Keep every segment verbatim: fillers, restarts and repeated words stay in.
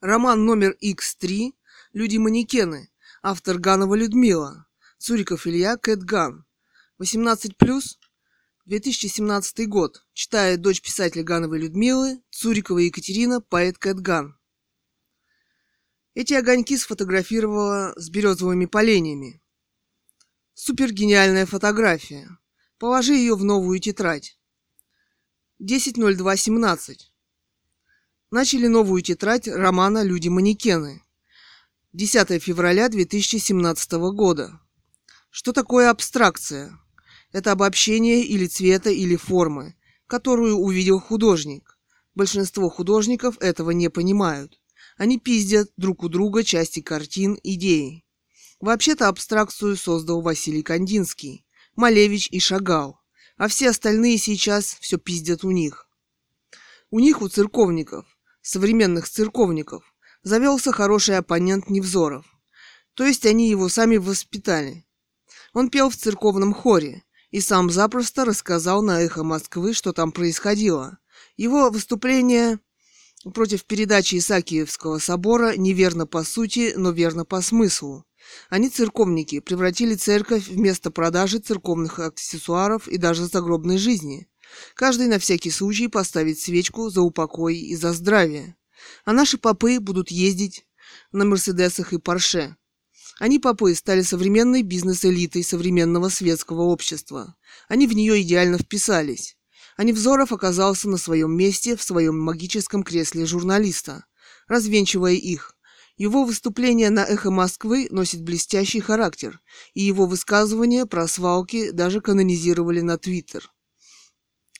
Роман номер икс три «Люди-манекены», автор Ганова Людмила, Цуриков Илья, Кэт Ган, восемнадцать плюс, две тысячи семнадцатый год. Читает дочь писателя Гановой Людмилы, Цурикова Екатерина, поэт Кэт Ган. Эти огоньки сфотографировала с березовыми поленьями. Супергениальная фотография. Положи ее в новую тетрадь. десятое ноль два семнадцатого. Начали новую тетрадь романа «Люди-манекены». десятое февраля две тысячи семнадцатого года. Что такое абстракция? Это обобщение или цвета, или формы, которую увидел художник. Большинство художников этого не понимают. Они пиздят друг у друга части картин, идеи. Вообще-то абстракцию создал Василий Кандинский, Малевич и Шагал, а все остальные сейчас все пиздят у них. У них, у церковников, современных церковников, завелся хороший оппонент Невзоров, то есть они его сами воспитали. Он пел в церковном хоре и сам запросто рассказал на «Эхо Москвы», что там происходило. Его выступление против передачи Исаакиевского собора неверно по сути, но верно по смыслу. Они, церковники, превратили церковь в место продажи церковных аксессуаров и даже загробной жизни. Каждый на всякий случай поставит свечку за упокой и за здравие. А наши попы будут ездить на «Мерседесах» и «Порше». Они, попы, стали современной бизнес-элитой современного светского общества. Они в нее идеально вписались. А Невзоров оказался на своем месте в своем магическом кресле журналиста, развенчивая их. Его выступление на «Эхо Москвы» носит блестящий характер, и его высказывания про свалки даже канонизировали на Твиттер.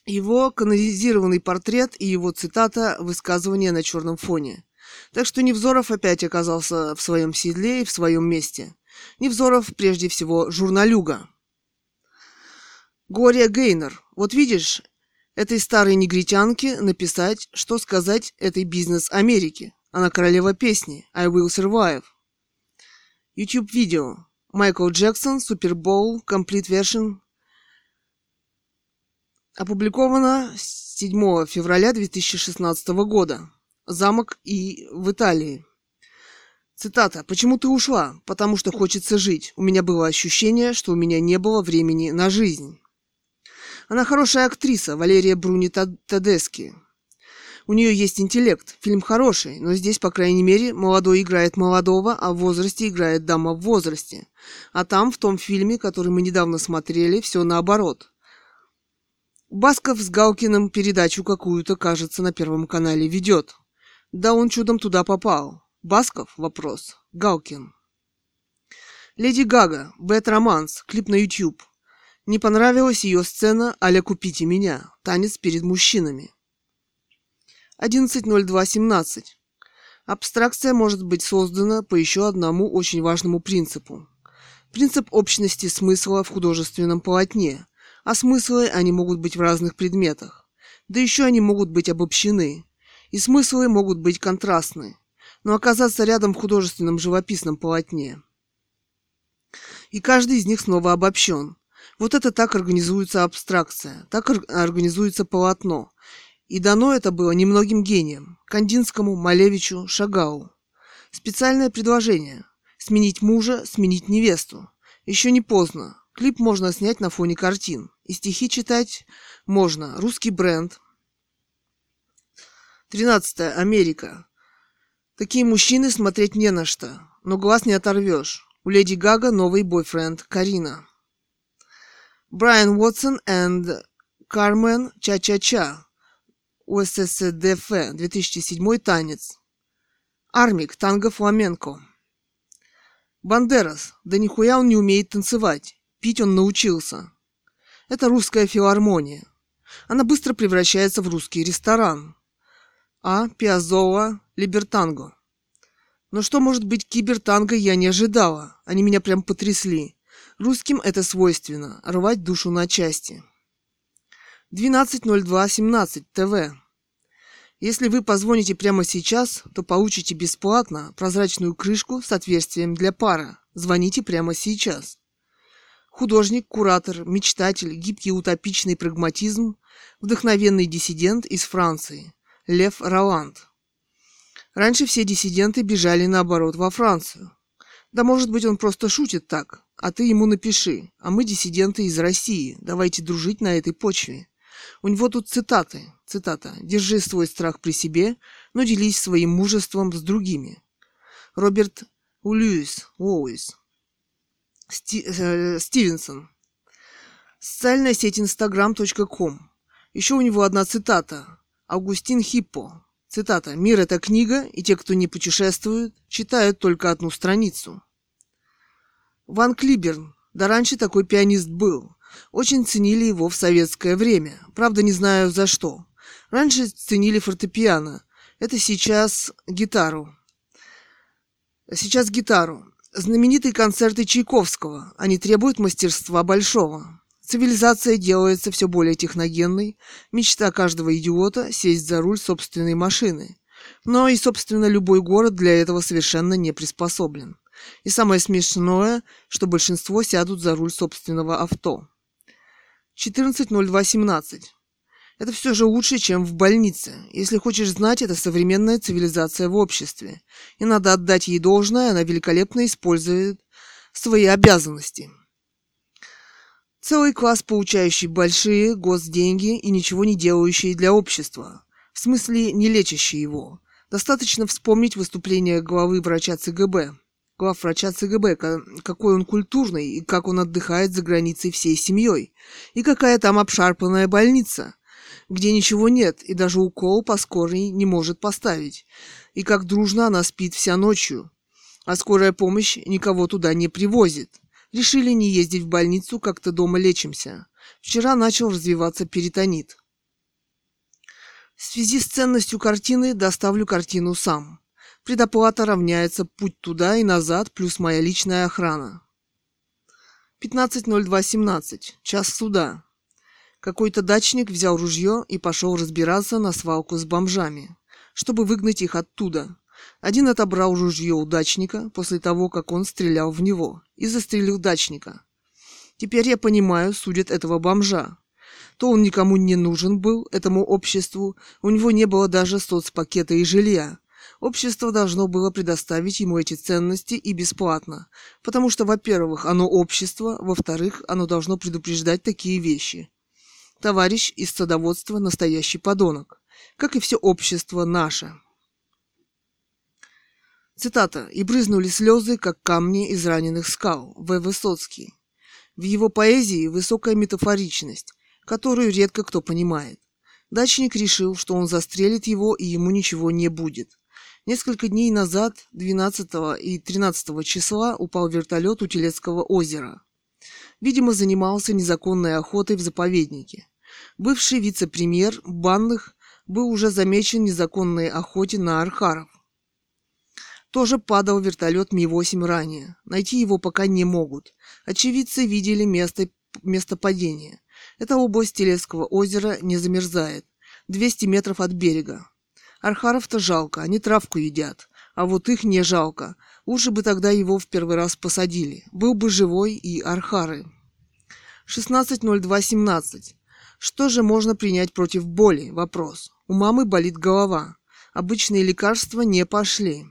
Его канонизированный портрет и его цитата «Высказывание на черном фоне». Так что Невзоров опять оказался в своем седле и в своем месте. Невзоров прежде всего журналюга. Глория Гейнер. Вот видишь, этой старой негритянке написать, что сказать этой бизнес-Америке. Она королева песни «I Will Survive». YouTube-видео. Майкл Джексон, Супербоул, Complete Version. Опубликовано седьмое февраля две тысячи шестнадцатого года. Замок и в Италии. Цитата. «Почему ты ушла? Потому что хочется жить. У меня было ощущение, что у меня не было времени на жизнь». Она хорошая актриса, Валерия Бруни Тедесchi. У нее есть интеллект, фильм хороший, но здесь, по крайней мере, молодой играет молодого, а в возрасте играет дама в возрасте. А там, в том фильме, который мы недавно смотрели, все наоборот. Басков с Галкиным передачу какую-то, кажется, на Первом канале ведет. Да он чудом туда попал. Басков? Вопрос. Галкин. Леди Гага. Bad Romance. Клип на YouTube. Не понравилась ее сцена «Аля, купите меня». Танец перед мужчинами. одиннадцатое ноль два семнадцатого. Абстракция может быть создана по еще одному очень важному принципу. Принцип общности смысла в художественном полотне, а смыслы они могут быть в разных предметах. Да еще они могут быть обобщены, и смыслы могут быть контрастны, но оказаться рядом в художественном живописном полотне. И каждый из них снова обобщен. Вот это так организуется абстракция, так организуется полотно. И дано это было немногим гениям – Кандинскому, Малевичу, Шагалу. Специальное предложение – сменить мужа, сменить невесту. Еще не поздно. Клип можно снять на фоне картин. И стихи читать можно. Русский бренд. тринадцатое. Америка. Такие мужчины смотреть не на что, но глаз не оторвешь. У Леди Гага новый бойфренд Карина. Брайан Уотсон and Кармен Ча-Ча-Ча. ОССДФ, две тысячи седьмой, танец. Армик, танго фламенко. Бандерас, да нихуя он не умеет танцевать, пить он научился. Это русская филармония. Она быстро превращается в русский ресторан. А. Пиаззола, либертанго. Но что может быть кибертанго, я не ожидала, они меня прям потрясли. Русским это свойственно, рвать душу на части. двенадцатое ноль два семнадцатого ТВ. Если вы позвоните прямо сейчас, то получите бесплатно прозрачную крышку с отверстием для пара. Звоните прямо сейчас. Художник, куратор, мечтатель, гибкий утопичный прагматизм, вдохновенный диссидент из Франции. Лев Роланд. Раньше все диссиденты бежали, наоборот, во Францию. Да, может быть, он просто шутит так, а ты ему напиши. А мы диссиденты из России, давайте дружить на этой почве. У него тут цитаты, цитата: «Держи свой страх при себе, но делись своим мужеством с другими». Роберт Льюис, Льюис. Сти, э, Стивенсон. Социальная сеть инстаграм точка ком. Еще у него одна цитата. Августин Хиппо. Цитата: «Мир – это книга, и те, кто не путешествует, читают только одну страницу». Ван Клиберн. Да раньше такой пианист был. Очень ценили его в советское время. Правда, не знаю за что. Раньше ценили фортепиано. Это сейчас гитару. Сейчас гитару. Знаменитые концерты Чайковского. Они требуют мастерства большого. Цивилизация делается все более техногенной. Мечта каждого идиота – сесть за руль собственной машины. Но и, собственно, любой город для этого совершенно не приспособлен. И самое смешное, что большинство сядут за руль собственного авто. четырнадцать ноль два семнадцать. Это все же лучше, чем в больнице. Если хочешь знать, это современная цивилизация в обществе. И надо отдать ей должное, она великолепно использует свои обязанности. Целый класс, получающий большие госденьги и ничего не делающий для общества. В смысле, не лечащий его. Достаточно вспомнить выступление главы врача ЦГБ. Главврача ЦГБ, какой он культурный и как он отдыхает за границей всей семьей. И какая там обшарпанная больница, где ничего нет и даже укол по скорой не может поставить. И как дружно она спит вся ночью. А скорая помощь никого туда не привозит. Решили не ездить в больницу, как-то дома лечимся. Вчера начал развиваться перитонит. В связи с ценностью картины доставлю картину сам. Предоплата равняется путь туда и назад, плюс моя личная охрана. пятнадцать ноль два семнадцать. Час суда. Какой-то дачник взял ружье и пошел разбираться на свалку с бомжами, чтобы выгнать их оттуда. Один отобрал ружье у дачника после того, как он стрелял в него, и застрелил дачника. Теперь я понимаю, судят этого бомжа. То он никому не нужен был, этому обществу, у него не было даже соцпакета и жилья. Общество должно было предоставить ему эти ценности и бесплатно, потому что, во-первых, оно общество, во-вторых, оно должно предупреждать такие вещи. Товарищ из садоводства – настоящий подонок, как и все общество наше. Цитата: «И брызнули слезы, как камни из раненых скал» В. Высоцкий. В его поэзии высокая метафоричность, которую редко кто понимает. Дачник решил, что он застрелит его и ему ничего не будет. Несколько дней назад, двенадцатого и тринадцатого числа, упал вертолет у Телецкого озера. Видимо, занимался незаконной охотой в заповеднике. Бывший вице-премьер Банных был уже замечен в незаконной охоте на архаров. Тоже падал вертолет Ми восемь ранее. Найти его пока не могут. Очевидцы видели место, место падения. Эта область Телецкого озера не замерзает. двести метров от берега. Архаров-то жалко, они травку едят. А вот их не жалко. Лучше бы тогда его в первый раз посадили. Был бы живой и архары. шестнадцать ноль два семнадцать. Что же можно принять против боли? Вопрос. У мамы болит голова. Обычные лекарства не пошли.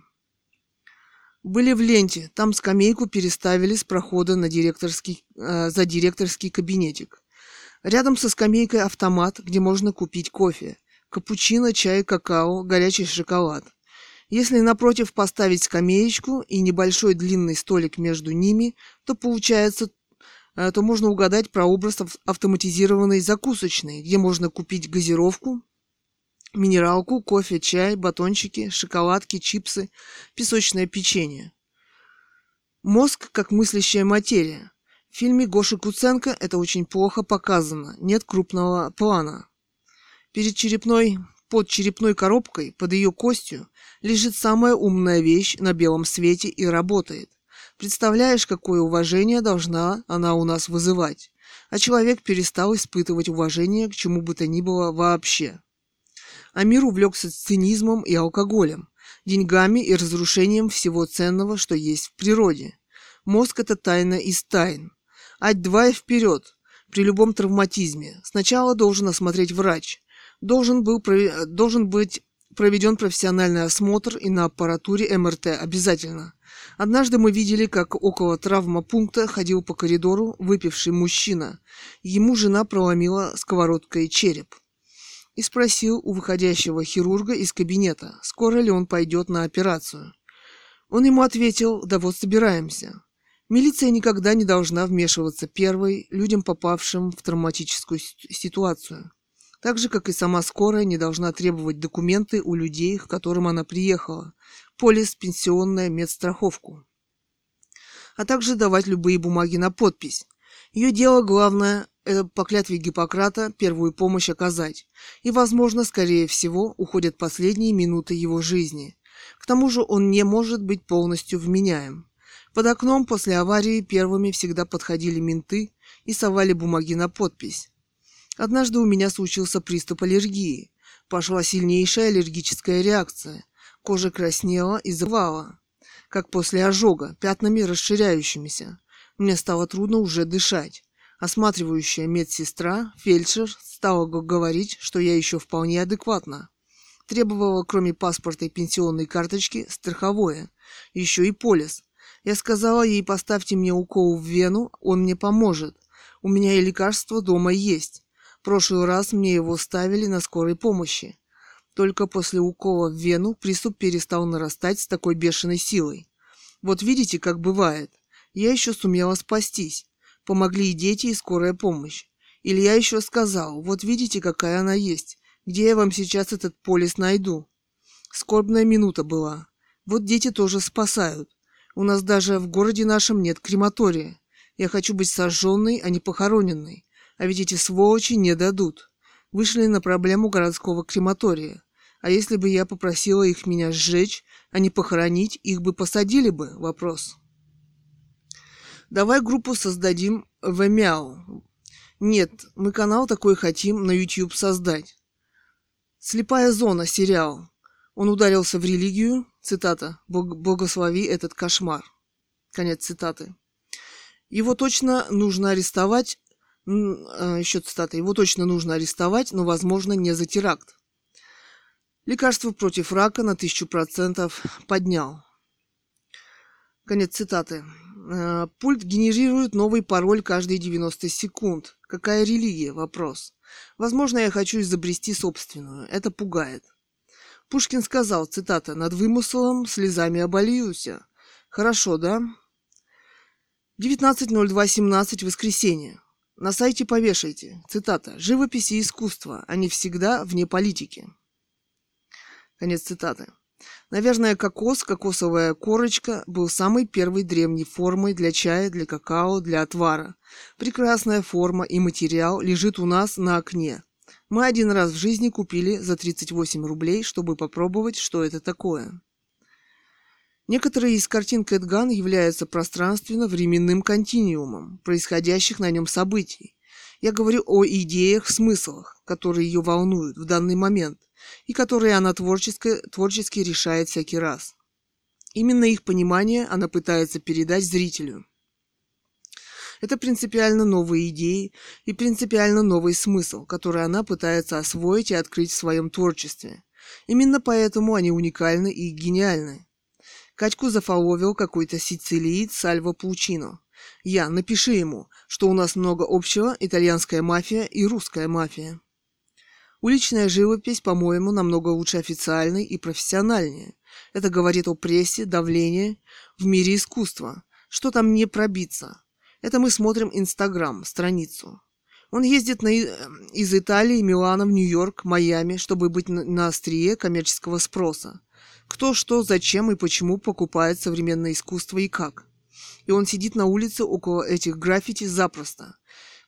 Были в ленте, там скамейку переставили с прохода на директорский, э, за директорский кабинетик. Рядом со скамейкой автомат, где можно купить кофе, капучино, чай, какао, горячий шоколад. Если напротив поставить скамеечку и небольшой длинный столик между ними, то получается, э, то можно угадать прообраз автоматизированной закусочной, где можно купить газировку, минералку, кофе, чай, батончики, шоколадки, чипсы, песочное печенье. Мозг как мыслящая материя. В фильме Гоши Куценко это очень плохо показано, нет крупного плана. Перед черепной, под черепной коробкой, под ее костью, лежит самая умная вещь на белом свете и работает. Представляешь, какое уважение должна она у нас вызывать. А человек перестал испытывать уважение к чему бы то ни было вообще. А мир увлекся цинизмом и алкоголем, деньгами и разрушением всего ценного, что есть в природе. Мозг – это тайна из тайн. Ать-два и вперед при любом травматизме. Сначала должен осмотреть врач. Должен, был, должен быть проведен профессиональный осмотр и на аппаратуре эм эр тэ обязательно. Однажды мы видели, как около травмопункта ходил по коридору выпивший мужчина. Ему жена проломила сковородкой череп. И спросил у выходящего хирурга из кабинета, скоро ли он пойдет на операцию. Он ему ответил: «Да вот собираемся». Милиция никогда не должна вмешиваться первой людям, попавшим в травматическую ситуацию. Так же, как и сама скорая не должна требовать документы у людей, к которым она приехала, полис, пенсионная, медстраховку, а также давать любые бумаги на подпись. Ее дело главное – по клятве Гиппократа первую помощь оказать, и, возможно, скорее всего, уходят последние минуты его жизни. К тому же он не может быть полностью вменяем. Под окном после аварии первыми всегда подходили менты и совали бумаги на подпись. Однажды у меня случился приступ аллергии. Пошла сильнейшая аллергическая реакция. Кожа краснела и запала, как после ожога, пятнами расширяющимися. Мне стало трудно уже дышать. Осматривающая медсестра, фельдшер, стала говорить, что я еще вполне адекватна. Требовала, кроме паспорта и пенсионной карточки, страховое, еще и полис. Я сказала ей: поставьте мне укол в вену, он мне поможет. У меня и лекарство дома есть. В прошлый раз мне его ставили на скорой помощи. Только после укола в вену приступ перестал нарастать с такой бешеной силой. Вот видите, как бывает. Я еще сумела спастись. Помогли и дети, и скорая помощь. Илья еще сказал: вот видите, какая она есть. Где я вам сейчас этот полис найду? Скорбная минута была. Вот дети тоже спасают. У нас даже в городе нашем нет крематория. Я хочу быть сожженной, а не похороненной. А ведь эти сволочи не дадут. Вышли на проблему городского крематория. А если бы я попросила их меня сжечь, а не похоронить, их бы посадили бы? Вопрос. Давай группу создадим в Мяу. Нет, мы канал такой хотим на ютуб создать. Слепая зона, сериал. Он ударился в религию, цитата, «благослови этот кошмар», конец цитаты. Его точно нужно арестовать, еще цитата, его точно нужно арестовать, но, возможно, не за теракт. Лекарство против рака на тысячу процентов поднял. Конец цитаты. Пульт генерирует новый пароль каждые девяносто секунд. Какая религия? Вопрос. Возможно, я хочу изобрести собственную. Это пугает. Пушкин сказал, цитата, «Над вымыслом слезами обольюсь». Хорошо, да? девятнадцатое ноль два семнадцатое, воскресенье. На сайте повешайте, цитата, «Живопись и искусство, они всегда вне политики». Конец цитаты. Наверное, кокос, кокосовая корочка был самой первой древней формой для чая, для какао, для отвара. Прекрасная форма и материал лежит у нас на окне. Мы один раз в жизни купили за тридцать восемь рублей, чтобы попробовать, что это такое. Некоторые из картин Кэтган являются пространственно-временным континуумом происходящих на нем событий. Я говорю о идеях, смыслах, которые ее волнуют в данный момент и которые она творчески, творчески решает всякий раз. Именно их понимание она пытается передать зрителю. Это принципиально новые идеи и принципиально новый смысл, который она пытается освоить и открыть в своем творчестве. Именно поэтому они уникальны и гениальны. Катьку зафоловил какой-то сицилиец Сальво Пучино. Я, напиши ему, что у нас много общего итальянская мафия и русская мафия. Уличная живопись, по-моему, намного лучше официальной и профессиональнее. Это говорит о прессе, давлении в мире искусства. Что там не пробиться? Это мы смотрим Инстаграм, страницу. Он ездит на, из Италии, Милана, в Нью-Йорк, Майами, чтобы быть на, на острие коммерческого спроса. Кто, что, зачем и почему покупает современное искусство и как. И он сидит на улице около этих граффити запросто,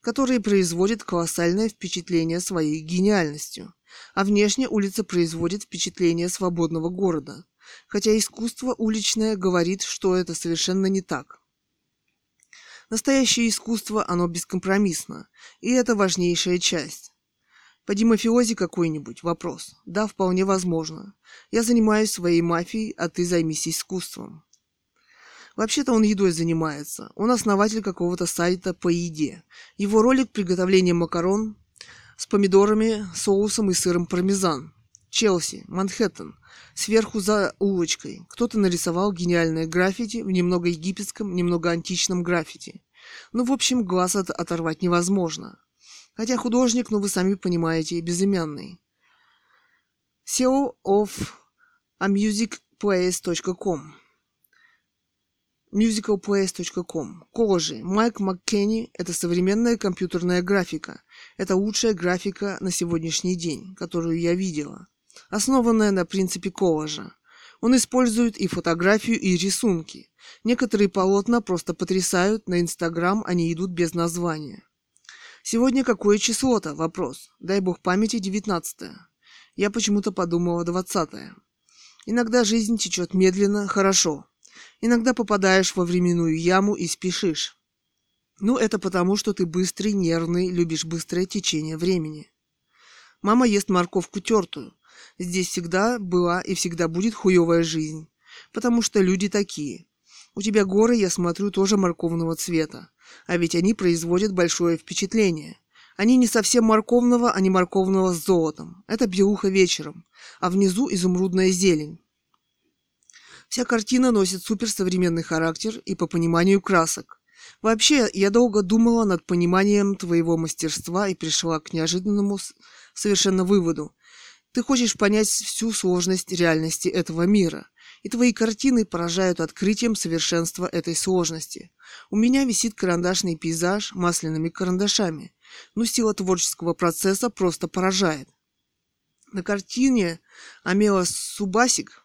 которые производят колоссальное впечатление своей гениальностью. А внешне улица производит впечатление свободного города. Хотя искусство уличное говорит, что это совершенно не так. Настоящее искусство, оно бескомпромиссно, и это важнейшая часть. Поди мафиози какой-нибудь, вопрос. Да, вполне возможно. Я занимаюсь своей мафией, а ты займись искусством. Вообще-то он едой занимается. Он основатель какого-то сайта по еде. Его ролик – приготовление макарон с помидорами, соусом и сыром пармезан. Челси, Манхэттен, сверху за улочкой. Кто-то нарисовал гениальное граффити в немного египетском, немного античном граффити. Ну, в общем, глаз от- оторвать невозможно. Хотя художник, ну, вы сами понимаете, безымянный. си и о of a music place dot com musical place dot com. Коллажи. Майк МакКенни – это современная компьютерная графика. Это лучшая графика на сегодняшний день, которую я видела, основанная на принципе коллажа. Он использует и фотографию, и рисунки. Некоторые полотна просто потрясают, на Инстаграм они идут без названия. Сегодня какое число-то? Вопрос. Дай бог памяти, девятнадцатое. Я почему-то подумала двадцатое. Иногда жизнь течет медленно, хорошо. Иногда попадаешь во временную яму и спешишь. Ну, это потому, что ты быстрый, нервный, любишь быстрое течение времени. Мама ест морковку тертую. Здесь всегда была и всегда будет хуевая жизнь, потому что люди такие. У тебя горы, я смотрю, тоже морковного цвета, а ведь они производят большое впечатление. Они не совсем морковного, а не морковного с золотом. Это белуха вечером, а внизу изумрудная зелень. Вся картина носит суперсовременный характер и по пониманию красок. Вообще, я долго думала над пониманием твоего мастерства и пришла к неожиданному совершенно выводу. Ты хочешь понять всю сложность реальности этого мира, и твои картины поражают открытием совершенства этой сложности. У меня висит карандашный пейзаж масляными карандашами, но сила творческого процесса просто поражает. На картине Амела Субасик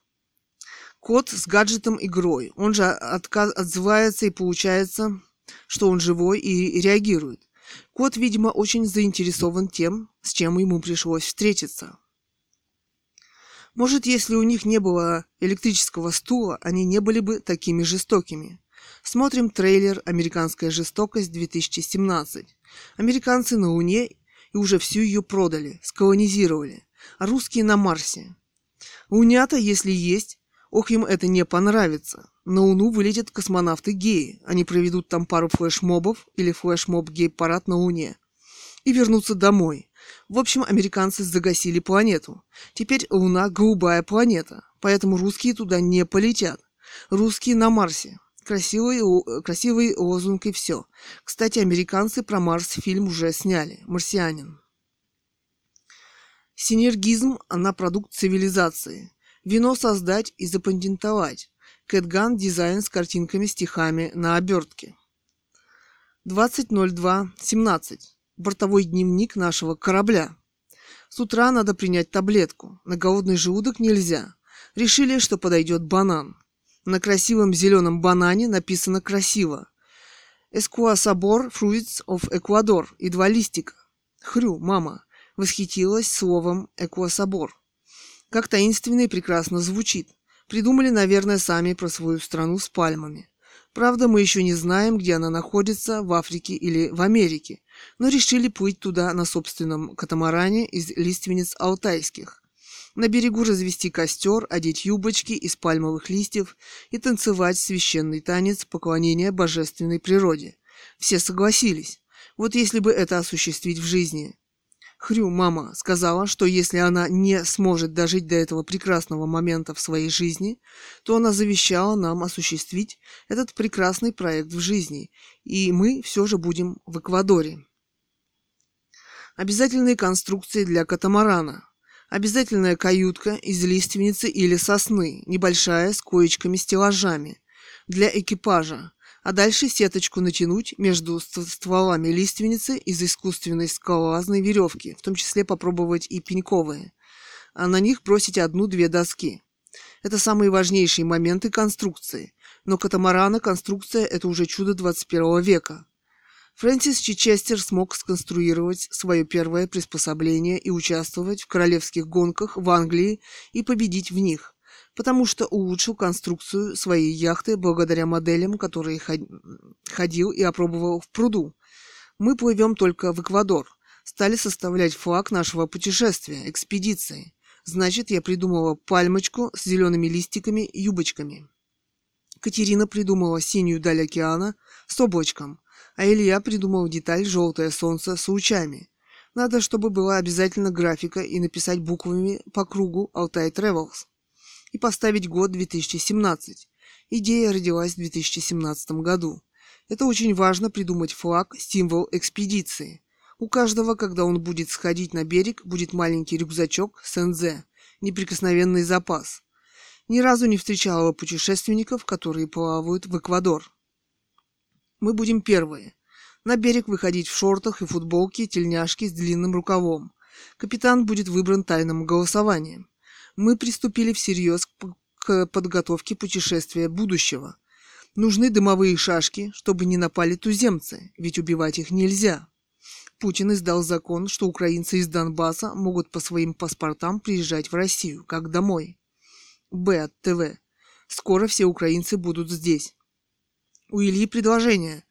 кот с гаджетом игрой. Он же отка- отзывается, и получается, что он живой и реагирует. Кот, видимо, очень заинтересован тем, с чем ему пришлось встретиться. Может, если у них не было электрического стула, они не были бы такими жестокими. Смотрим трейлер «Американская жестокость две тысячи семнадцать». Американцы на Луне и уже всю ее продали, сколонизировали, а русские на Марсе. Лунята, если есть... Ох, им это не понравится. На Луну вылетят космонавты-геи. Они проведут там пару флешмобов или флешмоб-гей-парад на Луне. И вернутся домой. В общем, американцы загасили планету. Теперь Луна – голубая планета. Поэтому русские туда не полетят. Русские на Марсе. Красивый, красивый лозунг и все. Кстати, американцы про Марс фильм уже сняли. «Марсианин». Синергизм – она продукт цивилизации. Вино создать и запатентовать. Кэтган дизайн с картинками, стихами на обертке. двадцать ноль два семнадцать. Бортовой дневник нашего корабля. С утра надо принять таблетку. На голодный желудок нельзя. Решили, что подойдет банан. На красивом зеленом банане написано красиво. Escuasabor fruits of Ecuador. И два листика. Хрю, мама, восхитилась словом Escuasabor. Как таинственно и прекрасно звучит. Придумали, наверное, сами про свою страну с пальмами. Правда, мы еще не знаем, где она находится, в Африке или в Америке, но решили плыть туда на собственном катамаране из лиственниц алтайских. На берегу развести костер, одеть юбочки из пальмовых листьев и танцевать священный танец поклонения божественной природе. Все согласились. Вот если бы это осуществить в жизни... Хрю, мама, сказала, что если она не сможет дожить до этого прекрасного момента в своей жизни, то она завещала нам осуществить этот прекрасный проект в жизни, и мы все же будем в Эквадоре. Обязательные конструкции для катамарана. Обязательная каютка из лиственницы или сосны, небольшая, с коечками-стеллажами, для экипажа. А дальше сеточку натянуть между стволами лиственницы из искусственной скалолазной веревки, в том числе попробовать и пеньковые, а на них бросить одну-две доски. Это самые важнейшие моменты конструкции, но катамарана конструкция – это уже чудо двадцать первого века. Фрэнсис Чичестер смог сконструировать свое первое приспособление и участвовать в королевских гонках в Англии и победить в них, потому что улучшил конструкцию своей яхты благодаря моделям, которые ходил и опробовал в пруду. Мы плывем только в Эквадор. Стали составлять флаг нашего путешествия, экспедиции. Значит, я придумала пальмочку с зелеными листиками и юбочками. Катерина придумала синюю даль океана с облачком, а Илья придумал деталь «Желтое солнце» с лучами. Надо, чтобы была обязательно графика и написать буквами по кругу Altai Travels и поставить год две тысячи семнадцать. Идея родилась в две тысячи семнадцатом году. Это очень важно придумать флаг, символ экспедиции. У каждого, когда он будет сходить на берег, будет маленький рюкзачок сензе, неприкосновенный запас. Ни разу не встречала путешественников, которые плавают в Эквадор. Мы будем первые. На берег выходить в шортах и футболке, и тельняшке с длинным рукавом. Капитан будет выбран тайным голосованием. Мы приступили всерьез к подготовке путешествия будущего. Нужны дымовые шашки, чтобы не напали туземцы, ведь убивать их нельзя. Путин издал закон, что украинцы из Донбасса могут по своим паспортам приезжать в Россию, как домой. Б от ТВ. Скоро все украинцы будут здесь. У Ильи предложение.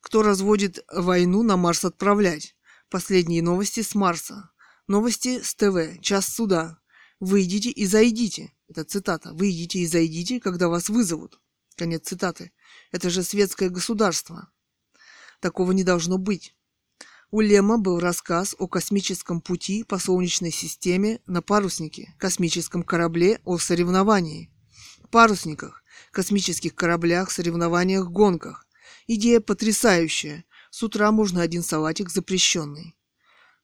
Кто разводит войну, на Марс отправлять. Последние новости с Марса. Новости с ТВ. Час суда. Вы идите и зайдите. Это цитата. Вы идите и зайдите, когда вас вызовут. Конец цитаты. Это же светское государство. Такого не должно быть. У Лема был рассказ о космическом пути по Солнечной системе на паруснике, космическом корабле, о соревновании, парусниках, космических кораблях, соревнованиях, гонках. Идея потрясающая. С утра можно один салатик запрещенный.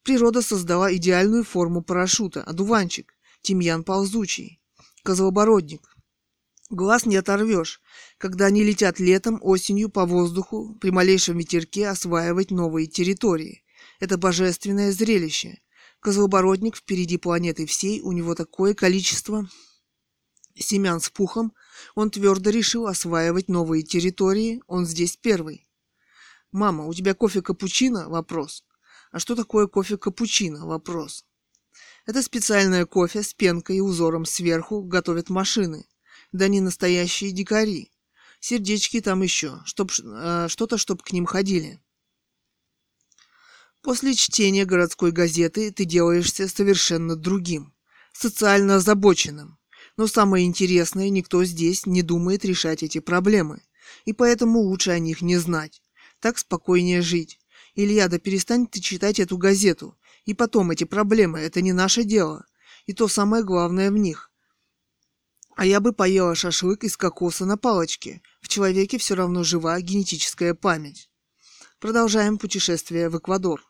Природа создала идеальную форму парашюта, одуванчик, тимьян ползучий, козлобородник. Глаз не оторвешь, когда они летят летом, осенью, по воздуху, при малейшем ветерке осваивать новые территории. Это божественное зрелище. Козлобородник впереди планеты всей, у него такое количество семян с пухом, он твердо решил осваивать новые территории, он здесь первый. «Мама, у тебя кофе капучино?» – вопрос. «А что такое кофе капучино?» – вопрос. Это специальное кофе с пенкой и узором сверху, готовят машины. Да не настоящие дикари. Сердечки там еще, чтоб, э, что-то, чтоб к ним ходили. После чтения городской газеты ты делаешься совершенно другим, социально озабоченным. Но самое интересное, никто здесь не думает решать эти проблемы, и поэтому лучше о них не знать. Так спокойнее жить. Илья, да перестань ты читать эту газету. И потом, эти проблемы – это не наше дело. И то самое главное в них. А я бы поела шашлык из кокоса на палочке. В человеке все равно жива генетическая память. Продолжаем путешествие в Эквадор.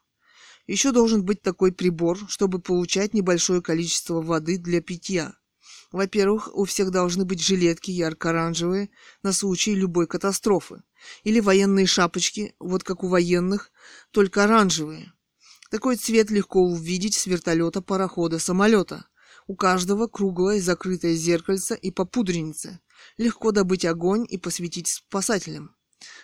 Еще должен быть такой прибор, чтобы получать небольшое количество воды для питья. Во-первых, у всех должны быть жилетки ярко-оранжевые на случай любой катастрофы. Или военные шапочки, вот как у военных, только оранжевые. Такой цвет легко увидеть с вертолета, парохода, самолета. У каждого круглое закрытое зеркальце и попудреница. Легко добыть огонь и посветить спасателям.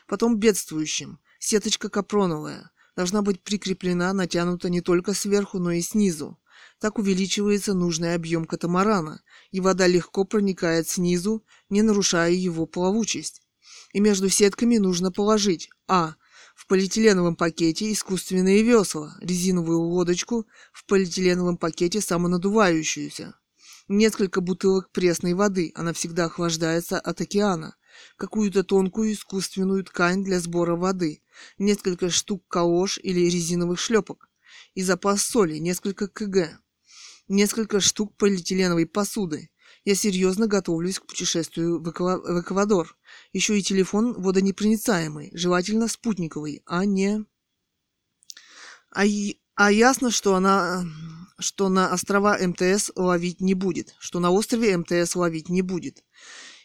Потом бедствующим. Сеточка капроновая. Должна быть прикреплена, натянута не только сверху, но и снизу. Так увеличивается нужный объем катамарана, и вода легко проникает снизу, не нарушая его плавучесть. И между сетками нужно положить а. в полиэтиленовом пакете искусственные весла, резиновую лодочку, в полиэтиленовом пакете самонадувающуюся. Несколько бутылок пресной воды, она всегда охлаждается от океана. Какую-то тонкую искусственную ткань для сбора воды. Несколько штук калош или резиновых шлепок. И запас соли, несколько кг. Несколько штук полиэтиленовой посуды. Я серьезно готовлюсь к путешествию в Эквадор. Еще и телефон водонепроницаемый, желательно спутниковый, а не... А, и... а ясно, что, она... что на острова МТС ловить не будет. Что на острове МТС ловить не будет.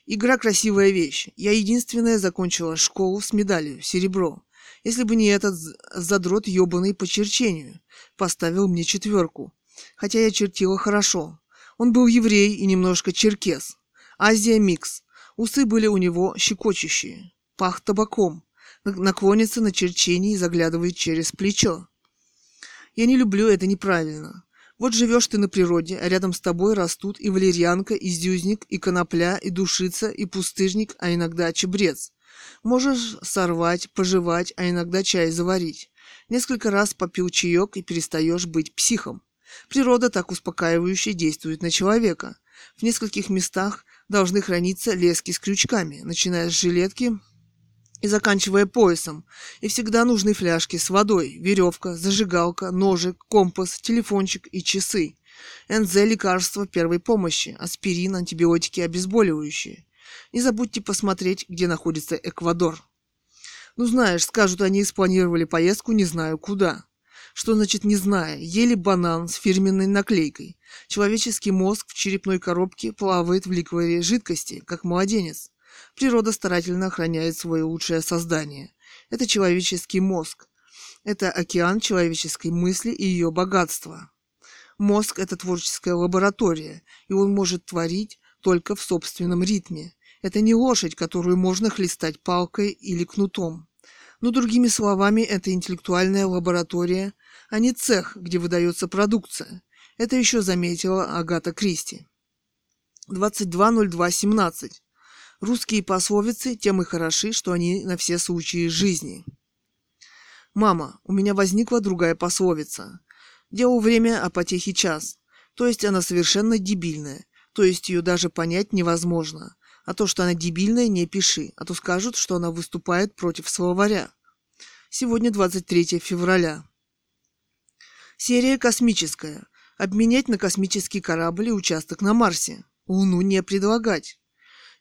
Игра – красивая вещь. Я единственная закончила школу с медалью, серебро. Если бы не этот задрот ебаный по черчению. Поставил мне четверку. Хотя я чертила хорошо. Он был еврей и немножко черкес. Азия микс. Усы были у него щекочущие. Пах табаком. Наклонится на черчение и заглядывает через плечо. Я не люблю это неправильно. Вот живешь ты на природе, а рядом с тобой растут и валерьянка, и зюзник, и конопля, и душица, и пустырник, а иногда чабрец. Можешь сорвать, пожевать, а иногда чай заварить. Несколько раз попил чаек и перестаешь быть психом. Природа так успокаивающе действует на человека. В нескольких местах должны храниться лески с крючками, начиная с жилетки и заканчивая поясом, и всегда нужны фляжки с водой, веревка, зажигалка, ножик, компас, телефончик и часы. эн зэ лекарства первой помощи, аспирин, антибиотики, обезболивающие. Не забудьте посмотреть, где находится Эквадор. Ну знаешь, скажут, они спланировали поездку не знаю куда. Что значит не зная? Ели банан с фирменной наклейкой. Человеческий мозг в черепной коробке плавает в ликворе жидкости, как младенец. Природа старательно охраняет свое лучшее создание. Это человеческий мозг. Это океан человеческой мысли и ее богатства. Мозг – это творческая лаборатория, и он может творить только в собственном ритме. Это не лошадь, которую можно хлестать палкой или кнутом. Но другими словами, это интеллектуальная лаборатория, а не цех, где выдается продукция. Это еще заметила Агата Кристи. двадцать два ноль два семнадцать. Русские пословицы тем и хороши, что они на все случаи жизни. Мама, у меня возникла другая пословица. Делу время, а потехе час. То есть она совершенно дебильная. То есть ее даже понять невозможно. А то, что она дебильная, не пиши. А то скажут, что она выступает против словаря. Сегодня двадцать третье февраля. Серия космическая. Обменять на космический корабль и участок на Марсе. Луну не предлагать.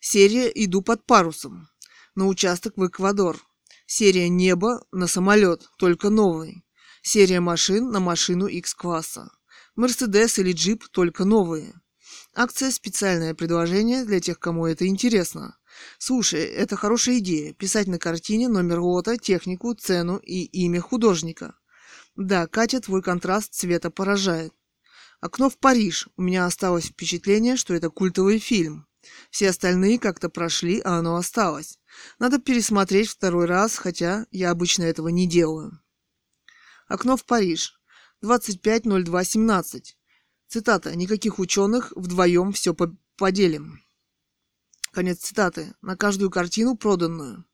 Серия «Иду под парусом» на участок в Эквадор. Серия «Небо» на самолет, только новый. Серия машин на машину X-класса. Мерседес или джип, только новые. Акция «Специальное предложение» для тех, кому это интересно. Слушай, это хорошая идея. Писать на картине номер лота, технику, цену и имя художника. Да, Катя, твой контраст цвета поражает. «Окно в Париж». У меня осталось впечатление, что это культовый фильм. Все остальные как-то прошли, а оно осталось. Надо пересмотреть второй раз, хотя я обычно этого не делаю. «Окно в Париж», двадцать пятое ноль два семнадцать. Цитата. «Никаких ученых, вдвоем все поделим». Конец цитаты. На каждую картину проданную.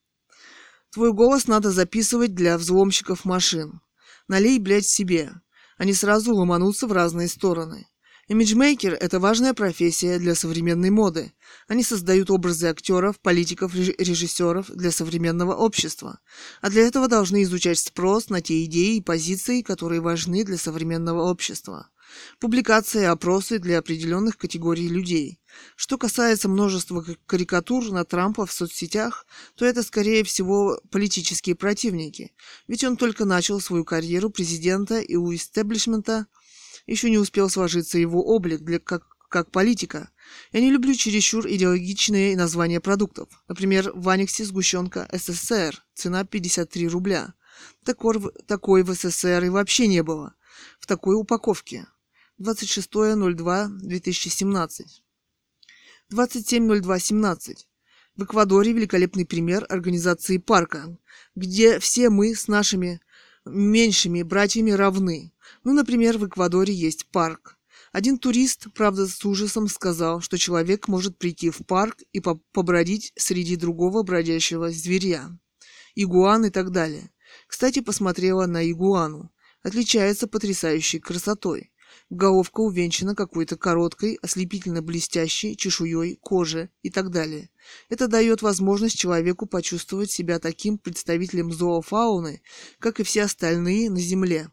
«Твой голос надо записывать для взломщиков машин. Налей, блядь, себе». Они сразу ломанутся в разные стороны. Имиджмейкер – это важная профессия для современной моды. Они создают образы актеров, политиков, режиссеров для современного общества. А для этого должны изучать спрос на те идеи и позиции, которые важны для современного общества. Публикации и опросы для определенных категорий людей. Что касается множества карикатур на Трампа в соцсетях, то это, скорее всего, политические противники. Ведь он только начал свою карьеру президента, и у истеблишмента еще не успел сложиться его облик для, как, как политика. Я не люблю чересчур идеологичные названия продуктов. Например, в анексе сгущенка эс эс эс эр, цена пятьдесят три рубля. Такой, такой в эс эс эс эр и вообще не было. В такой упаковке. двадцать шестое ноль два две тысячи семнадцать. двадцать седьмое ноль два семнадцать. В Эквадоре великолепный пример организации парка, где все мы с нашими меньшими братьями равны. Ну, например, в Эквадоре есть парк. Один турист, правда, с ужасом сказал, что человек может прийти в парк и побродить среди другого бродящего зверя. Игуан и так далее. Кстати, посмотрела на игуану. Отличается потрясающей красотой. Головка увенчана какой-то короткой, ослепительно блестящей чешуей, кожи и так далее. Это дает возможность человеку почувствовать себя таким представителем зоофауны, как и все остальные на Земле.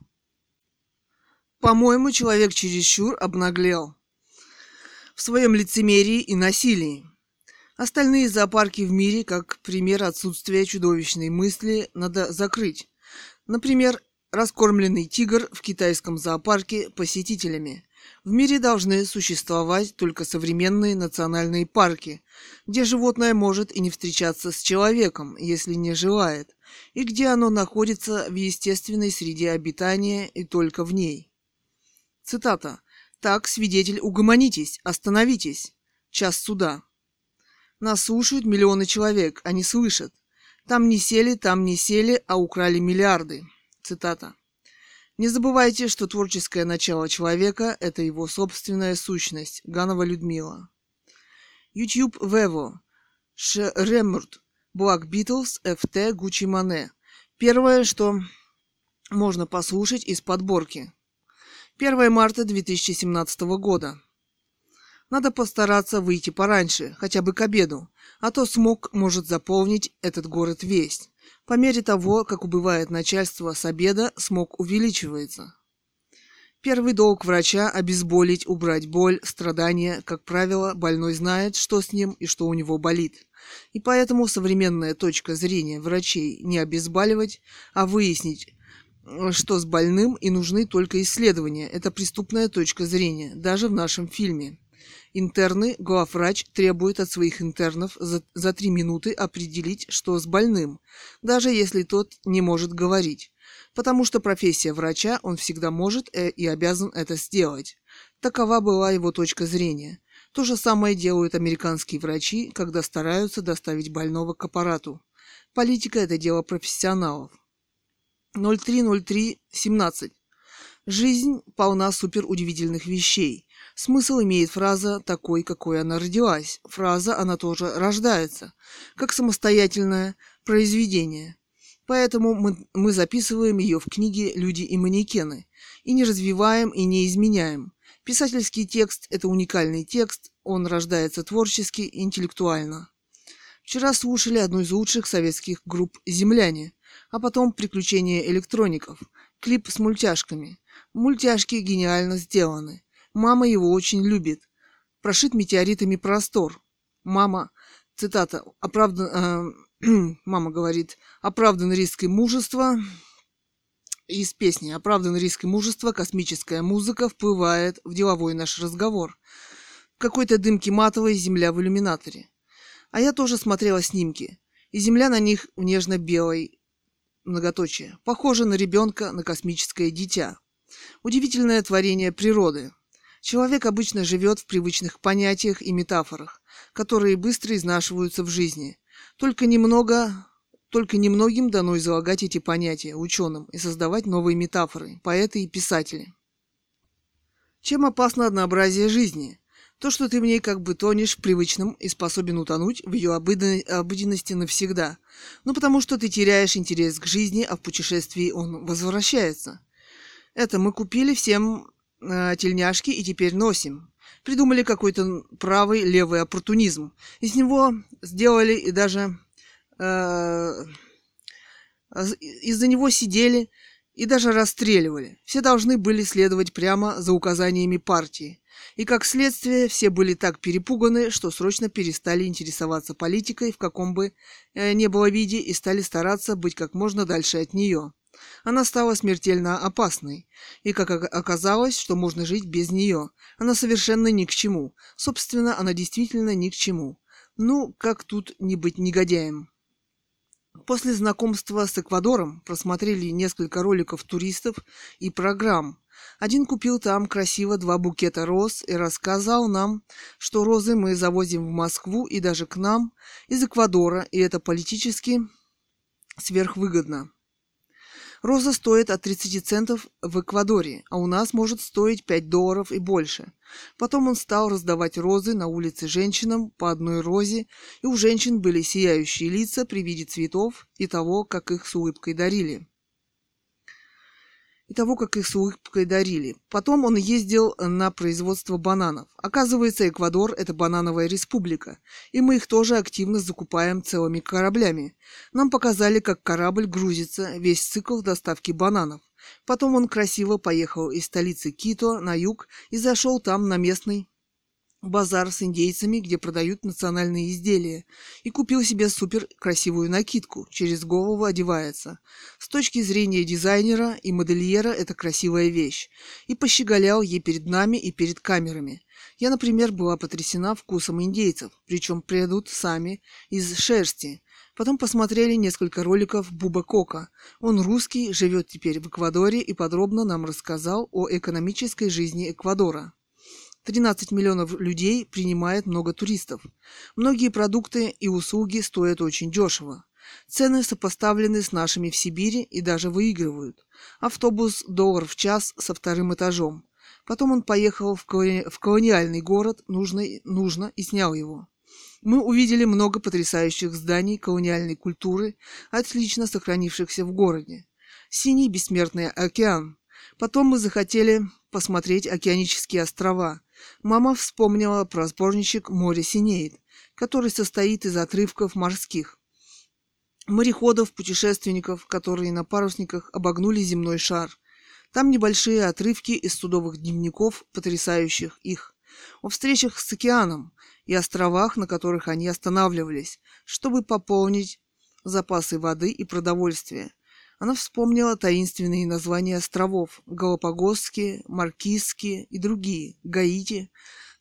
По-моему, человек чересчур обнаглел в своем лицемерии и насилии. Остальные зоопарки в мире, как пример отсутствия чудовищной мысли, надо закрыть. Например, раскормленный тигр в китайском зоопарке посетителями. В мире должны существовать только современные национальные парки, где животное может и не встречаться с человеком, если не желает, и где оно находится в естественной среде обитания и только в ней. Цитата. «Так, свидетель, угомонитесь, остановитесь. Час суда. Нас слушают миллионы человек, они слышат. Там не сели, там не сели, а украли миллиарды». Цитата. «Не забывайте, что творческое начало человека – это его собственная сущность». Ганова Людмила. YouTube Вево. Ш. Ремурт. Black Beatles. эф ти. Gucci Mane. Первое, что можно послушать из подборки. первое марта две тысячи семнадцатого года. Надо постараться выйти пораньше, хотя бы к обеду, а то смог может заполнить этот город весь. По мере того, как убывает начальство с обеда, смог увеличивается. Первый долг врача – обезболить, убрать боль, страдания. Как правило, больной знает, что с ним и что у него болит. И поэтому современная точка зрения врачей – не обезболивать, а выяснить, что с больным, и нужны только исследования. Это преступная точка зрения, даже в нашем фильме. Интерны, главврач требует от своих интернов за, за три минуты определить, что с больным, даже если тот не может говорить. Потому что профессия врача, он всегда может и обязан это сделать. Такова была его точка зрения. То же самое делают американские врачи, когда стараются доставить больного к аппарату. Политика – это дело профессионалов. ноль три ноль три семнадцать. Жизнь полна суперудивительных вещей. Смысл имеет фраза «такой, какой она родилась». Фраза «она тоже рождается», как самостоятельное произведение. Поэтому мы, мы записываем ее в книге «Люди и манекены» и не развиваем, и не изменяем. Писательский текст – это уникальный текст, он рождается творчески, интеллектуально. Вчера слушали одну из лучших советских групп «Земляне», а потом «Приключения электроников», клип с мультяшками. Мультяшки гениально сделаны. Мама его очень любит. Прошит метеоритами простор. Мама, цитата, оправдан, э, мама говорит, оправдан риск и мужество. Из песни «Оправдан риск и мужество» космическая музыка вплывает в деловой наш разговор. В какой-то дымке матовой земля в иллюминаторе. А я тоже смотрела снимки. И земля на них в нежно-белой многоточие. Похожа на ребенка, на космическое дитя. Удивительное творение природы. Человек обычно живет в привычных понятиях и метафорах, которые быстро изнашиваются в жизни. Только немного, только немногим дано излагать эти понятия ученым и создавать новые метафоры, поэты и писатели. Чем опасно однообразие жизни? То, что ты в ней как бы тонешь в привычном и способен утонуть в ее обыденности навсегда. Ну, потому что ты теряешь интерес к жизни, а в путешествии он возвращается. Это мы купили всем... тельняшки и теперь носим. Придумали какой-то правый, левый оппортунизм. Из него сделали и даже э, из-за него сидели и даже расстреливали. Все должны были следовать прямо за указаниями партии. И как следствие, все были так перепуганы, что срочно перестали интересоваться политикой в каком бы э, ни было виде и стали стараться быть как можно дальше от нее. Она стала смертельно опасной, и как оказалось, что можно жить без нее. Она совершенно ни к чему. Собственно, она действительно ни к чему. Ну, как тут не быть негодяем? После знакомства с Эквадором просмотрели несколько роликов туристов и программ. Один купил там красиво два букета роз и рассказал нам, что розы мы завозим в Москву и даже к нам из Эквадора, и это политически сверхвыгодно. Роза стоит от тридцати центов в Эквадоре, а у нас может стоить пять долларов и больше. Потом он стал раздавать розы на улице женщинам по одной розе, и у женщин были сияющие лица при виде цветов и того, как их с улыбкой дарили. И того, как их с улыбкой дарили. Потом он ездил на производство бананов. Оказывается, Эквадор – это банановая республика, и мы их тоже активно закупаем целыми кораблями. Нам показали, как корабль грузится, весь цикл доставки бананов. Потом он красиво поехал из столицы Кито на юг и зашел там на местный базар с индейцами, где продают национальные изделия, и купил себе супер красивую накидку, через голову одевается. С точки зрения дизайнера и модельера это красивая вещь, и пощеголял ей перед нами и перед камерами. Я, например, была потрясена вкусом индейцев, причем прядут сами из шерсти. Потом посмотрели несколько роликов Буба Кока. Он русский, живет теперь в Эквадоре и подробно нам рассказал о экономической жизни Эквадора. тринадцать миллионов людей принимает много туристов. Многие продукты и услуги стоят очень дешево. Цены сопоставлены с нашими в Сибири и даже выигрывают. Автобус доллар в час со вторым этажом. Потом он поехал в колониальный город, нужно, нужно и снял его. Мы увидели много потрясающих зданий колониальной культуры, отлично сохранившихся в городе. Синий бессмертный океан. Потом мы захотели посмотреть океанические острова. Мама вспомнила про сборничек «Море синеет», который состоит из отрывков морских. Мореходов, путешественников, которые на парусниках обогнули земной шар. Там небольшие отрывки из судовых дневников, потрясающих их, о встречах с океаном и островах, на которых они останавливались, чтобы пополнить запасы воды и продовольствия. Она вспомнила таинственные названия островов – Галапагосские, Маркизские и другие, Гаити.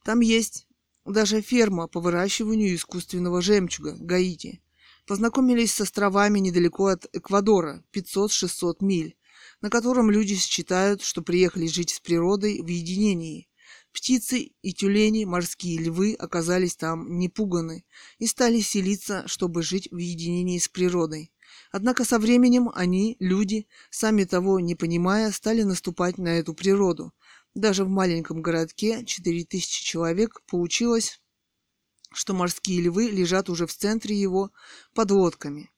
Там есть даже ферма по выращиванию искусственного жемчуга – Гаити. Познакомились с островами недалеко от Эквадора – пятьсот-шестьсот миль, на котором люди считают, что приехали жить с природой в единении. Птицы и тюлени, морские львы оказались там не пуганы и стали селиться, чтобы жить в единении с природой. Однако со временем они, люди, сами того не понимая, стали наступать на эту природу. Даже в маленьком городке четыре тысячи человек получилось, что морские львы лежат уже в центре его под лодками.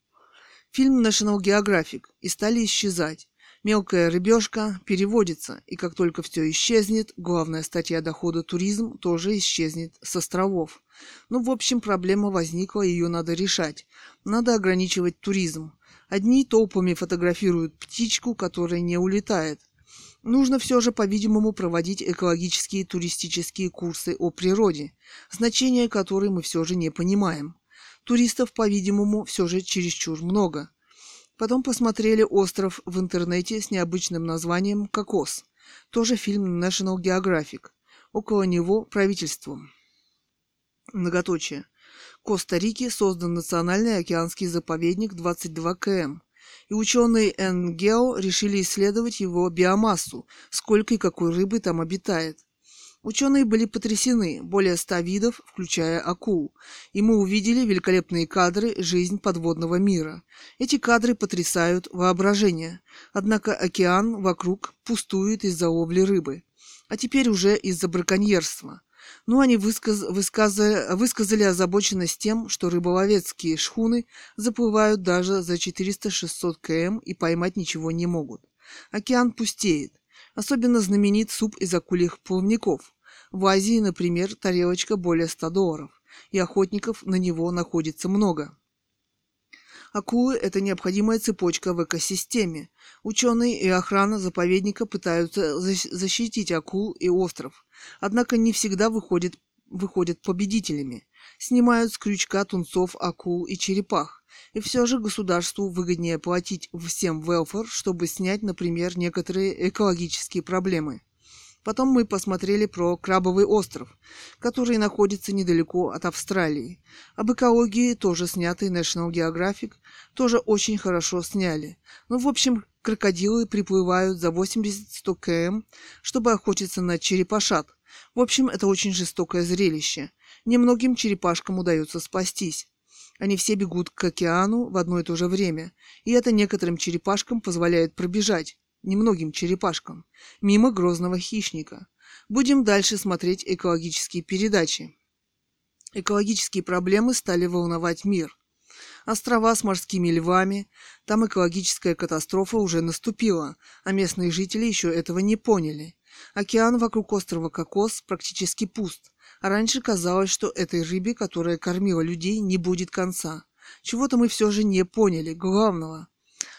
Фильм National Geographic и стали исчезать. Мелкая рыбешка переводится, и как только все исчезнет, главная статья дохода туризм тоже исчезнет с островов. Ну, в общем, проблема возникла, ее надо решать. Надо ограничивать туризм. Одни толпами фотографируют птичку, которая не улетает. Нужно все же, по-видимому, проводить экологические туристические курсы о природе, значение которой мы все же не понимаем. Туристов, по-видимому, все же чересчур много. Потом посмотрели остров в интернете с необычным названием «Кокос». Тоже фильм National Geographic. Около него правительством. Многоточие. Коста-Рике создан национальный океанский заповедник двадцать два километра. И ученые эн джи о решили исследовать его биомассу, сколько и какой рыбы там обитает. Ученые были потрясены, более ста видов, включая акул, и мы увидели великолепные кадры «Жизнь подводного мира». Эти кадры потрясают воображение, однако океан вокруг пустует из-за ловли рыбы, а теперь уже из-за браконьерства. Но они высказ... высказали... высказали озабоченность тем, что рыболовецкие шхуны заплывают даже за четыреста-шестьсот километров и поймать ничего не могут. Океан пустеет. Особенно знаменит суп из акульих плавников. В Азии, например, тарелочка более ста долларов, и охотников на него находится много. Акулы – это необходимая цепочка в экосистеме. Ученые и охрана заповедника пытаются защитить акул и остров, однако не всегда выходят, выходят победителями. Снимают с крючка тунцов, акул и черепах. И все же государству выгоднее платить всем велфер, чтобы снять, например, некоторые экологические проблемы. Потом мы посмотрели про Крабовый остров, который находится недалеко от Австралии. Об экологии тоже снятый National Geographic, тоже очень хорошо сняли. Ну, в общем, крокодилы приплывают за восемьдесят-сто километров, чтобы охотиться на черепашат. В общем, это очень жестокое зрелище. Немногим черепашкам удается спастись. Они все бегут к океану в одно и то же время, и это некоторым черепашкам позволяет пробежать, немногим черепашкам, мимо грозного хищника. Будем дальше смотреть экологические передачи. Экологические проблемы стали волновать мир. Острова с морскими львами, там экологическая катастрофа уже наступила, а местные жители еще этого не поняли. Океан вокруг острова Кокос практически пуст. А раньше казалось, что этой рыбе, которая кормила людей, не будет конца. Чего-то мы все же не поняли, главного,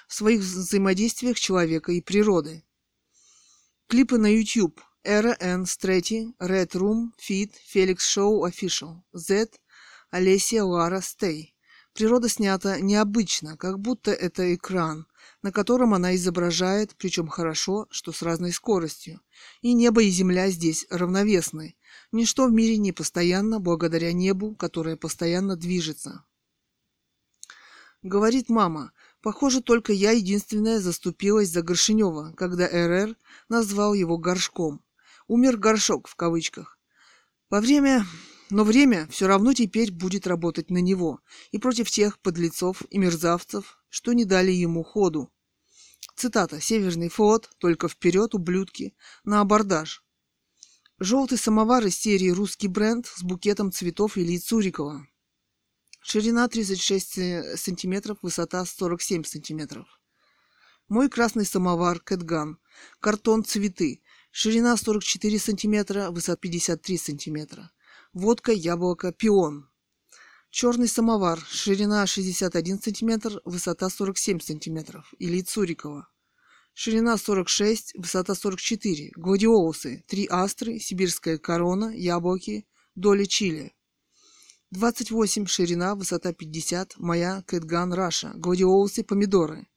в своих взаимодействиях человека и природы. Клипы на YouTube. Эра Н. Стрети, Red Room, Fit, Felix Show Official, Z, Олеся Лара Стей. Природа снята необычно, как будто это экран, на котором она изображает, причем хорошо, что с разной скоростью. И небо, и земля здесь равновесны. Ничто в мире не постоянно, благодаря небу, которое постоянно движется. Говорит мама, похоже, только я единственная заступилась за Горшенева, когда эр эр назвал его горшком. Умер горшок, в кавычках. Во время... Но время все равно теперь будет работать на него и против тех подлецов и мерзавцев, что не дали ему ходу. Цитата. «Северный флот, только вперед, ублюдки, на абордаж». Желтый самовар из серии «Русский бренд» с букетом цветов Ильи Цурикова. Ширина тридцать шесть сантиметров, высота сорок семь сантиметров. Мой красный самовар, Кэтган, картон, цветы. Ширина сорок четыре сантиметра, высота пятьдесят три сантиметра. Водка, яблоко, пион. Черный самовар. Ширина шестьдесят один сантиметр, высота сорок семь сантиметров. Ильи Цурикова. Ширина сорок шесть, высота сорок четыре. Гладиолусы. Три астры, сибирская корона, яблоки, доли чили. двадцать восемь. Ширина, высота пятьдесят. Моя Кэтган Раша. Гладиолусы, помидоры.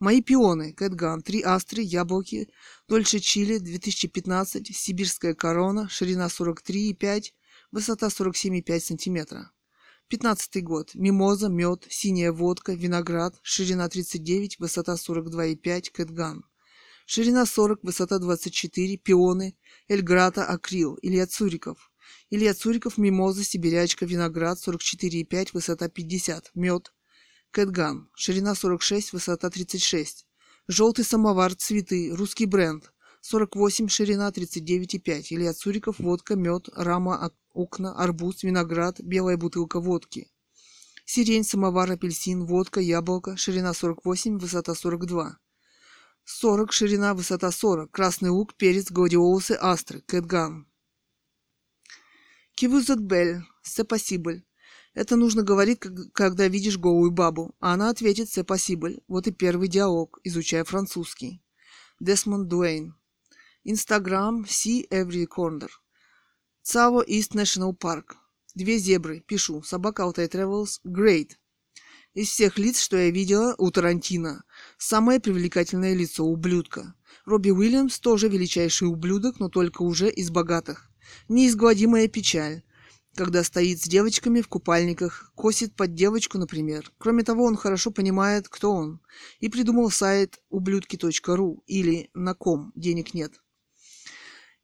Мои пионы. Кэтган. Три астры, яблоки, дольче чили, две тысячи пятнадцать. Сибирская корона. Ширина сорок три и пять. Высота сорок семь и пять сантиметра. пятнадцатый год. Мимоза, мед, синяя водка, виноград. Ширина тридцать девять, высота сорок два и пять, Кэтган. Ширина сорок, высота двадцать четыре, пионы, Эльграта, акрил. Илья Цуриков. Илья Цуриков, мимоза, сибирячка, виноград, сорок четыре и пять, высота пятьдесят, мед, Кэтган. Ширина сорок шесть, высота тридцать шесть. Желтый самовар, цветы, русский бренд. сорок восемь, ширина тридцать девять и пять. Илья Цуриков, водка, мед, рама, окна, арбуз, виноград, белая бутылка водки. Сирень, самовар, апельсин, водка, яблоко. Ширина сорок восемь, высота сорок два. сорок, ширина, высота сорок. Красный лук, перец, гладиолусы, астры, Кэтган. Кивузетбель, сепасибль. Это нужно говорить, когда видишь голую бабу. А она ответит сепасибль. Вот и первый диалог, изучая французский. Десмонд Дуэйн. Инстаграм See Every Corner. Цаво East National Park. Две зебры. Пишу. Собака Altai Travels. Great. Из всех лиц, что я видела у Тарантино, самое привлекательное лицо ублюдка. Робби Уильямс тоже величайший ублюдок, но только уже из богатых. Неизгладимая печаль, когда стоит с девочками в купальниках, косит под девочку, например. Кроме того, он хорошо понимает, кто он, и придумал сайт ублюдки точка ру или на ком денег нет.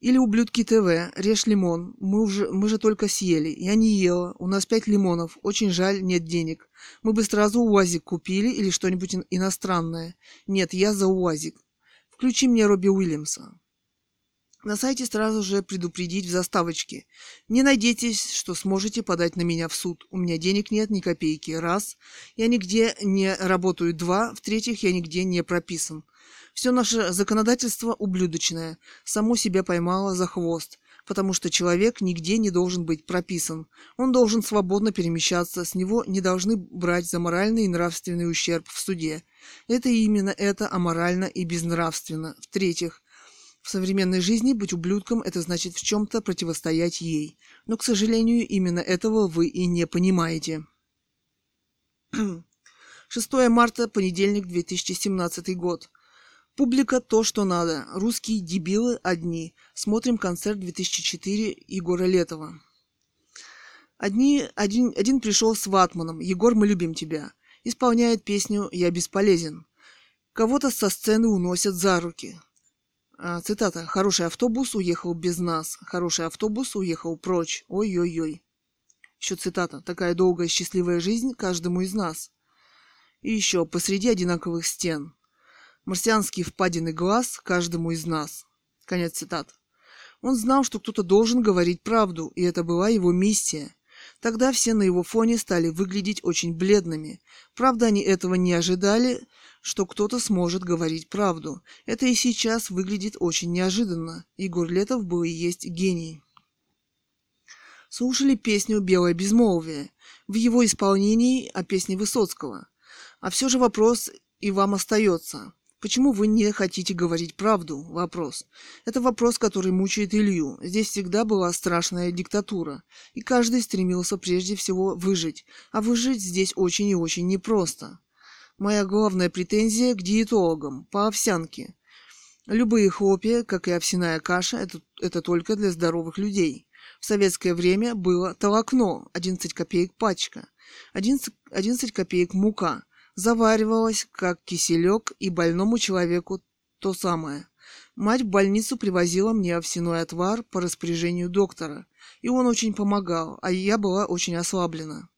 Или ублюдки ТВ, режь лимон, мы, уже, мы же только съели, я не ела, у нас пять лимонов, очень жаль, нет денег. Мы бы сразу УАЗик купили или что-нибудь иностранное. Нет, я за УАЗик. Включи мне Робби Уильямса. На сайте сразу же предупредить в заставочке. Не надейтесь, что сможете подать на меня в суд. У меня денег нет ни копейки. Раз. Я нигде не работаю. Два. В-третьих, я нигде не прописан. Все наше законодательство ублюдочное. Само себя поймало за хвост. Потому что человек нигде не должен быть прописан. Он должен свободно перемещаться. С него не должны брать за моральный и нравственный ущерб в суде. Это именно это аморально и безнравственно. В-третьих, в современной жизни быть ублюдком – это значит в чем-то противостоять ей. Но, к сожалению, именно этого вы и не понимаете. шестое марта, понедельник, две тысячи семнадцатый год. Публика – то, что надо. Русские дебилы одни. Смотрим концерт две тысячи четыре Егора Летова. Одни, один, один пришел с ватманом. «Егор, мы любим тебя». Исполняет песню «Я бесполезен». Кого-то со сцены уносят за руки. Цитата. «Хороший автобус уехал без нас. Хороший автобус уехал прочь. Ой-ой-ой». Еще цитата. «Такая долгая счастливая жизнь каждому из нас». И еще. «Посреди одинаковых стен. Марсианские впадины глаз каждому из нас». Конец цитат. Он знал, что кто-то должен говорить правду, и это была его миссия. Тогда все на его фоне стали выглядеть очень бледными. Правда, они этого не ожидали, что кто-то сможет говорить правду. Это и сейчас выглядит очень неожиданно. Егор Летов был и есть гений. Слушали песню «Белое безмолвие» в его исполнении о песне Высоцкого. А все же вопрос и вам остается. Почему вы не хотите говорить правду? Вопрос. Это вопрос, который мучает Илью. Здесь всегда была страшная диктатура. И каждый стремился прежде всего выжить. А выжить здесь очень и очень непросто. Моя главная претензия к диетологам. По овсянке. Любые хлопья, как и овсяная каша, это, это только для здоровых людей. В советское время было толокно. одиннадцать копеек пачка. одиннадцать, одиннадцать копеек мука. Заваривалась, как киселек, и больному человеку то самое. Мать в больницу привозила мне овсяной отвар по распоряжению доктора, и он очень помогал, а я была очень ослаблена.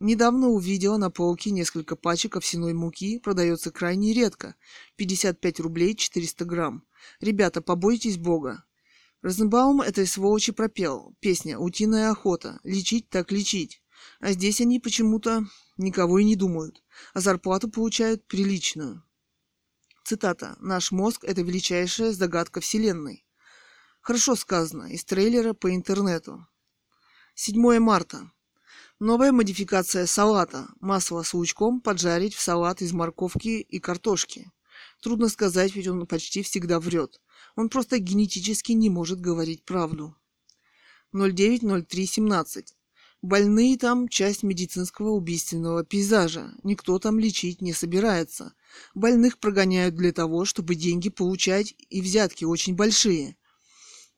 Недавно увидела на полке несколько пачек овсяной муки, продается крайне редко, пятьдесят пять рублей четыреста грамм. Ребята, побойтесь Бога. Розенбаум этой сволочи пропел, песня «Утиная охота», лечить так лечить. А здесь они почему-то никого и не думают, а зарплату получают приличную. Цитата. «Наш мозг – это величайшая загадка Вселенной. Хорошо сказано, из трейлера по интернету. седьмое марта. Новая модификация салата. Масло с лучком поджарить в салат из морковки и картошки. Трудно сказать, ведь он почти всегда врет. Он просто генетически не может говорить правду. ноль девять ноль три семнадцать. Больные там часть медицинского убийственного пейзажа. Никто там лечить не собирается. Больных прогоняют для того, чтобы деньги получать, и взятки очень большие.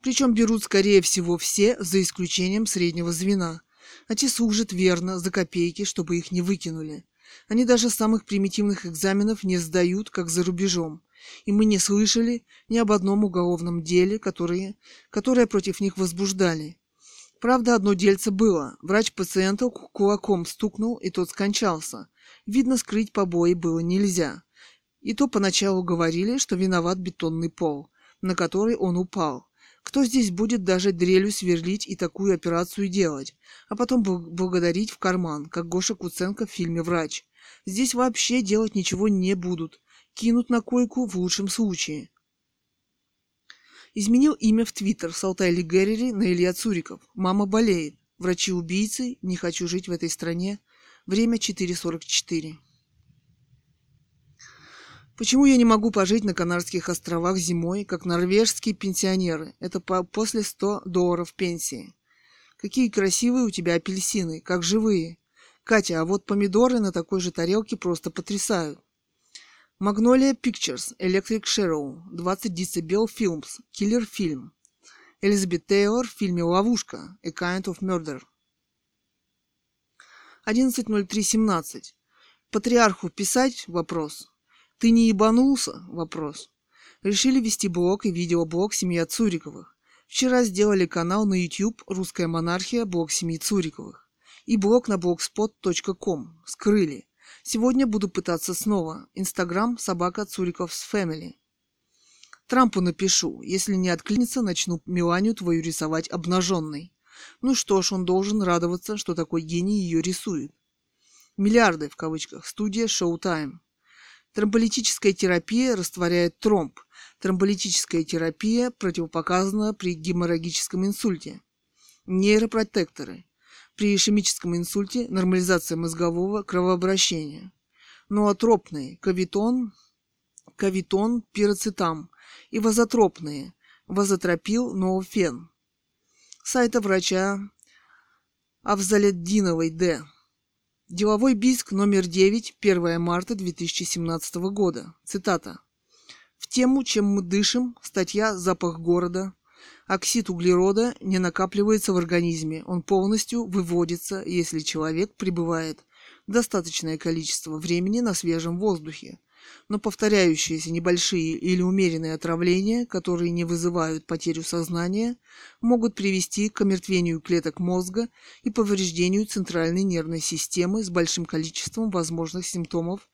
Причем берут, скорее всего, все, за исключением среднего звена. А те служат верно, за копейки, чтобы их не выкинули. Они даже самых примитивных экзаменов не сдают, как за рубежом. И мы не слышали ни об одном уголовном деле, которые, которое против них возбуждали. Правда, одно дельце было. Врач пациента кулаком стукнул, и тот скончался. Видно, скрыть побои было нельзя. И то поначалу говорили, что виноват бетонный пол, на который он упал. Кто здесь будет даже дрелью сверлить и такую операцию делать? А потом благодарить в карман, как Гоша Куценко в фильме «Врач». Здесь вообще делать ничего не будут. Кинут на койку в лучшем случае. Изменил имя в Твиттер с Алтайли Герери на Илья Цуриков. Мама болеет. Врачи-убийцы. Не хочу жить в этой стране. Время четыре сорок четыре. Почему я не могу пожить на Канарских островах зимой, как норвежские пенсионеры? Это по- после сто долларов пенсии. Какие красивые у тебя апельсины, как живые. Катя, а вот помидоры на такой же тарелке просто потрясают. Magnolia Pictures, Electric Shadow, двадцать децибел Films, Killer Film, Элизабет Тейлор в фильме «Ловушка», A Kind of Murder. одиннадцать ноль три семнадцать. Патриарху писать? Вопрос. Ты не ебанулся? Вопрос. Решили вести блог и видеоблог «Семья Цуриковых». Вчера сделали канал на YouTube «Русская монархия. Блог семьи Цуриковых» и блог на блогспот точка ком. Скрыли. Сегодня буду пытаться снова. Инстаграм собака Цуриковс Фэмили. Трампу напишу. Если не отклинится, начну Меланию твою рисовать обнаженной. Ну что ж, он должен радоваться, что такой гений ее рисует. Миллиарды, в кавычках, студия Showtime. Тромболитическая терапия растворяет тромб. Тромболитическая терапия противопоказана при геморрагическом инсульте. Нейропротекторы. При ишемическом инсульте нормализация мозгового кровообращения. Ноотропные – кавитон, кавитон, пироцетам. И вазотропные – вазотропил, ноуфен. Сайта врача Авзалетдиновой Д. Деловой Бийск, номер девять, первое марта две тысячи семнадцатого года. Цитата. В тему «Чем мы дышим» статья «Запах города». Оксид углерода не накапливается в организме, он полностью выводится, если человек пребывает достаточное количество времени на свежем воздухе. Но повторяющиеся небольшие или умеренные отравления, которые не вызывают потерю сознания, могут привести к омертвению клеток мозга и повреждению центральной нервной системы с большим количеством возможных симптомов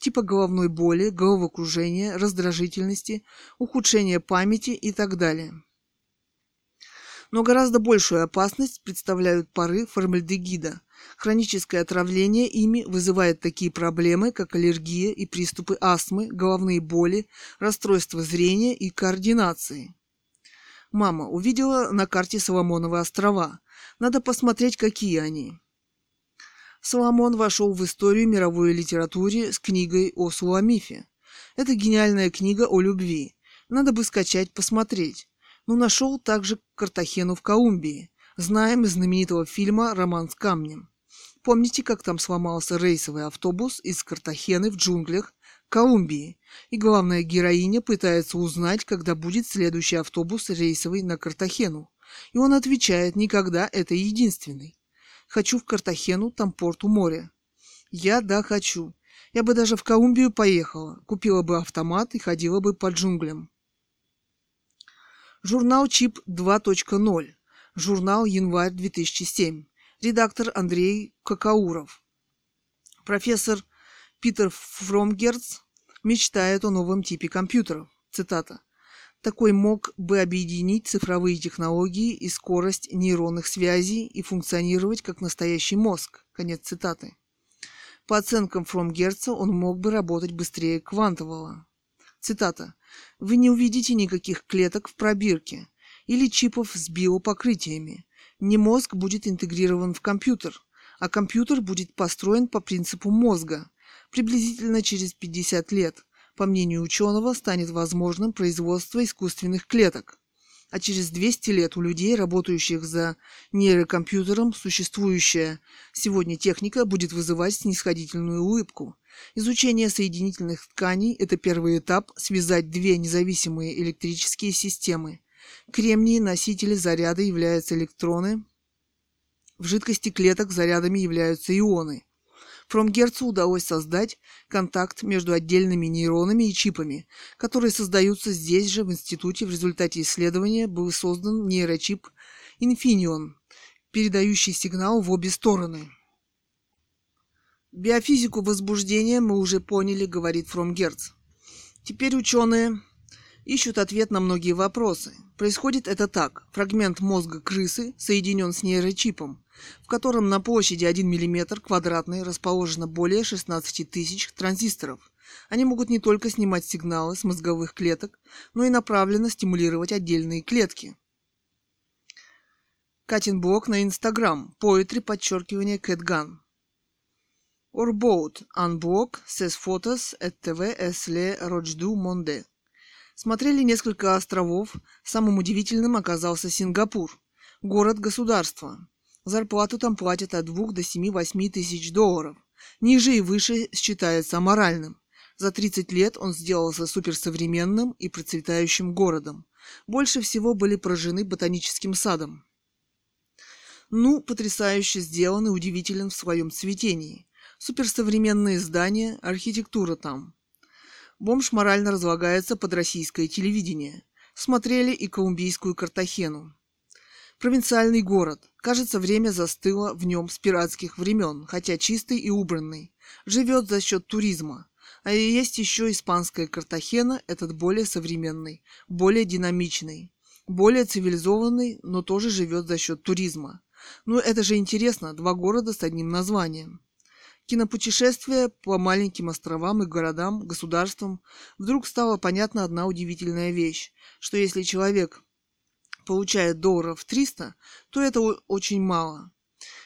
типа головной боли, головокружения, раздражительности, ухудшения памяти и так далее. Но гораздо большую опасность представляют пары формальдегида. Хроническое отравление ими вызывает такие проблемы, как аллергия и приступы астмы, головные боли, расстройство зрения и координации. Мама увидела на карте Соломоновы острова. Надо посмотреть, какие они. Соломон вошел в историю мировой литературы с книгой о Суламифе. Это гениальная книга о любви. Надо бы скачать, посмотреть. Но нашел также Картахену в Колумбии. Знаем из знаменитого фильма «Роман с камнем». Помните, как там сломался рейсовый автобус из Картахены в джунглях Колумбии? И главная героиня пытается узнать, когда будет следующий автобус рейсовый на Картахену. И он отвечает: «Никогда, это единственный. Хочу в Картахену, там порт у моря». Я, да, хочу. Я бы даже в Колумбию поехала, купила бы автомат и ходила бы по джунглям. Журнал «Чип два точка ноль». Журнал «Январь две тысячи седьмой». Редактор Андрей Кокауров. Профессор Питер Фромгерц мечтает о новом типе компьютеров. Цитата. «Такой мог бы объединить цифровые технологии и скорость нейронных связей и функционировать как настоящий мозг». Конец цитаты. По оценкам Фромгерца, он мог бы работать быстрее квантового. Цитата. «Вы не увидите никаких клеток в пробирке. или чипов с биопокрытиями. Не мозг будет интегрирован в компьютер, а компьютер будет построен по принципу мозга. Приблизительно через пятьдесят лет, по мнению ученого, станет возможным производство искусственных клеток. А через двести лет у людей, работающих за нейрокомпьютером, существующая сегодня техника будет вызывать снисходительную улыбку. Изучение соединительных тканей – это первый этап связать две независимые электрические системы. Кремнии – носители заряда являются электроны, в жидкости клеток зарядами являются ионы. Фромгерцу удалось создать контакт между отдельными нейронами и чипами, которые создаются здесь же, в институте. В результате исследования был создан нейрочип «Инфинион», передающий сигнал в обе стороны. «Биофизику возбуждения мы уже поняли», — говорит Фромгерц. Теперь ученые ищут ответ на многие вопросы. Происходит это так. Фрагмент мозга крысы соединен с нейрочипом, в котором на площади один миллиметр квадратный расположено более шестнадцати тысяч транзисторов. Они могут не только снимать сигналы с мозговых клеток, но и направленно стимулировать отдельные клетки. Катин блог на Инстаграм. Poetry, подчеркивание, Кэтган. Or both, unblock, ses photos, et tv, es le roch du monde. Смотрели несколько островов. Самым удивительным оказался Сингапур. Город-государство. Зарплату там платят от двух до семи-восьми тысяч долларов. Ниже и выше считается аморальным. За тридцать лет он сделался суперсовременным и процветающим городом. Больше всего были поражены ботаническим садом. Ну, потрясающе сделан и удивителен в своем цветении. Суперсовременные здания, архитектура там. Бомж морально разлагается под российское телевидение. Смотрели и колумбийскую Картахену. Провинциальный город. Кажется, время застыло в нем с пиратских времен, хотя чистый и убранный. Живет за счет туризма. А есть еще испанская Картахена, этот более современный, более динамичный, более цивилизованный, но тоже живет за счет туризма. Ну это же интересно, два города с одним названием. Кинопутешествие по маленьким островам и городам, государствам. Вдруг стала понятна одна удивительная вещь, что если человек получает долларов триста, то это очень мало.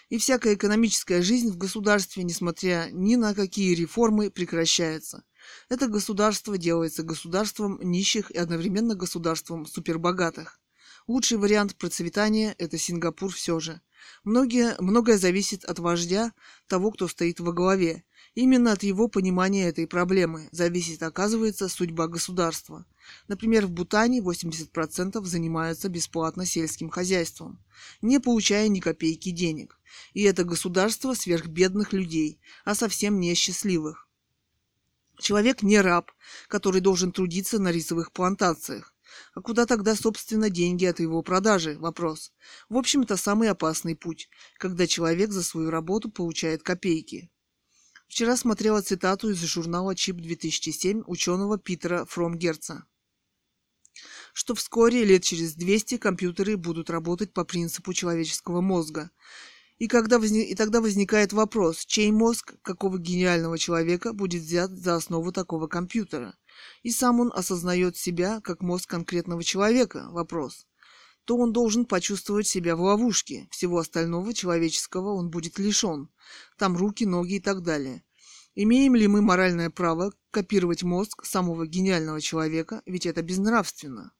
И всякая экономическая жизнь в государстве, несмотря ни на какие реформы, прекращается. Это государство делается государством нищих и одновременно государством супербогатых. Лучший вариант процветания – это Сингапур все же. Многие, многое зависит от вождя, того, кто стоит во главе. Именно от его понимания этой проблемы зависит, оказывается, судьба государства. Например, в Бутане восемьдесят процентов занимаются бесплатно сельским хозяйством, не получая ни копейки денег. И это государство сверхбедных людей, а совсем не счастливых. Человек не раб, который должен трудиться на рисовых плантациях. А куда тогда, собственно, деньги от его продажи? Вопрос. В общем, это самый опасный путь, когда человек за свою работу получает копейки. Вчера смотрела цитату из журнала «Чип две тысячи семь» ученого Питера Фромгерца, что вскоре, лет через двести, компьютеры будут работать по принципу человеческого мозга. И, когда возник... И тогда возникает вопрос, чей мозг, какого гениального человека будет взят за основу такого компьютера? И сам он осознает себя как мозг конкретного человека, вопрос, то он должен почувствовать себя в ловушке. Всего остального человеческого он будет лишен. Там руки, ноги и так далее. Имеем ли мы моральное право копировать мозг самого гениального человека? Ведь это безнравственно.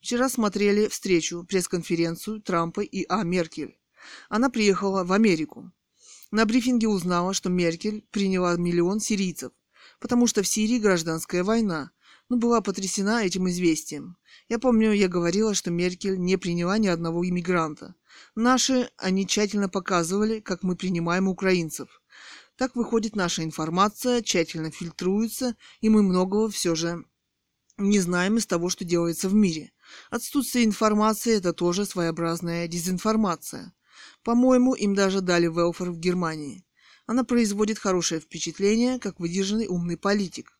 Вчера смотрели встречу, пресс-конференцию Трампа и А. Меркель. Она приехала в Америку. На брифинге узнала, что Меркель приняла миллион сирийцев, потому что в Сирии гражданская война, но была потрясена этим известием. Я помню, я говорила, что Меркель не приняла ни одного иммигранта. Наши, они тщательно показывали, как мы принимаем украинцев. Так выходит наша информация, тщательно фильтруется, и мы многого все же не знаем из того, что делается в мире. Отсутствие информации – это тоже своеобразная дезинформация. По-моему, им даже дали велфер в Германии. Она производит хорошее впечатление, как выдержанный умный политик.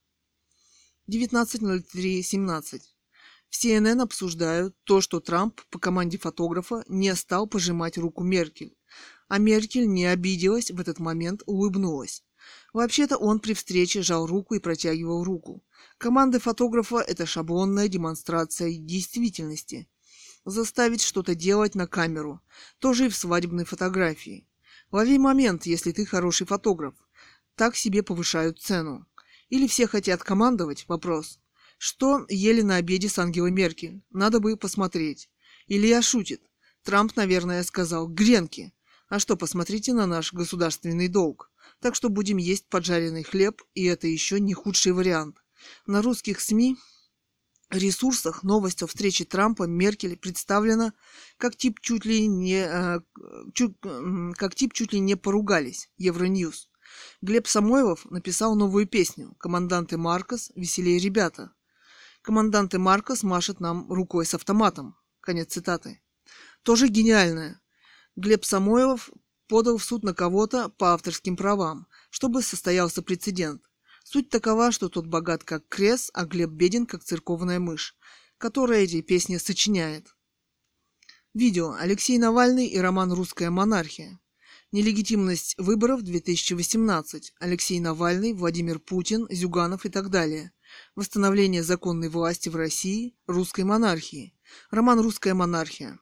девятнадцать ноль три семнадцать. В Си Эн Эн обсуждают то, что Трамп по команде фотографа не стал пожимать руку Меркель. А Меркель не обиделась, в этот момент улыбнулась. Вообще-то он при встрече жал руку и протягивал руку. Команда фотографа – это шаблонная демонстрация действительности. заставить что-то делать на камеру. Тоже и в свадебной фотографии. Лови момент, если ты хороший фотограф. Так себе повышают цену. Или все хотят командовать? Вопрос. Что ели на обеде с Ангелой Меркель? Надо бы посмотреть. Илья шутит. Трамп, наверное, сказал: гренки. А что, посмотрите на наш государственный долг. Так что будем есть поджаренный хлеб, и это еще не худший вариант. На русских СМИ ресурсах новость о встрече Трампа Меркель представлена как тип чуть ли не, чуть, как тип чуть ли не поругались. Евроньюз. Глеб Самойлов написал новую песню «Команданте Маркос, веселее ребята». «Команданте Маркос машет нам рукой с автоматом». Конец цитаты. Тоже гениальная. Глеб Самойлов подал в суд на кого-то по авторским правам, чтобы состоялся прецедент. Суть такова, что тот богат как крес, а Глеб беден как церковная мышь, которая эти песни сочиняет. Видео. Алексей Навальный и роман «Русская монархия». Нелегитимность выборов две тысячи восемнадцать. Алексей Навальный, Владимир Путин, Зюганов и так далее. Восстановление законной власти в России, русской монархии. Роман «Русская монархия».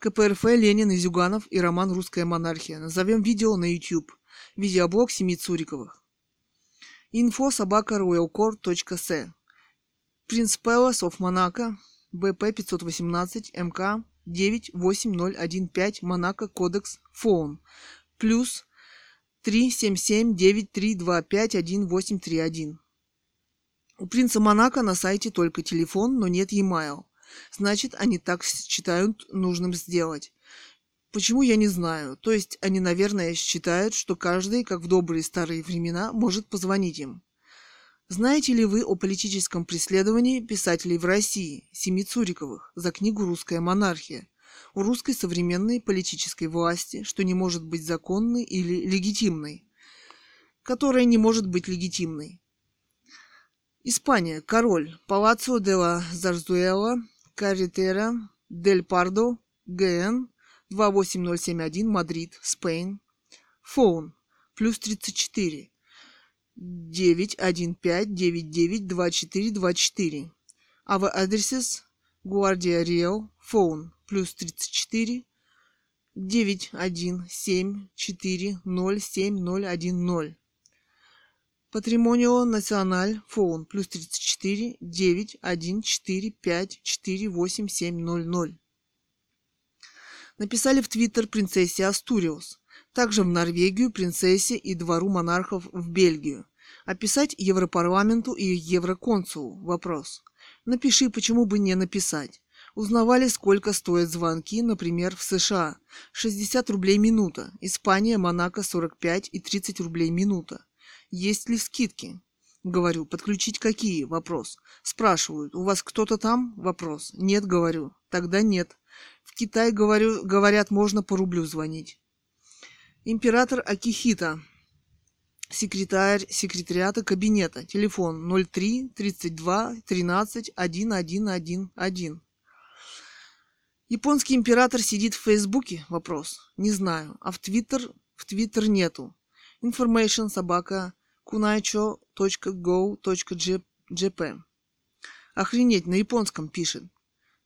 КПРФ, Ленин и Зюганов и роман «Русская монархия». Назовем видео на YouTube. Видеоблог семи Цуриковых. Инфо собака royalcourt.se. Принц Пэлас оф Монако, бэ пэ пятьсот восемнадцать эм ка девять восемь ноль один пять, Монако, Кодекс, Фоум, плюс три семь семь девять три два пять один восемь три один. У принца Монако на сайте только телефон, но нет e-mail. Значит, они так считают нужным сделать. Почему, я не знаю. То есть они, наверное, считают, что каждый, как в добрые старые времена, может позвонить им. Знаете ли вы о политическом преследовании писателей в России, семи Цуриковых, за книгу «Русская монархия» о русской современной политической власти, что не может быть законной или легитимной, которая не может быть легитимной? Испания. Король. Палаццо де ла Зарзуэла, Карретера, Дель Пардо, ГН, два восемь ноль семь один, Мадрид, Спейн, Фоун, плюс тридцать четыре. девять один пять девять девять два четыре два четыре. Our addresses Guardia Real Phone плюс тридцать четыре девять один семь четыре ноль семь ноль один ноль. Patrimonio Nacional Phone плюс тридцать четыре девять один четыре пять четыре восемь семь ноль ноль. Написали в Твиттер принцессе Астуриус. Также в Норвегию, принцессе и двору монархов в Бельгию. Описать Европарламенту и Евроконсулу? Вопрос. Напиши, почему бы не написать. Узнавали, сколько стоят звонки, например, в США. шестьдесят рублей минута. Испания, Монако сорок пять и тридцать рублей минута. Есть ли скидки? Говорю. Подключить какие? Вопрос. Спрашивают. У вас кто-то там? Вопрос. Нет, говорю. Тогда нет. В Китае, говорю, говорят, можно по рублю звонить. Император Акихито, секретарь секретариата кабинета, телефон ноль три тридцать два тринадцать одиннадцать одиннадцать. Японский император сидит в Фейсбуке? Вопрос. Не знаю. А в Твиттер? В Твиттер нету. Information собака kunaicho точка гоу точка джей пи. Охренеть, на японском пишет.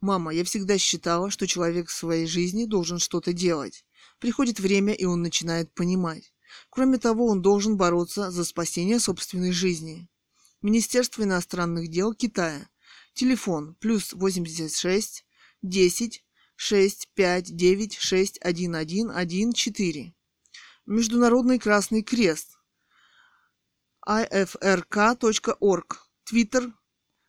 Мама, я всегда считала, что человек в своей жизни должен что-то делать. Приходит время, и он начинает понимать. Кроме того, он должен бороться за спасение собственной жизни. Министерство иностранных дел Китая. Телефон плюс восемьдесят шесть десять шестьдесят пять девяносто шесть одиннадцать четырнадцать. Международный Красный Крест. ай эф эр ка точка орг. твиттер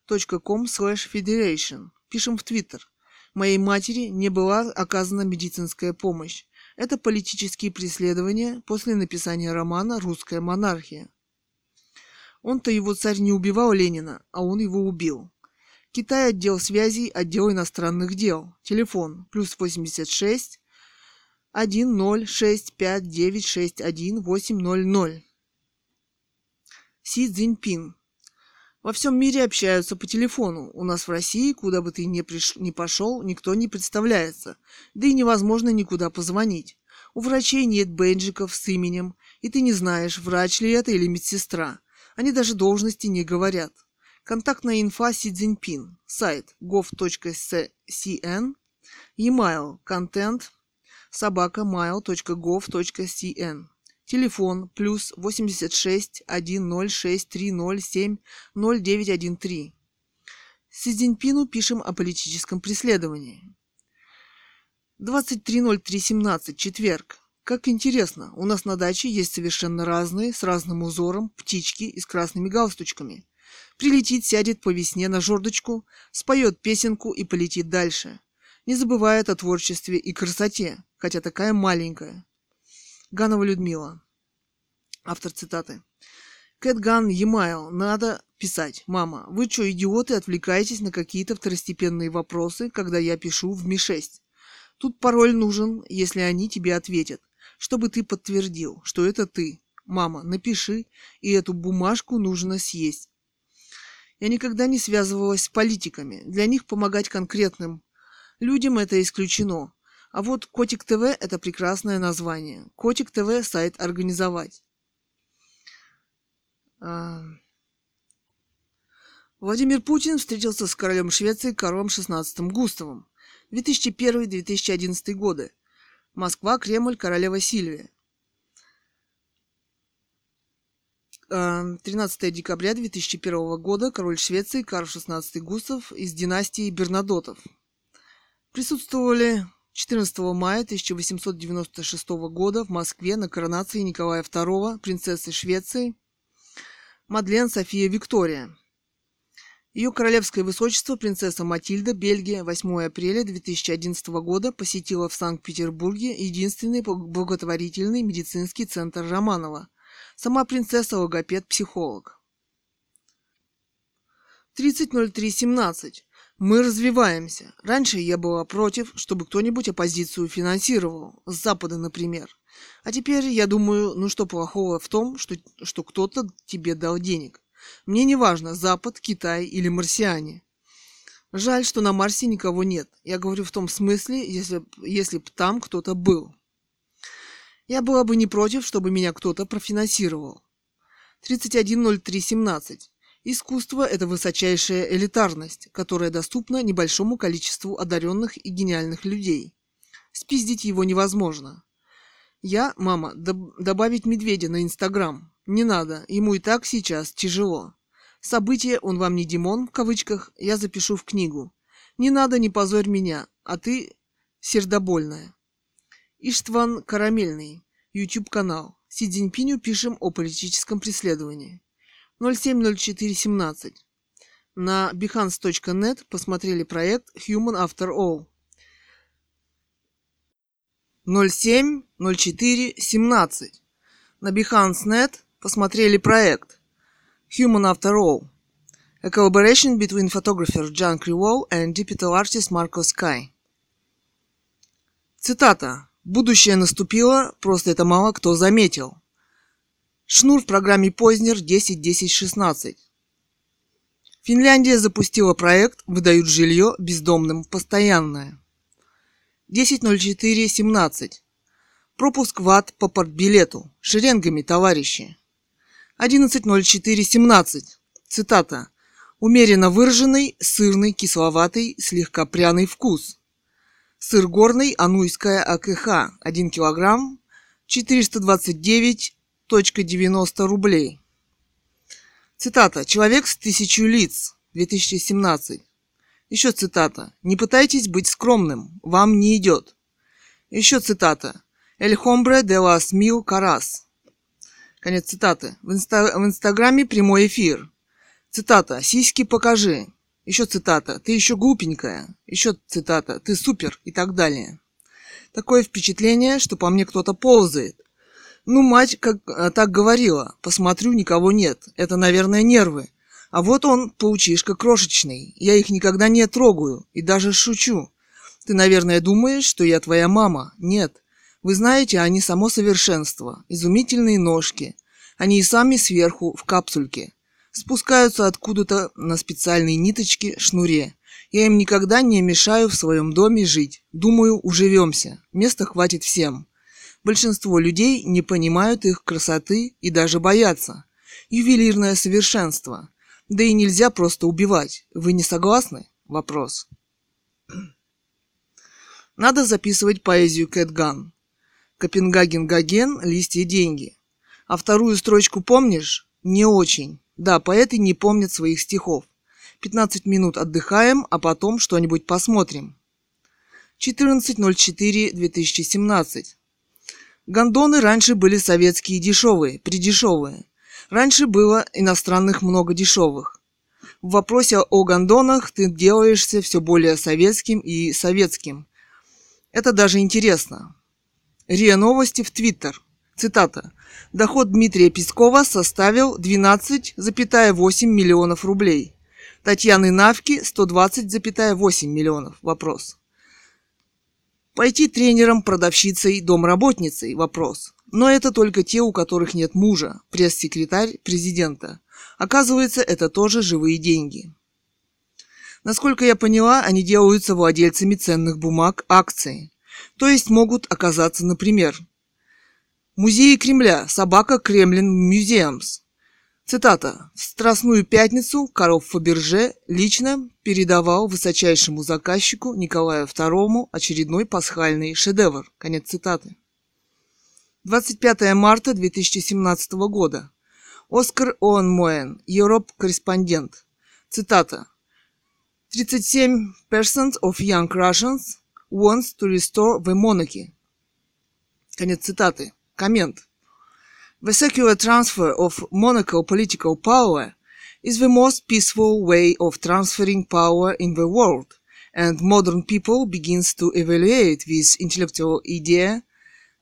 точка ком слэш федерейшн. Пишем в Твиттер. Моей матери не была оказана медицинская помощь. Это политические преследования после написания романа «Русская монархия». Он-то, его царь, не убивал Ленина, а он его убил. Китай, отдел связей, отдел иностранных дел. Телефон плюс восемьдесят шесть один ноль шесть пять девять шесть один восемь ноль ноль. Си Цзиньпин. Во всем мире общаются по телефону. У нас в России, куда бы ты ни, приш... ни пошел, никто не представляется. Да и невозможно никуда позвонить. У врачей нет бейджиков с именем. И ты не знаешь, врач ли это или медсестра. Они даже должности не говорят. Контактная инфа Си Цзиньпин. Сайт gov.cn и-мейл контент собака мейл точка гов точка си эн. Телефон плюс восемьдесят шесть, один ноль шесть, три ноль семь, ноль девять один три. Си Цзиньпину пишем о политическом преследовании. двадцать три ноль три семнадцать, четверг. Как интересно, у нас на даче есть совершенно разные, с разным узором, птички и с красными галстучками. Прилетит, сядет по весне на жердочку, споет песенку и полетит дальше, не забывая о творчестве и красоте, хотя такая маленькая. Ганова Людмила. Автор цитаты. Кэтган Емайл. Надо писать. Мама, вы чё, идиоты, отвлекаетесь на какие-то второстепенные вопросы, когда я пишу в эм и шесть. Тут пароль нужен, если они тебе ответят, чтобы ты подтвердил, что это ты. Мама, напиши, и эту бумажку нужно съесть. Я никогда не связывалась с политиками. Для них помогать конкретным людям это исключено. А вот Котик ТВ – это прекрасное название. Котик ТВ сайт организовать. А... Владимир Путин встретился с королем Швеции Карлом шестнадцатым Густавом. две тысячи первый — две тысячи одиннадцатый годы. Москва, Кремль, королева Сильвия. тринадцатого декабря две тысячи первого года король Швеции Карл шестнадцатый Густав из династии Бернадотов. Присутствовали четырнадцатого мая тысяча восемьсот девяносто шестого года в Москве на коронации Николая второго, принцессы Швеции, Мадлен София Виктория. Ее королевское высочество принцесса Матильда, Бельгия, восьмого апреля две тысячи одиннадцатого года посетила в Санкт-Петербурге единственный благотворительный медицинский центр Романова. Сама принцесса логопед-психолог. тридцать ноль три семнадцать. Мы развиваемся. Раньше я была против, чтобы кто-нибудь оппозицию финансировал, с Запада, например. А теперь я думаю, ну что плохого в том, что, что кто-то тебе дал денег. Мне не важно, Запад, Китай или марсиане. Жаль, что на Марсе никого нет. Я говорю в том смысле, если, если бы там кто-то был. Я была бы не против, чтобы меня кто-то профинансировал. тридцать один ноль три семнадцать. Искусство – это высочайшая элитарность, которая доступна небольшому количеству одаренных и гениальных людей. Спиздить его невозможно. Я, мама, доб- добавить Медведя на Инстаграм. Не надо, ему и так сейчас тяжело. Событие «Он вам не Димон» в кавычках я запишу в книгу. Не надо, не позорь меня, а ты сердобольная. Иштван Карамельный. YouTube-канал. Си Цзиньпиню пишем о политическом преследовании. ноль семь ноль четыре семнадцать. На биханс точка нет посмотрели проект Human After All. ноль семь ноль четыре семнадцать. На биханс точка нет посмотрели проект Human After All. A collaboration between photographer John Crewell and digital artist Marco Sky. Цитата. «Будущее наступило, просто это мало кто заметил». Шнур в программе «Познер» десять десять шестнадцать. Финляндия запустила проект «Выдают жилье бездомным постоянное». десять ноль четыре семнадцать. Пропуск в ад по партбилету. Шеренгами, товарищи. одиннадцать ноль четыре семнадцать. Цитата. «Умеренно выраженный, сырный, кисловатый, слегка пряный вкус». Сыр горный, Ануйская АКХ, один килограмм, четыреста двадцать девять девяносто рублей. Цитата. «Человек с тысячу лиц», две тысячи семнадцать. Еще цитата. «Не пытайтесь быть скромным, вам не идет». Еще цитата. «El hombre de las mil caras». Конец цитаты. В, инста- в Инстаграме прямой эфир. Цитата. «Сиськи покажи». Еще цитата. «Ты еще глупенькая». Еще цитата. «Ты супер» и так далее. Такое впечатление, что по мне кто-то ползает. Ну, мать как, так говорила. Посмотрю, никого нет. Это, наверное, нервы. А вот он, паучишка крошечный. Я их никогда не трогаю и даже шучу. Ты, наверное, думаешь, что я твоя мама. Нет. Вы знаете, они само совершенство. Изумительные ножки. Они и сами сверху в капсульке. Спускаются откуда-то на специальной ниточке, шнуре. Я им никогда не мешаю в своем доме жить. Думаю, уживемся. Места хватит всем. Большинство людей не понимают их красоты и даже боятся. Ювелирное совершенство. Да и нельзя просто убивать. Вы не согласны? Вопрос. Надо записывать поэзию Кэт Ганн. Копенгаген, Гоген, листья, деньги. А вторую строчку помнишь? Не очень. Да, поэты не помнят своих стихов. пятнадцать минут отдыхаем, а потом что-нибудь посмотрим. четырнадцатое ноль четвёртое две тысячи семнадцатого. Гондоны раньше были советские дешевые, придешевые. Раньше было иностранных много дешевых. В вопросе о гондонах ты делаешься все более советским и советским. Это даже интересно. РИА Новости в Твиттер. Цитата. Доход Дмитрия Пескова составил двенадцать целых восемь десятых миллионов рублей. Татьяны Навки сто двадцать целых восемь десятых миллионов. Вопрос. Пойти тренером, продавщицей, домработницей? Вопрос. Но это только те, у которых нет мужа, пресс-секретарь президента. Оказывается, это тоже живые деньги. Насколько я поняла, они делаются владельцами ценных бумаг, акций. То есть могут оказаться, например, музеи Кремля, собака Кремлин Музеумс. Цитата. В Страстную пятницу коров Фаберже лично передавал высочайшему заказчику Николаю второму очередной пасхальный шедевр. Конец цитаты. двадцать пятое марта две тысячи семнадцатого года. Оскар О'Нмоен, Европ-корреспондент. Цитата. тридцать семь процентов of young Russians wants to restore the monarchy. Конец цитаты. Коммент. The secular transfer of monarchical political power is the most peaceful way of transferring power in the world, and modern people begins to evaluate this intellectual idea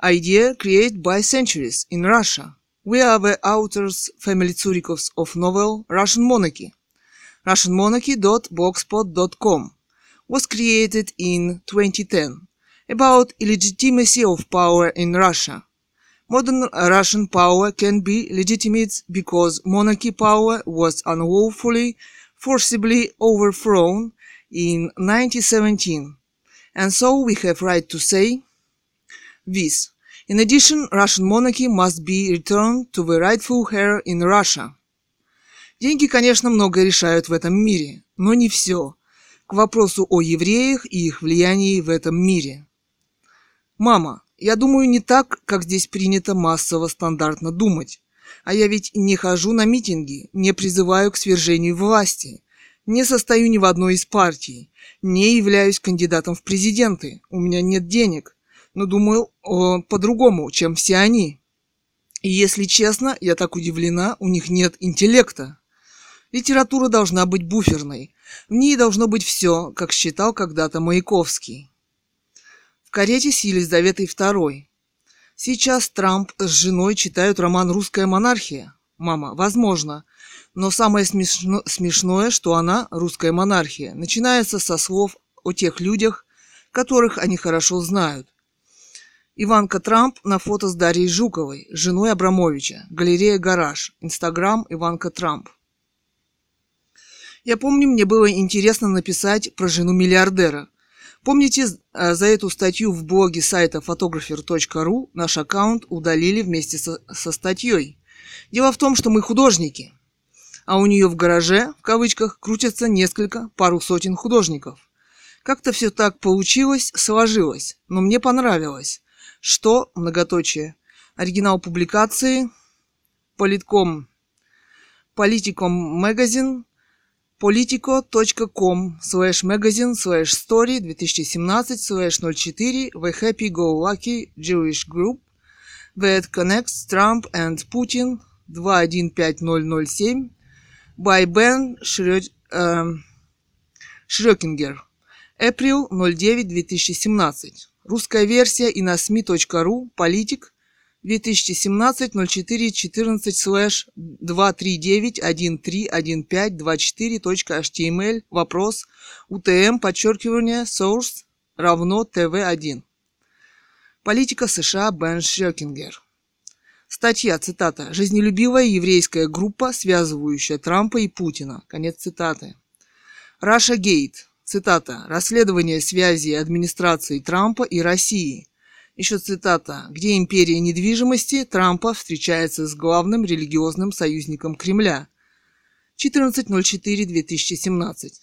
idea created by centuries in Russia. We are the authors, family Tsurikovs, of novel Russian Monarchy. Russian Monarchy dot blogspot dot com was created in twenty ten about illegitimacy of power in Russia. Modern Russian power can be legitimate because monarchy power was unlawfully, forcibly overthrown in nineteen seventeen. And so we have right to say this. In addition, Russian monarchy must be returned to the rightful heir in Russia. Деньги, конечно, многое решают в этом мире, но не все. К вопросу о евреях и их влиянии в этом мире. Мама, я думаю не так, как здесь принято массово стандартно думать. А я ведь не хожу на митинги, не призываю к свержению власти, не состою ни в одной из партий, не являюсь кандидатом в президенты, у меня нет денег. Но думаю э, по-другому, чем все они. И если честно, я так удивлена, у них нет интеллекта. Литература должна быть буферной. В ней должно быть все, как считал когда-то Маяковский. В карете с Елизаветой второй. Сейчас Трамп с женой читают роман «Русская монархия». Мама, возможно. Но самое смешно, смешное, что она, русская монархия, начинается со слов о тех людях, которых они хорошо знают. Иванка Трамп на фото с Дарьей Жуковой, женой Абрамовича. Галерея «Гараж». Инстаграм Иванка Трамп. Я помню, мне было интересно написать про жену миллиардера. Помните, за эту статью в блоге сайта фотографер точка ру наш аккаунт удалили вместе со, со статьей. Дело в том, что мы художники, а у нее в гараже, в кавычках, крутятся несколько, пару сотен художников. Как-то все так получилось, сложилось, но мне понравилось, что, многоточие, оригинал публикации Политком, Политиком Magazine, politico dot com slash magazine slash story twenty seventeen slash oh four The Happy Go Lucky Jewish Group that connects Trump and Putin two one five zero zero seven by Ben Schrödinger April ninth twenty seventeen Русская версия и на СМИ.ру Политик две тысячи семнадцать ноль четыре четырнадцать слэш два три девять один три один пять два четыре точка эйч ти эм эл Вопрос УТМ подчеркивание source равно тэ вэ один. Политика США Бен Шрёдингер. Статья, цитата. Жизнелюбивая еврейская группа, связывающая Трампа и Путина. Конец цитаты. Russiagate. Цитата. Расследование связи администрации Трампа и России. Еще цитата. Где империя недвижимости, Трампа встречается с главным религиозным союзником Кремля. четырнадцатое апреля две тысячи семнадцатого.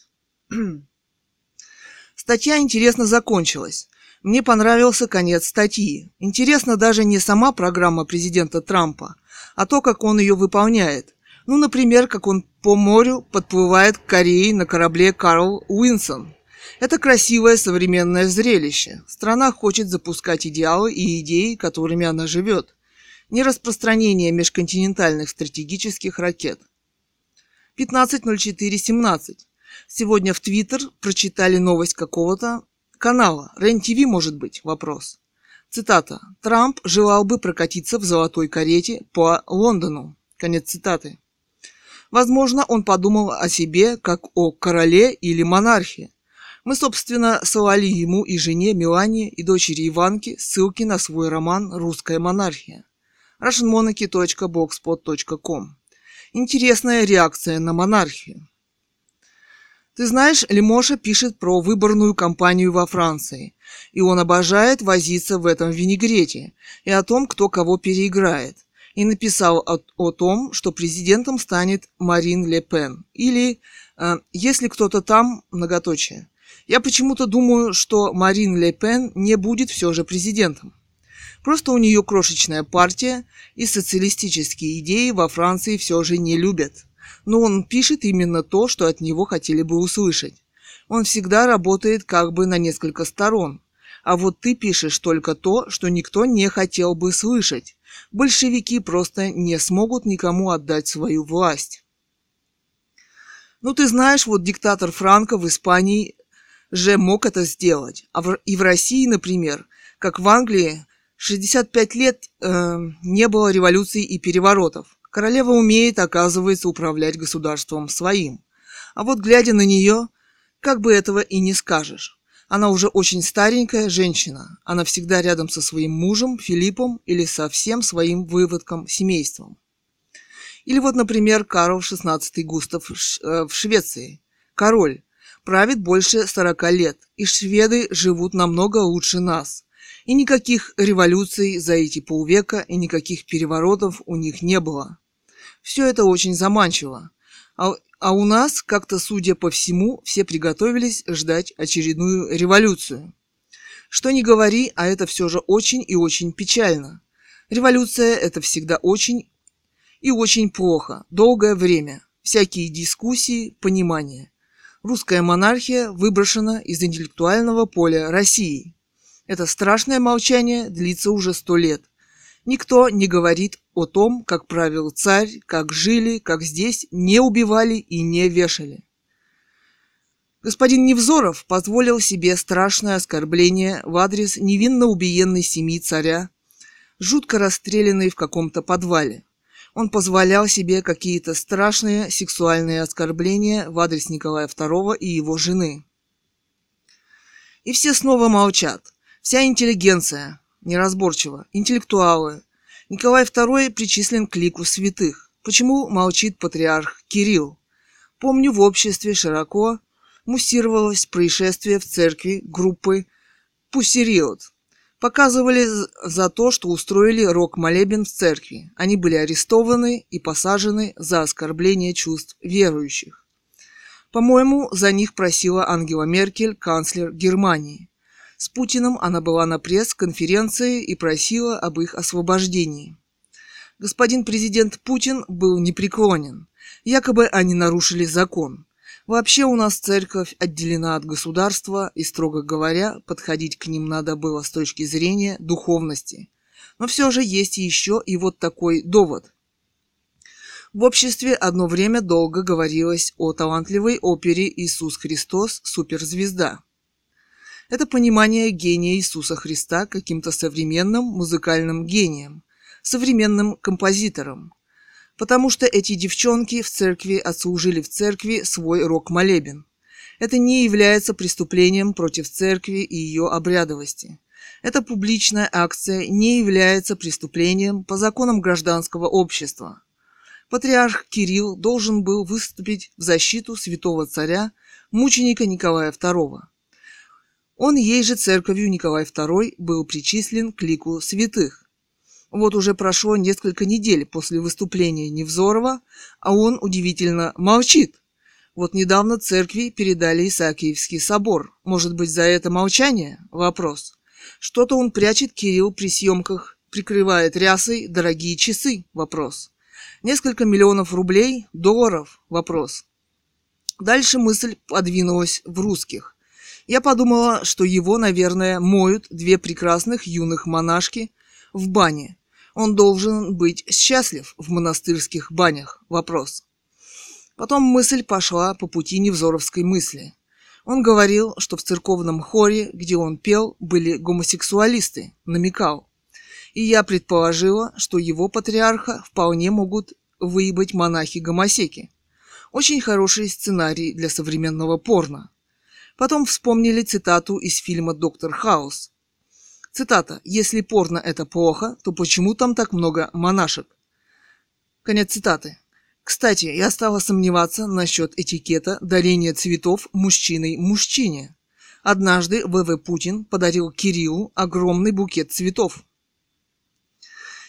Статья интересно закончилась. Мне понравился конец статьи. Интересна даже не сама программа президента Трампа, а то, как он ее выполняет. Ну, например, как он по морю подплывает к Корее на корабле «Карл Уинсон». Это красивое современное зрелище. Страна хочет запускать идеалы и идеи, которыми она живет. Нераспространение межконтинентальных стратегических ракет. пятнадцать ноль четыре семнадцать. Сегодня в Твиттер прочитали новость какого-то канала. РЕН-ТВ, может быть? Вопрос. Цитата. «Трамп желал бы прокатиться в золотой карете по Лондону». Конец цитаты. Возможно, он подумал о себе как о короле или монархе. Мы, собственно, ссылали ему и жене Мелании и дочери Иванке ссылки на свой роман «Русская монархия». раушн монархи точка блогспот точка ком. Интересная реакция на монархию. Ты знаешь, Лемоша пишет про выборную кампанию во Франции, и он обожает возиться в этом винегрете и о том, кто кого переиграет. И написал о, о том, что президентом станет Марин Ле Пен. Или э, «Если кто-то там», многоточие. Я почему-то думаю, что Марин Ле Пен не будет все же президентом. Просто у нее крошечная партия, и социалистические идеи во Франции все же не любят. Но он пишет именно то, что от него хотели бы услышать. Он всегда работает как бы на несколько сторон. А вот ты пишешь только то, что никто не хотел бы слышать. Большевики просто не смогут никому отдать свою власть. Ну, ты знаешь, вот диктатор Франко в Испании же мог это сделать. А в, и в России, например, как в Англии, шестьдесят пять лет э, не было революций и переворотов. Королева умеет, оказывается, управлять государством своим. А вот, глядя на нее, как бы этого и не скажешь. Она уже очень старенькая женщина. Она всегда рядом со своим мужем, Филиппом, или со всем своим выводком, семейством. Или вот, например, Карл шестнадцатый Густав в Швеции. Король правит больше сорока лет, и шведы живут намного лучше нас. И никаких революций за эти полвека, и никаких переворотов у них не было. Все это очень заманчиво. А, а у нас, как-то, судя по всему, все приготовились ждать очередную революцию. Что ни говори, а это все же очень и очень печально. Революция – это всегда очень и очень плохо, долгое время, всякие дискуссии, понимания. Русская монархия выброшена из интеллектуального поля России. Это страшное молчание длится уже сто лет. Никто не говорит о том, как правил царь, как жили, как здесь не убивали и не вешали. Господин Невзоров позволил себе страшное оскорбление в адрес невинно убиенной семьи царя, жутко расстрелянной в каком-то подвале. Он позволял себе какие-то страшные сексуальные оскорбления в адрес Николая Второго и его жены. И все снова молчат. Вся интеллигенция. Неразборчиво. Интеллектуалы. Николай Второй причислен к лику святых. Почему молчит патриарх Кирилл? Помню, в обществе широко муссировалось происшествие в церкви группы «Пуссериот». Показывали за то, что устроили рок-молебен в церкви. Они были арестованы и посажены за оскорбление чувств верующих. По-моему, за них просила Ангела Меркель, канцлер Германии. С Путиным она была на пресс-конференции и просила об их освобождении. Господин президент Путин был непреклонен. Якобы они нарушили закон. Вообще у нас церковь отделена от государства, и, строго говоря, подходить к ним надо было с точки зрения духовности. Но все же есть еще и вот такой довод. В обществе одно время долго говорилось о талантливой опере «Иисус Христос. Суперзвезда». Это понимание гения Иисуса Христа каким-то современным музыкальным гением, современным композитором. Потому что эти девчонки в церкви отслужили в церкви свой рок-молебен. Это не является преступлением против церкви и ее обрядовости. Эта публичная акция не является преступлением по законам гражданского общества. Патриарх Кирилл должен был выступить в защиту святого царя, мученика Николая Второго. Он ей же церковью Николай Второй был причислен к лику святых. Вот уже прошло несколько недель после выступления Невзорова, а он удивительно молчит. Вот недавно церкви передали Исаакиевский собор. Может быть, за это молчание? Вопрос. Что-то он прячет Кирилл при съемках, прикрывает рясой дорогие часы, вопрос. Несколько миллионов рублей, долларов, вопрос. Дальше мысль подвинулась в русских. Я подумала, что его, наверное, моют две прекрасных юных монашки в бане. Он должен быть счастлив в монастырских банях, вопрос. Потом мысль пошла по пути невзоровской мысли. Он говорил, что в церковном хоре, где он пел, были гомосексуалисты, намекал. И я предположила, что его патриарха вполне могут выебать монахи-гомосеки. Очень хороший сценарий для современного порно. Потом вспомнили цитату из фильма «Доктор Хаус». Цитата: «Если порно это плохо, то почему там так много монашек?» Конец цитаты. Кстати, я стала сомневаться насчет этикета дарения цветов мужчиной-мужчине. Однажды В В Путин подарил Кириллу огромный букет цветов.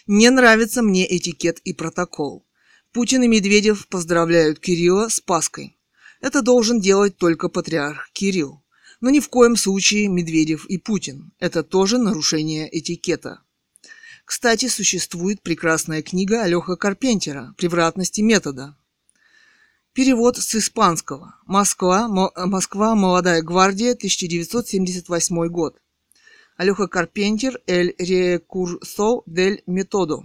Не нравится мне этикет и протокол. Путин и Медведев поздравляют Кирилла с Пасхой. Это должен делать только патриарх Кирилл. Но ни в коем случае Медведев и Путин. Это тоже нарушение этикета. Кстати, существует прекрасная книга Алёха Карпентера «Превратности метода». Перевод с испанского. Москва, Москва, Молодая гвардия, тысяча девятьсот семьдесят восьмой год. Алёха Карпентер «El recurso del metodo».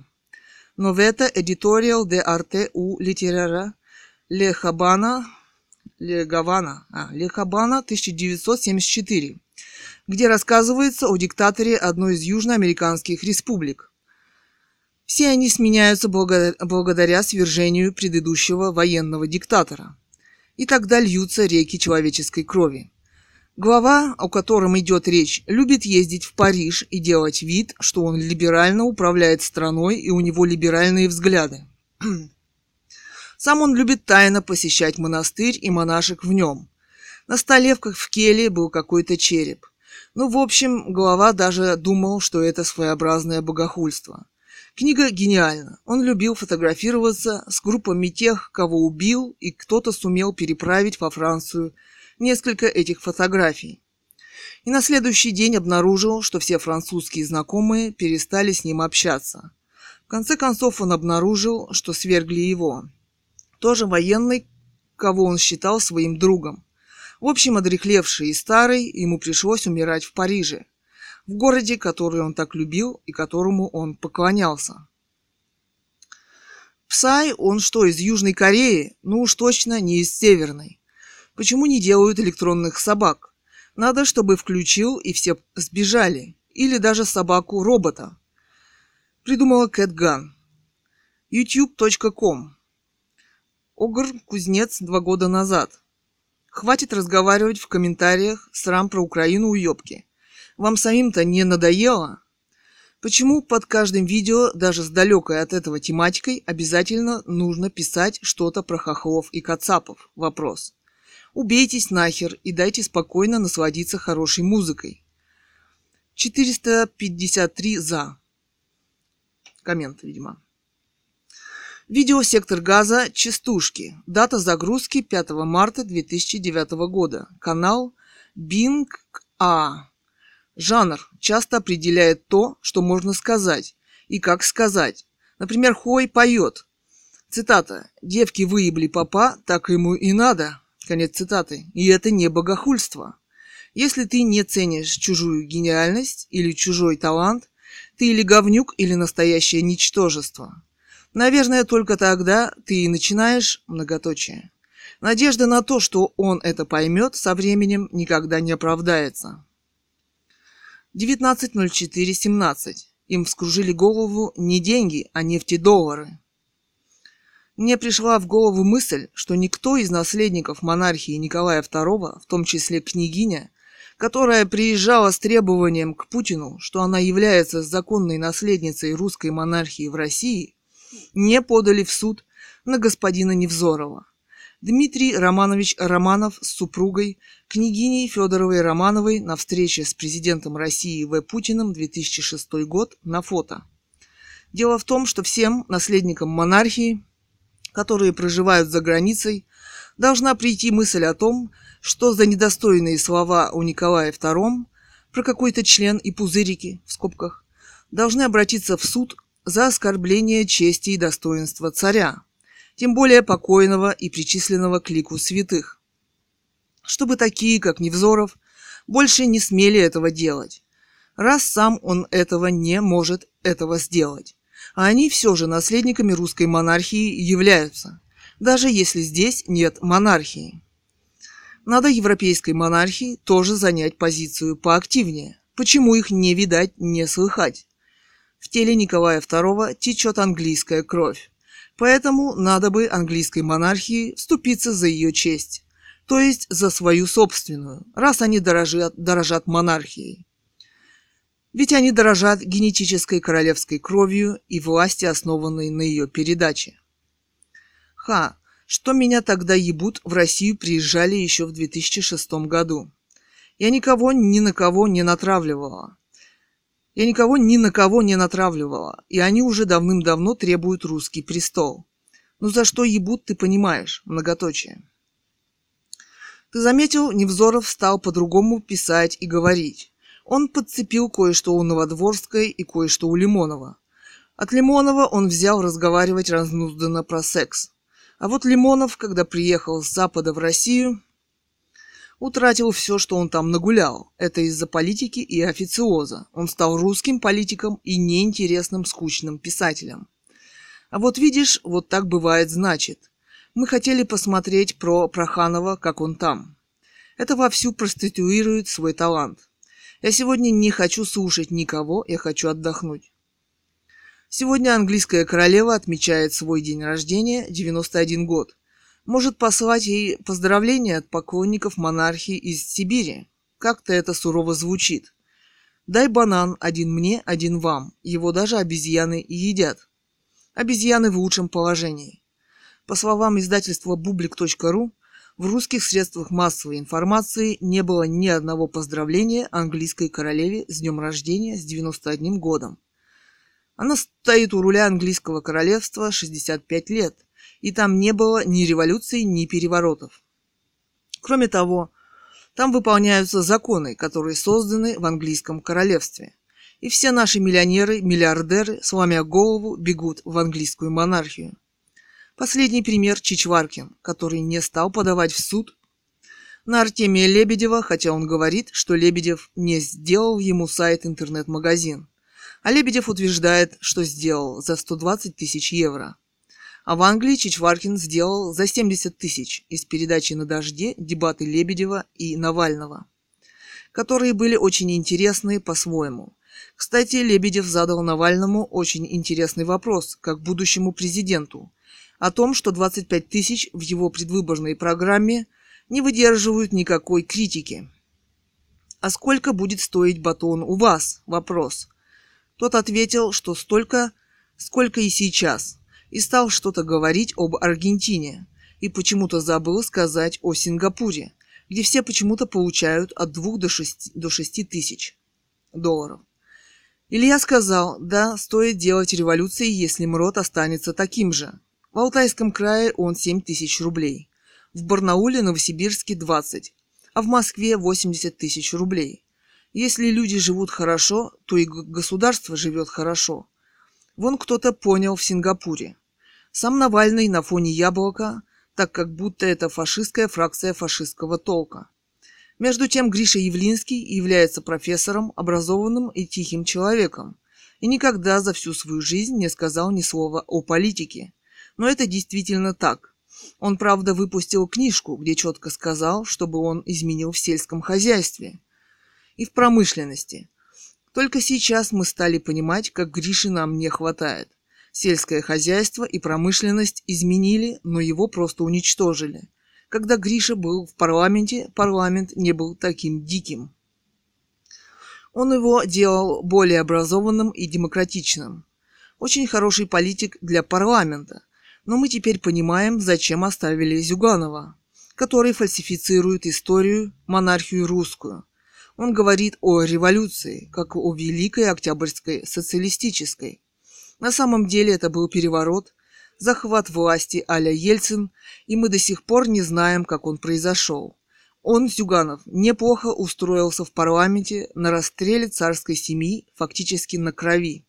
Noveta editorial de arte u literatura Le Habana, Le Gavana, а, Le Habana, тысяча девятьсот семьдесят четыре, где рассказывается о диктаторе одной из южноамериканских республик. Все они сменяются благодаря свержению предыдущего военного диктатора. И тогда льются реки человеческой крови. Глава, о котором идет речь, любит ездить в Париж и делать вид, что он либерально управляет страной и у него либеральные взгляды. Сам он любит тайно посещать монастырь и монашек в нем. На столе в келье был какой-то череп. Ну, в общем, глава даже думал, что это своеобразное богохульство. Книга гениальна. Он любил фотографироваться с группами тех, кого убил, и кто-то сумел переправить во Францию несколько этих фотографий. И на следующий день обнаружил, что все французские знакомые перестали с ним общаться. В конце концов он обнаружил, что свергли его. Тоже военный, кого он считал своим другом. В общем, одряхлевший и старый, ему пришлось умирать в Париже. В городе, который он так любил и которому он поклонялся. Псай, он что, из Южной Кореи? Ну уж точно не из Северной. Почему не делают электронных собак? Надо, чтобы включил, и все сбежали. Или даже собаку-робота. Придумала Кэт Ган. ютуб точка ком. Огр Кузнец два года назад. Хватит разговаривать в комментариях срам про Украину, уебки. Вам самим-то не надоело? Почему под каждым видео, даже с далекой от этого тематикой, обязательно нужно писать что-то про хохлов и кацапов? Вопрос. Убейтесь нахер и дайте спокойно насладиться хорошей музыкой. четыреста пятьдесят три за. Коммент, видимо. Видео «Сектор газа. Частушки». Дата загрузки пятого марта две тысячи девятого года. Канал Bing.a. Жанр часто определяет то, что можно сказать и как сказать. Например, Хой поет. Цитата. «Девки выебли попа, так ему и надо». Конец цитаты. И это не богохульство. Если ты не ценишь чужую гениальность или чужой талант, ты или говнюк, или настоящее ничтожество. Наверное, только тогда ты и начинаешь многоточие. Надежда на то, что он это поймет, со временем никогда не оправдается. девятнадцать ноль четыре семнадцать. Им вскружили голову не деньги, а нефтедоллары. Мне пришла в голову мысль, что никто из наследников монархии Николая второго, в том числе княгиня, которая приезжала с требованием к Путину, что она является законной наследницей русской монархии в России, не подали в суд на господина Невзорова. Дмитрий Романович Романов с супругой, княгиней Федоровой Романовой, на встрече с президентом России В. Путиным, две тысячи шестой год, на фото. Дело в том, что всем наследникам монархии, которые проживают за границей, должна прийти мысль о том, что за недостойные слова о Николае втором про какой-то член и пузырики, в скобках, должны обратиться в суд за оскорбление чести и достоинства царя, тем более покойного и причисленного к лику святых, чтобы такие, как Невзоров, больше не смели этого делать, раз сам он этого не может этого сделать. А они все же наследниками русской монархии являются, даже если здесь нет монархии. Надо европейской монархии тоже занять позицию поактивнее. Почему их не видать, не слыхать? В теле Николая второго течет английская кровь. Поэтому надо бы английской монархии вступиться за ее честь, то есть за свою собственную, раз они дорожат, дорожат монархией. Ведь они дорожат генетической королевской кровью и власти, основанной на ее передаче. Ха, что меня тогда ебут, в Россию приезжали еще в две тысячи шестом году. Я никого ни на кого не натравливала. Я никого ни на кого не натравливала, и они уже давным-давно требуют русский престол. Ну за что ебут, ты понимаешь, многоточие. Ты заметил, Невзоров стал по-другому писать и говорить. Он подцепил кое-что у Новодворской и кое-что у Лимонова. От Лимонова он взял разговаривать разнузданно про секс. А вот Лимонов, когда приехал с Запада в Россию, утратил все, что он там нагулял. Это из-за политики и официоза. Он стал русским политиком и неинтересным, скучным писателем. А вот видишь, вот так бывает, значит. Мы хотели посмотреть про Проханова, как он там. Это вовсю проституирует свой талант. Я сегодня не хочу слушать никого, я хочу отдохнуть. Сегодня английская королева отмечает свой день рождения, девяносто один год. Может послать ей поздравления от поклонников монархии из Сибири. Как-то это сурово звучит. Дай банан, один мне, один вам. Его даже обезьяны и едят. Обезьяны в лучшем положении. По словам издательства бублик точка ру, в русских средствах массовой информации не было ни одного поздравления английской королеве с днем рождения с девяносто одним годом. Она стоит у руля английского королевства шестьдесят пять лет, и там не было ни революций, ни переворотов. Кроме того, там выполняются законы, которые созданы в английском королевстве. И все наши миллионеры, миллиардеры, сломя голову, бегут в английскую монархию. Последний пример – Чичваркин, который не стал подавать в суд на Артемия Лебедева, хотя он говорит, что Лебедев не сделал ему сайт-интернет-магазин. А Лебедев утверждает, что сделал за сто двадцать тысяч евро. А в Англии Чичваркин сделал за семьдесят тысяч из передачи «На дожде» дебаты Лебедева и Навального, которые были очень интересны по-своему. Кстати, Лебедев задал Навальному очень интересный вопрос, как будущему президенту, о том, что двадцать пять тысяч в его предвыборной программе не выдерживают никакой критики. «А сколько будет стоить батон у вас?» – вопрос. Тот ответил, что столько, сколько и сейчас, и стал что-то говорить об Аргентине, и почему-то забыл сказать о Сингапуре, где все почему-то получают от двух до шести до шести тысяч долларов. Илья сказал, да, стоит делать революции, если МРОТ останется таким же. В Алтайском крае он семь тысяч рублей, в Барнауле, Новосибирске двадцать, а в Москве восемьдесят тысяч рублей. Если люди живут хорошо, то и государство живет хорошо. Вон кто-то понял в Сингапуре. Сам Навальный на фоне яблока, так как будто это фашистская фракция фашистского толка. Между тем Гриша Явлинский является профессором, образованным и тихим человеком, и никогда за всю свою жизнь не сказал ни слова о политике. Но это действительно так. Он, правда, выпустил книжку, где четко сказал, чтобы он изменил в сельском хозяйстве и в промышленности. Только сейчас мы стали понимать, как Гриши нам не хватает. Сельское хозяйство и промышленность изменили, но его просто уничтожили. Когда Гриша был в парламенте, парламент не был таким диким. Он его делал более образованным и демократичным. Очень хороший политик для парламента. Но мы теперь понимаем, зачем оставили Зюганова, который фальсифицирует историю, монархию русскую. Он говорит о революции, как о Великой Октябрьской социалистической. На самом деле это был переворот, захват власти а-ля Ельцин, и мы до сих пор не знаем, как он произошел. Он, Зюганов, неплохо устроился в парламенте на расстреле царской семьи, фактически на крови.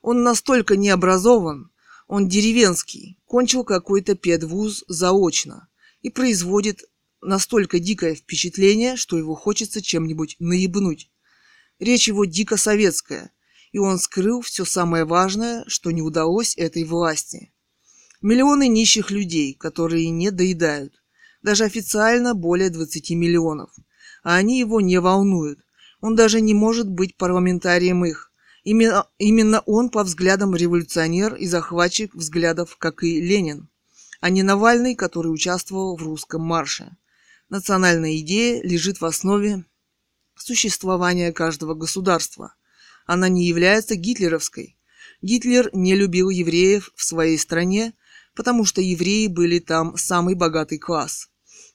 Он настолько необразован, он деревенский, кончил какой-то педвуз заочно и производит настолько дикое впечатление, что его хочется чем-нибудь наебнуть. Речь его дико советская, и он скрыл все самое важное, что не удалось этой власти. Миллионы нищих людей, которые не доедают. Даже официально более двадцати миллионов. А они его не волнуют. Он даже не может быть парламентарием их. Именно, именно он по взглядам революционер и захватчик взглядов, как и Ленин, а не Навальный, который участвовал в русском марше. Национальная идея лежит в основе существования каждого государства. Она не является гитлеровской. Гитлер не любил евреев в своей стране, потому что евреи были там самый богатый класс.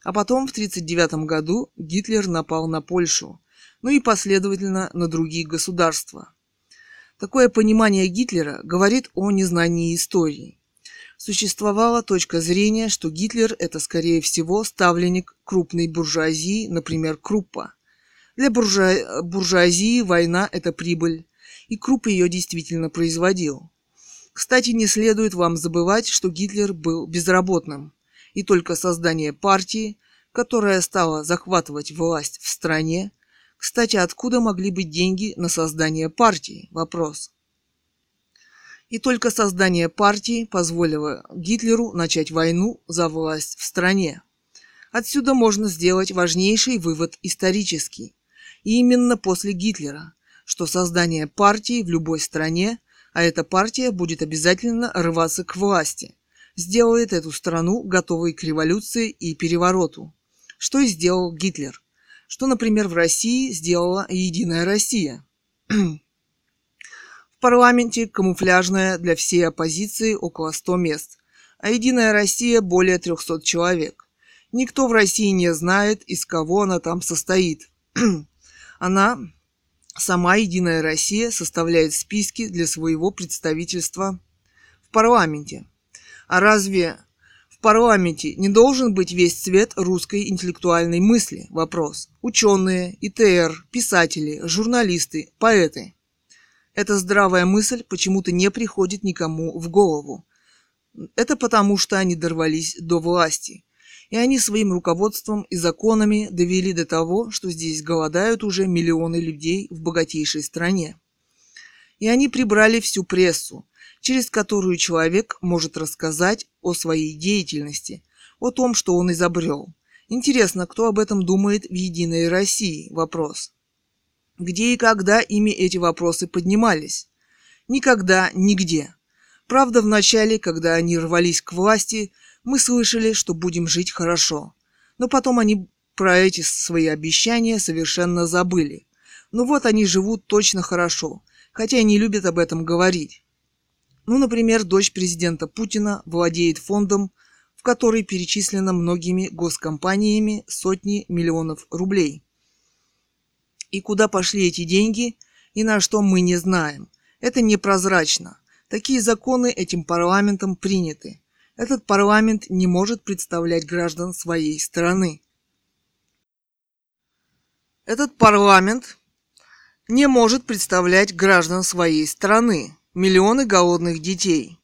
А потом в тысяча девятьсот тридцать девятом году Гитлер напал на Польшу, ну и последовательно на другие государства. Такое понимание Гитлера говорит о незнании истории. Существовала точка зрения, что Гитлер – это, скорее всего, ставленник крупной буржуазии, например, Круппа. Для буржуа... буржуазии война – это прибыль, и Крупп ее действительно производил. Кстати, не следует вам забывать, что Гитлер был безработным, и только создание партии, которая стала захватывать власть в стране. Кстати, откуда могли быть деньги на создание партии? Вопрос. И только создание партии позволило Гитлеру начать войну за власть в стране. Отсюда можно сделать важнейший вывод исторический. И именно после Гитлера, что создание партии в любой стране, а эта партия будет обязательно рваться к власти, сделает эту страну готовой к революции и перевороту. Что и сделал Гитлер. Что, например, в России сделала «Единая Россия». В парламенте камуфляжная для всей оппозиции около ста мест, а «Единая Россия» более трёхсот человек. Никто в России не знает, из кого она там состоит. Она, сама «Единая Россия», составляет списки для своего представительства в парламенте. А разве в парламенте не должен быть весь цвет русской интеллектуальной мысли? Вопрос. Ученые, ИТР, писатели, журналисты, поэты. Эта здравая мысль почему-то не приходит никому в голову. Это потому, что они дорвались до власти. И они своим руководством и законами довели до того, что здесь голодают уже миллионы людей в богатейшей стране. И они прибрали всю прессу, через которую человек может рассказать о своей деятельности, о том, что он изобрел. Интересно, кто об этом думает в «Единой России»? Вопрос. Где и когда ими эти вопросы поднимались? Никогда, нигде. Правда, в начале, когда они рвались к власти, мы слышали, что будем жить хорошо. Но потом они про эти свои обещания совершенно забыли. Ну вот они живут точно хорошо, хотя и не любят об этом говорить. Ну, например, дочь президента Путина владеет фондом, в который перечислено многими госкомпаниями сотни миллионов рублей. И куда пошли эти деньги, и на что мы не знаем. Это непрозрачно. Такие законы этим парламентом приняты. Этот парламент не может представлять граждан своей страны. Этот парламент не может представлять граждан своей страны. Миллионы голодных детей.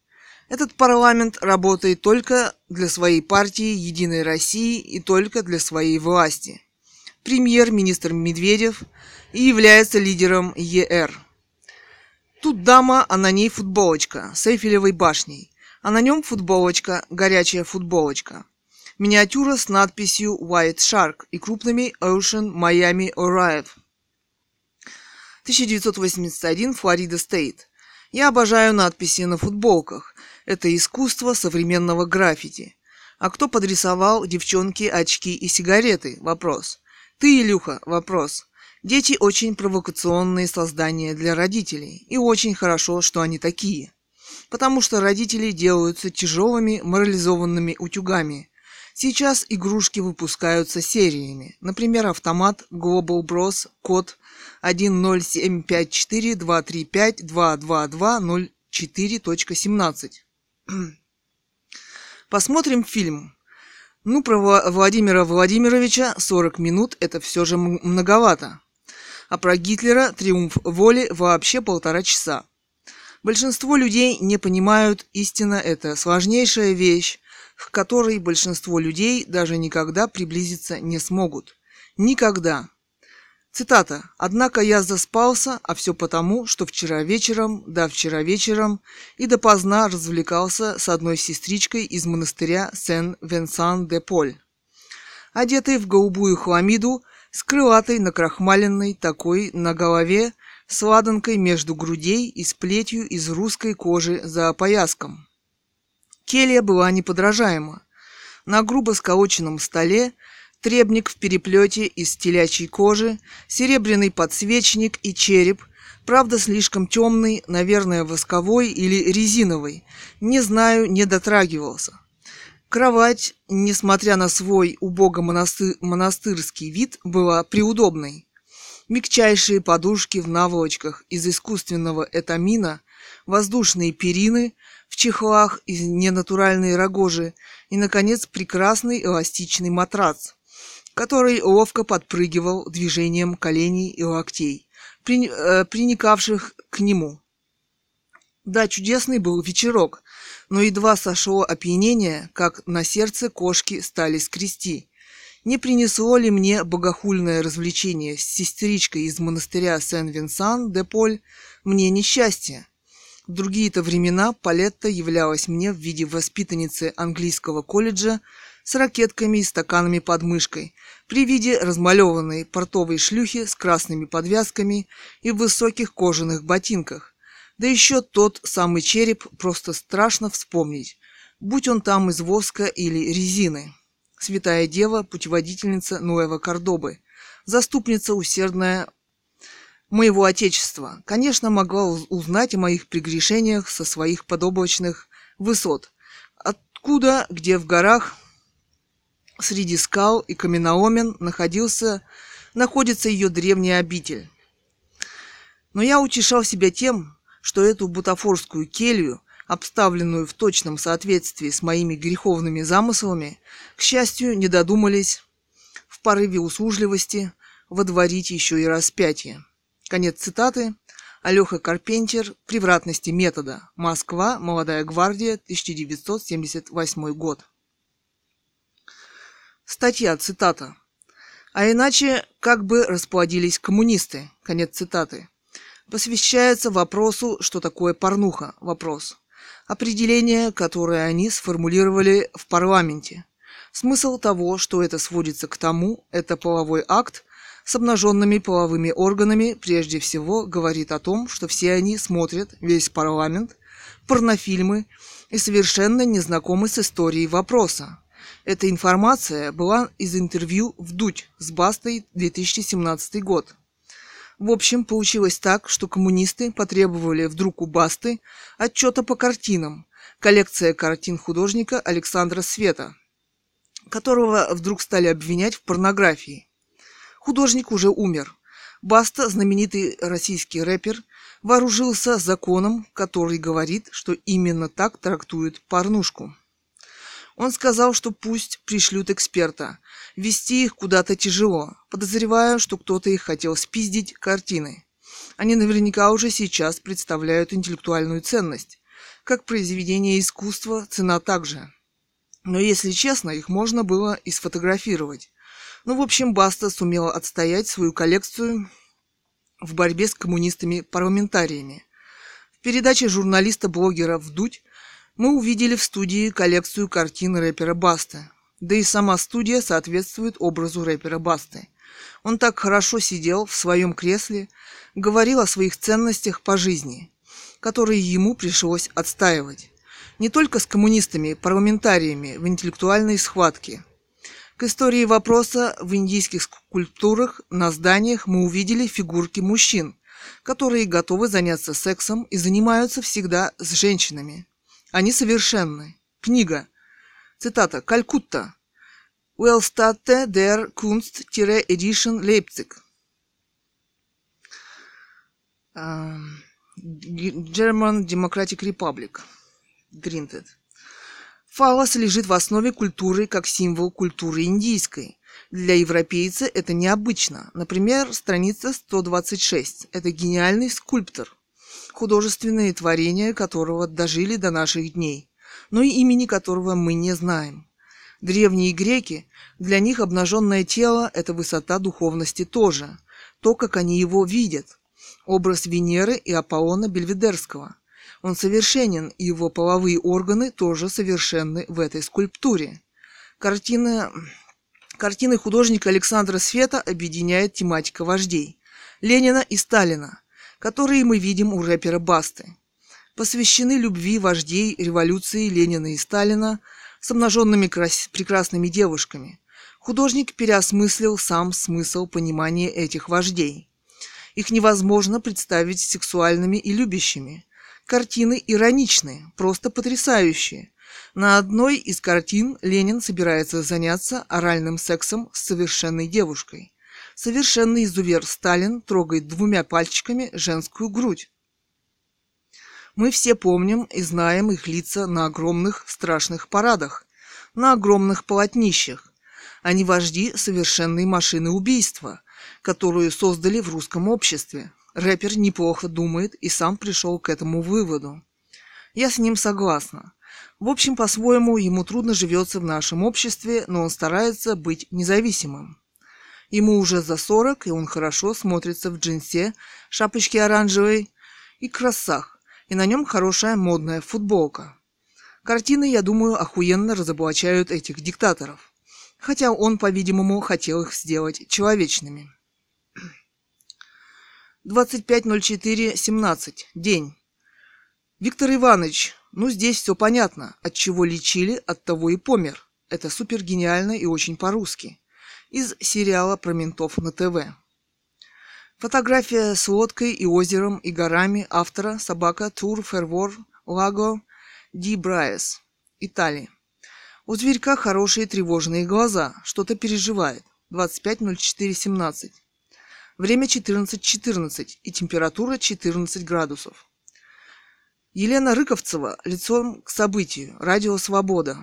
Этот парламент работает только для своей партии «Единой России» и только для своей власти. Премьер-министр Медведев и является лидером ЕР. Тут дама, а на ней футболочка с Эйфелевой башней, а на нем футболочка, горячая футболочка. Миниатюра с надписью «White Shark» и крупными «Ocean Miami Arrive». тысяча девятьсот восемьдесят первый, Флорида Стейт. Я обожаю надписи на футболках. Это искусство современного граффити. А кто подрисовал девчонке очки и сигареты? Вопрос. Ты, Илюха? Вопрос. Дети очень провокационные создания для родителей. И очень хорошо, что они такие. Потому что родители делаются тяжелыми морализованными утюгами. Сейчас игрушки выпускаются сериями. Например, автомат, Global Bros, код один ноль семь пять четыре два три пять два два два ноль четыре точка семнадцать. Посмотрим фильм. Ну, про Владимира Владимировича сорок минут – это все же многовато. А про Гитлера «Триумф воли» вообще полтора часа. Большинство людей не понимают, истина – это сложнейшая вещь, к которой большинство людей даже никогда приблизиться не смогут. Никогда. Цитата. «Однако я заспался, а все потому, что вчера вечером, да вчера вечером, и допоздна развлекался с одной сестричкой из монастыря Сен-Венсан-де-Поль, одетой в голубую хламиду, с крылатой, накрахмаленной, такой, на голове, с ладанкой между грудей и с плетью из русской кожи за опояском». Келья была неподражаема. На грубо сколоченном столе требник в переплете из телячьей кожи, серебряный подсвечник и череп, правда слишком темный, наверное, восковой или резиновый, не знаю, не дотрагивался. Кровать, несмотря на свой убого монастырский вид, была приудобной. Мягчайшие подушки в наволочках из искусственного этамина, воздушные перины в чехлах из ненатуральной рогожи и, наконец, прекрасный эластичный матрац, который ловко подпрыгивал движением коленей и локтей, при, э, приникавших к нему. Да, чудесный был вечерок, но едва сошло опьянение, как на сердце кошки стали скрести. Не принесло ли мне богохульное развлечение с сестричкой из монастыря Сен-Венсан-де-Поль мне несчастье? В другие-то времена Палетта являлась мне в виде воспитанницы английского колледжа с ракетками и стаканами под мышкой, при виде размалеванной портовой шлюхи с красными подвязками и в высоких кожаных ботинках. Да еще тот самый череп просто страшно вспомнить, будь он там из воска или резины. Святая Дева, путеводительница Нуэва Кордобы, заступница усердная моего Отечества, конечно, могла узнать о моих прегрешениях со своих подоблачных высот. Откуда, где в горах, среди скал и каменоломен находился, находится ее древняя обитель. Но я утешал себя тем, что эту бутафорскую келью, обставленную в точном соответствии с моими греховными замыслами, к счастью, не додумались в порыве услужливости водворить еще и распятие. Конец цитаты. Алёха Карпентьер. «Превратности метода». Москва. Молодая гвардия. тысяча девятьсот семьдесят восьмой год. Статья, цитата. «А иначе как бы расплодились коммунисты?» Конец цитаты. Посвящается вопросу, что такое порнуха. Вопрос. Определение, которое они сформулировали в парламенте. Смысл того, что это сводится к тому, это половой акт с обнаженными половыми органами, прежде всего говорит о том, что все они смотрят, весь парламент, порнофильмы и совершенно не знакомы с историей вопроса. Эта информация была из интервью в «Дудь» с Бастой, две тысячи семнадцатый год. В общем, получилось так, что коммунисты потребовали вдруг у Басты отчета по картинам, коллекция картин художника Александра Света, которого вдруг стали обвинять в порнографии. Художник уже умер. Баста, знаменитый российский рэпер, вооружился законом, который говорит, что именно так трактуют порнушку. Он сказал, что пусть пришлют эксперта. Вести их куда-то тяжело. Подозреваю, что кто-то их хотел спиздить картины. Они наверняка уже сейчас представляют интеллектуальную ценность. Как произведение искусства, цена также. Но, если честно, их можно было и сфотографировать. Ну, в общем, Баста сумела отстоять свою коллекцию в борьбе с коммунистами-парламентариями. В передаче журналиста-блогера «Вдудь» мы увидели в студии коллекцию картин рэпера Басты. Да и сама студия соответствует образу рэпера Басты. Он так хорошо сидел в своем кресле, говорил о своих ценностях по жизни, которые ему пришлось отстаивать. Не только с коммунистами-парламентариями в интеллектуальной схватке. К истории вопроса в индийских скульптурах на зданиях мы увидели фигурки мужчин, которые готовы заняться сексом и занимаются всегда с женщинами. Они совершенны. Книга. Цитата. «Калькутта. Уэлстатте der Kunst-Edition Leipzig». German Democratic Republic. Printed. Фаллос лежит в основе культуры как символ культуры индийской. Для европейца это необычно. Например, страница сто двадцать шесть. Это гениальный скульптор, художественные творения которого дожили до наших дней, но и имени которого мы не знаем. Древние греки, для них обнаженное тело – это высота духовности тоже, то, как они его видят. Образ Венеры и Аполлона Бельведерского. Он совершенен, и его половые органы тоже совершенны в этой скульптуре. Картина... Картины художника Александра Света объединяет тематика вождей – Ленина и Сталина, которые мы видим у рэпера Басты. Посвящены любви вождей революции Ленина и Сталина с обнаженными крас... прекрасными девушками. Художник переосмыслил сам смысл понимания этих вождей. Их невозможно представить сексуальными и любящими. Картины ироничные, просто потрясающие. На одной из картин Ленин собирается заняться оральным сексом с совершенной девушкой. Совершенный изувер Сталин трогает двумя пальчиками женскую грудь. Мы все помним и знаем их лица на огромных страшных парадах, на огромных полотнищах. Они вожди совершенной машины убийства, которую создали в русском обществе. Рэпер неплохо думает и сам пришел к этому выводу. Я с ним согласна. В общем, по-своему, ему трудно живется в нашем обществе, но он старается быть независимым. Ему уже за сорок, и он хорошо смотрится в джинсе, шапочке оранжевой и кроссах, и на нем хорошая модная футболка. Картины, я думаю, охуенно разоблачают этих диктаторов. Хотя он, по-видимому, хотел их сделать человечными. двадцать пять ноль четыре семнадцать. День. Виктор Иванович, ну здесь все понятно. От чего лечили, от того и помер. Это супергениально и очень по-русски. Из сериала про ментов на ТВ. Фотография с лодкой и озером и горами автора собака Тур Фервор Лаго Ди Брайес, Италия. У зверька хорошие тревожные глаза, что-то переживает. двадцать пять ноль четыре семнадцать. Время четырнадцать четырнадцать и температура четырнадцать градусов. Елена Рыковцева лицом к событию. Радио «Свобода».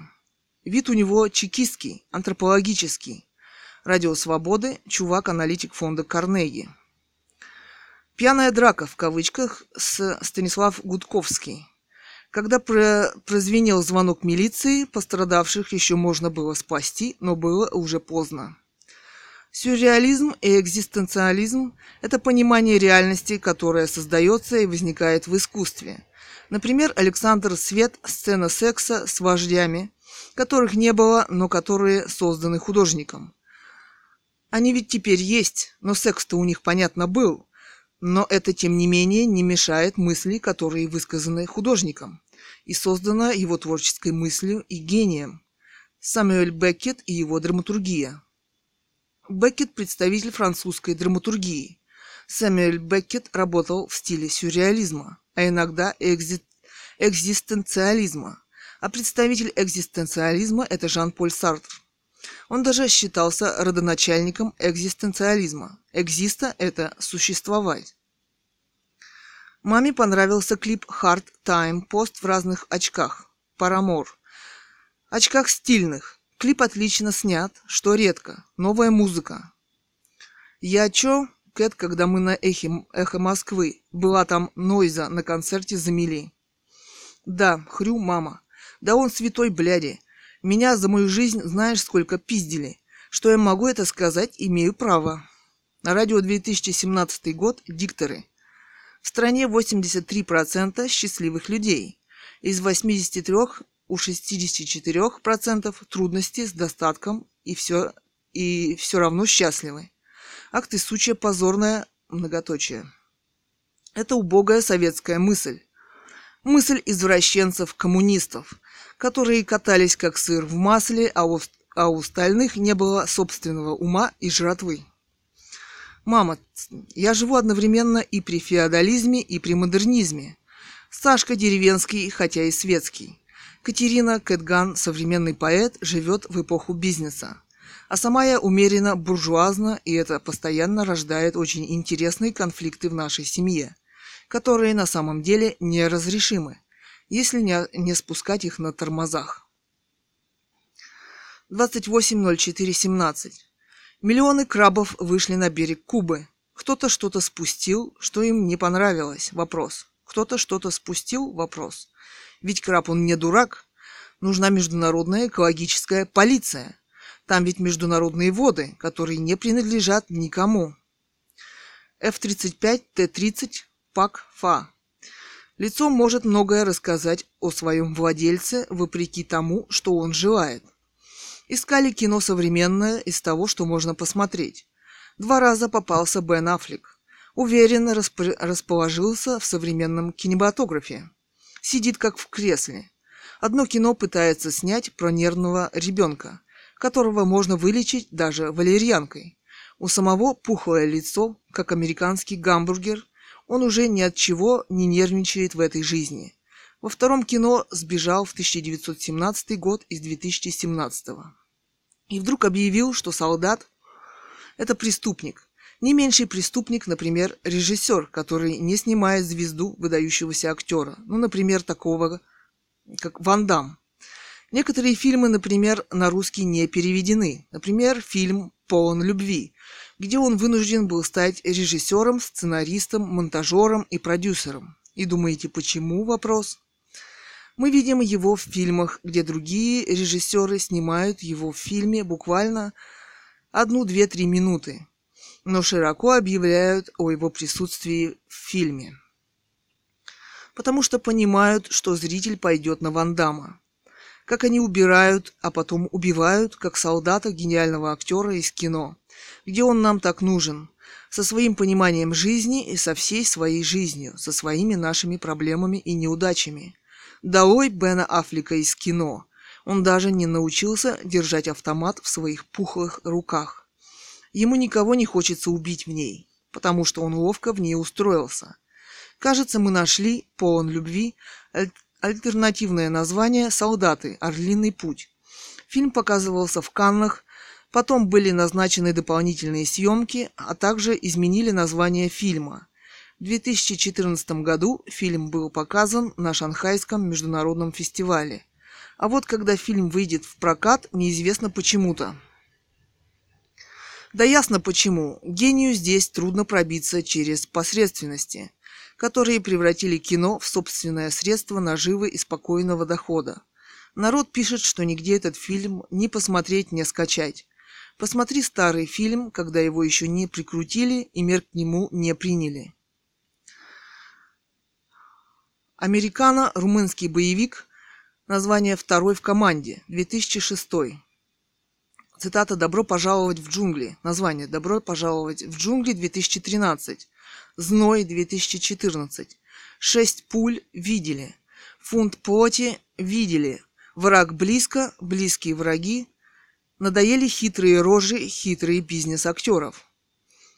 Вид у него чекистский, антропологический. Радио «Свободы», чувак-аналитик фонда Карнеги. «Пьяная драка» в кавычках с Станислав Гудковский. Когда прозвенел звонок милиции, пострадавших еще можно было спасти, но было уже поздно. Сюрреализм и экзистенциализм – это понимание реальности, которая создается и возникает в искусстве. Например, Александр Свет – сцена секса с вождями, которых не было, но которые созданы художником. Они ведь теперь есть, но секс-то у них, понятно, был. Но это, тем не менее, не мешает мысли, которые высказаны художником и создана его творческой мыслью и гением. Самюэль Беккет и его драматургия. Беккет – представитель французской драматургии. Сэмюэль Беккет работал в стиле сюрреализма, а иногда экзи... экзистенциализма. А представитель экзистенциализма – это Жан-Поль Сартр. Он даже считался родоначальником экзистенциализма. Экзиста – это существовать. Маме понравился клип «Hard Time» пост в разных очках. Парамор. Очках стильных. Клип отлично снят, что редко. Новая музыка. Я чё, Кэт, когда мы на эхе, эхо Москвы. Была там Нойза на концерте замели. Да, хрю, мама. Да он святой, бляди. Меня за мою жизнь знаешь, сколько пиздили. Что я могу это сказать, имею право. На радио две тысячи семнадцатый год. Дикторы. В стране восемьдесят три процента счастливых людей. Из восьмидесяти трёх процентов у шестидесяти четырёх процентов трудности с достатком и все, и все равно счастливы. Ах ты, сучья, позорная, многоточие. Это убогая советская мысль. Мысль извращенцев-коммунистов, которые катались как сыр в масле, а у, а у остальных не было собственного ума и жратвы. Мама, я живу одновременно и при феодализме, и при модернизме. Сашка деревенский, хотя и светский. Катерина Кэтган, современный поэт, живет в эпоху бизнеса. А сама я умеренно буржуазна, и это постоянно рождает очень интересные конфликты в нашей семье, которые на самом деле неразрешимы, если не спускать их на тормозах. двадцать восьмое ноль четыре семнадцать. Миллионы крабов вышли на берег Кубы. Кто-то что-то спустил, что им не понравилось. Вопрос. Кто-то что-то спустил? Вопрос. Ведь краб он не дурак. Нужна международная экологическая полиция. Там ведь международные воды, которые не принадлежат никому. эф тридцать пять тэ тридцать ПАК-ФА. Лицо может многое рассказать о своем владельце, вопреки тому, что он желает. Искали кино современное из того, что можно посмотреть. Два раза попался Бен Аффлек. Уверенно распо- расположился в современном кинематографе. Сидит как в кресле. Одно кино пытается снять про нервного ребенка, которого можно вылечить даже валерьянкой. У самого пухлое лицо, как американский гамбургер. Он уже ни от чего не нервничает в этой жизни. Во втором кино сбежал в тысяча девятьсот семнадцатый год из две тысячи семнадцатого. И вдруг объявил, что солдат – это преступник. Не меньший преступник, например, режиссер, который не снимает звезду выдающегося актера. Ну, например, такого, как Ван Дамм. Некоторые фильмы, например, на русский не переведены. Например, фильм «Полон любви», где он вынужден был стать режиссером, сценаристом, монтажером и продюсером. И думаете, почему? Вопрос. Мы видим его в фильмах, где другие режиссеры снимают его в фильме буквально одну-две-три минуты, но широко объявляют о его присутствии в фильме. Потому что понимают, что зритель пойдет на Ван Дамма. Как они убирают, а потом убивают, как солдата гениального актера из кино, где он нам так нужен, со своим пониманием жизни и со всей своей жизнью, со своими нашими проблемами и неудачами. Долой Бена Аффлека из кино. Он даже не научился держать автомат в своих пухлых руках. Ему никого не хочется убить в ней, потому что он ловко в ней устроился. Кажется, мы нашли «Полон любви» альтернативное название «Солдаты. Орлиный путь». Фильм показывался в Каннах, потом были назначены дополнительные съемки, а также изменили название фильма. В две тысячи четырнадцатом году фильм был показан на Шанхайском международном фестивале. А вот когда фильм выйдет в прокат, неизвестно почему-то. Да ясно почему. Гению здесь трудно пробиться через посредственности, которые превратили кино в собственное средство наживы и спокойного дохода. Народ пишет, что нигде этот фильм ни посмотреть, ни скачать. Посмотри старый фильм, когда его еще не прикрутили и мер к нему не приняли. «Американо», румынский боевик, название «Второй в команде», две тысячи шестой. Цитата «Добро пожаловать в джунгли». Название «Добро пожаловать в джунгли» две тысячи тринадцать. Зной две тысячи четырнадцать. Шесть пуль видели. Фунт плоти видели. Враг близко, близкие враги. Надоели хитрые рожи, хитрые бизнес-актеров.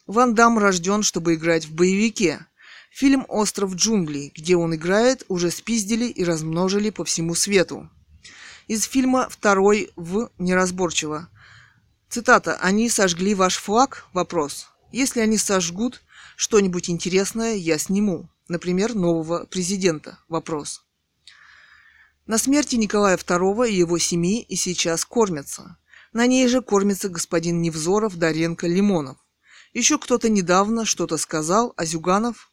Ван Дамм рожден, чтобы играть в боевике. Фильм «Остров джунглей», где он играет, уже спиздили и размножили по всему свету. Из фильма «Второй в неразборчиво». Цитата «Они сожгли ваш флаг?» Вопрос. Если они сожгут что-нибудь интересное, я сниму. Например, нового президента. Вопрос. На смерти Николая второго и его семьи и сейчас кормятся. На ней же кормится господин Невзоров, Доренко, Лимонов. Еще кто-то недавно что-то сказал, а Зюганов.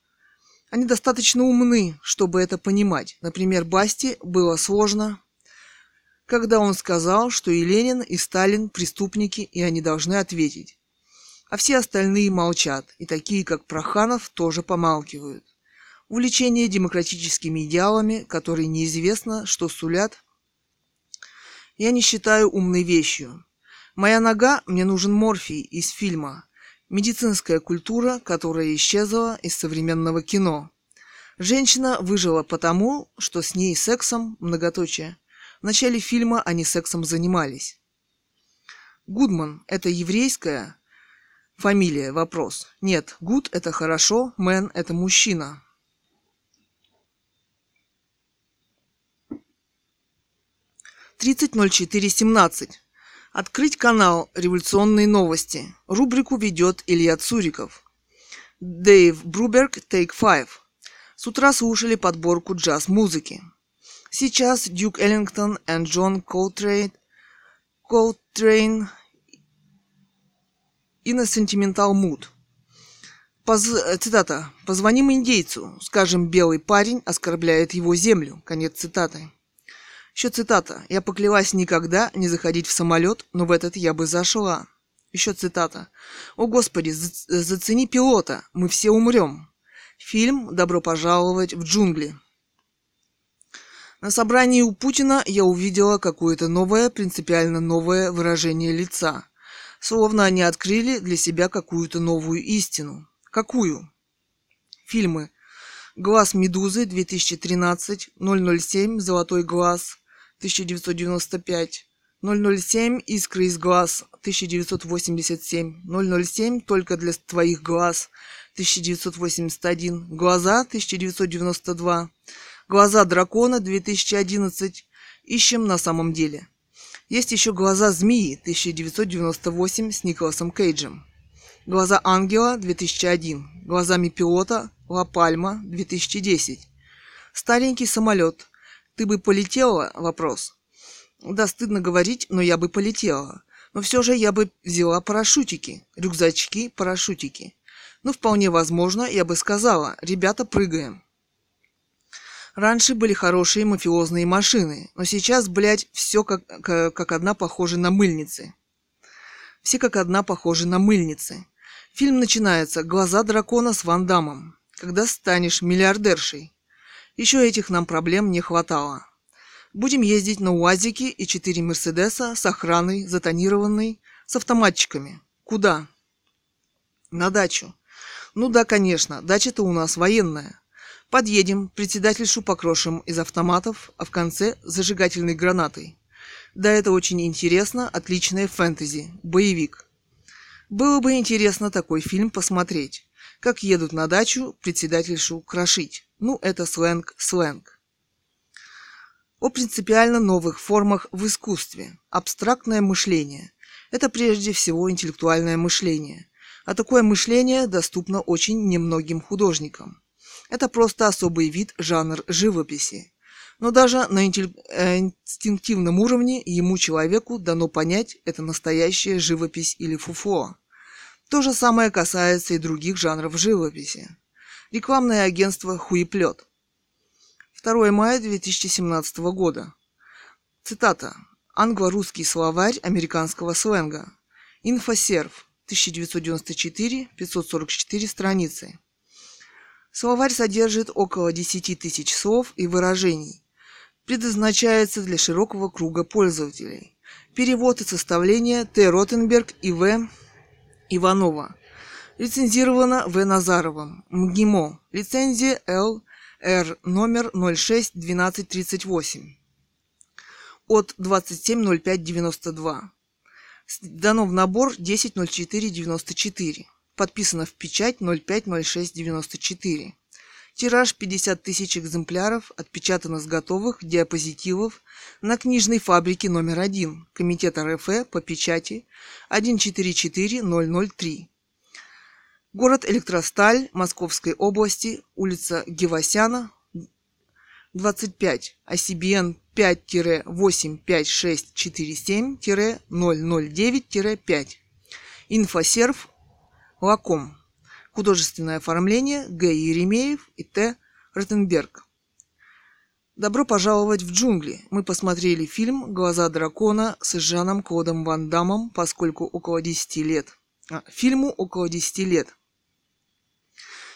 Они достаточно умны, чтобы это понимать. Например, Басти было сложно, когда он сказал, что и Ленин, и Сталин преступники, и они должны ответить. А все остальные молчат, и такие, как Проханов, тоже помалкивают. Увлечение демократическими идеалами, которые неизвестно, что сулят, я не считаю умной вещью. «Моя нога, мне нужен морфий» из фильма. Медицинская культура, которая исчезла из современного кино. Женщина выжила потому, что с ней сексом, многоточие, в начале фильма они сексом занимались. Гудман – это еврейская фамилия, вопрос. Нет, good – это хорошо, man – это мужчина. тридцать ноль четыре семнадцать. Открыть канал «Революционные новости». Рубрику ведет Илья Цуриков. Дэйв Бруберг, Take Five. С утра слушали подборку джаз-музыки. Сейчас Дюк Эллингтон и Джон Колтрейн Train in a Sentimental Mood. Поз... Цитата. «Позвоним индейцу. Скажем, белый парень оскорбляет его землю». Конец цитаты. Еще цитата. «Я поклялась никогда не заходить в самолет, но в этот я бы зашла». Еще цитата. «О, Господи, за... зацени пилота, мы все умрем». Фильм «Добро пожаловать в джунгли». На собрании у Путина я увидела какое-то новое, принципиально новое выражение лица. Словно они открыли для себя какую-то новую истину. Какую? Фильмы «Глаз медузы» две тысячи тринадцать, ноль ноль семь «Золотой глаз» тысяча девятьсот девяносто пять, ноль ноль семь «Искры из глаз» тысяча девятьсот восемьдесят семь, ноль ноль семь «Только для твоих глаз» тысяча девятьсот восемьдесят один, «Глаза» тысяча девятьсот девяносто два, «Глаза дракона» две тысячи одиннадцать, «Ищем на самом деле». Есть еще «Глаза змеи» тысяча девятьсот девяносто восемь с Николасом Кейджем. «Глаза ангела» две тысячи один, «Глазами пилота» Ла Пальма две тысячи десять. «Старенький самолет. Ты бы полетела?» Вопрос. Да, стыдно говорить, но я бы полетела. Но все же я бы взяла парашютики, рюкзачки, парашютики. Ну, вполне возможно, я бы сказала, ребята, прыгаем. Раньше были хорошие мафиозные машины, но сейчас, блядь, все как, как одна похожи на мыльницы. Все как одна похожи на мыльницы. Фильм начинается «Глаза дракона» с Ван Даммом. Когда станешь миллиардершей. Еще этих нам проблем не хватало. Будем ездить на УАЗике и четыре Мерседеса с охраной, затонированной, с автоматчиками. Куда? На дачу. Ну да, конечно, дача-то у нас военная. Подъедем, председательшу покрошим из автоматов, а в конце зажигательной гранатой. Да, это очень интересно, отличное фэнтези, боевик. Было бы интересно такой фильм посмотреть. Как едут на дачу председательшу крошить. Ну, это сленг, сленг. О принципиально новых формах в искусстве. Абстрактное мышление. Это прежде всего интеллектуальное мышление. А такое мышление доступно очень немногим художникам. Это просто особый вид, жанр живописи. Но даже на инстинктивном уровне ему, человеку, дано понять, это настоящая живопись или фуфло. То же самое касается и других жанров живописи. Рекламное агентство «Хуеплет». второго мая две тысячи семнадцатого года. Цитата. «Англо-русский словарь американского сленга». «Инфосерв». тысяча девятьсот девяносто четыре, пятьсот сорок четыре страницы. Словарь содержит около десяти тысяч слов и выражений. Предназначается для широкого круга пользователей. Перевод и составление Т. Ротенберг и В. Иванова. Лицензировано В. Назаровым. МГИМО. Лицензия Л. Р. Номер ноль шесть двенадцать тридцать восемь. От двадцать семь ноль пять девяносто два. Дано в набор десять ноль четыре девяносто четыре. Подписано в печать ноль пять ноль шесть девяносто четыре. Тираж пятьдесят тысяч экземпляров, отпечатано с готовых диапозитивов на книжной фабрике номер один Комитет РФ по печати один четыре четыре ноль ноль три. Город Электросталь Московской области, улица Гевасяна, двадцать пять, ай си би эн пять восемь пять шесть четыре семь ноль ноль девять пять. Инфосерв Лаком. Художественное оформление Г. Еремеев и Т. Ротенберг. «Добро пожаловать в джунгли». Мы посмотрели фильм «Глаза дракона» с Жаном Клодом Ван Даммом, поскольку около десяти лет. А, фильму около десяти лет.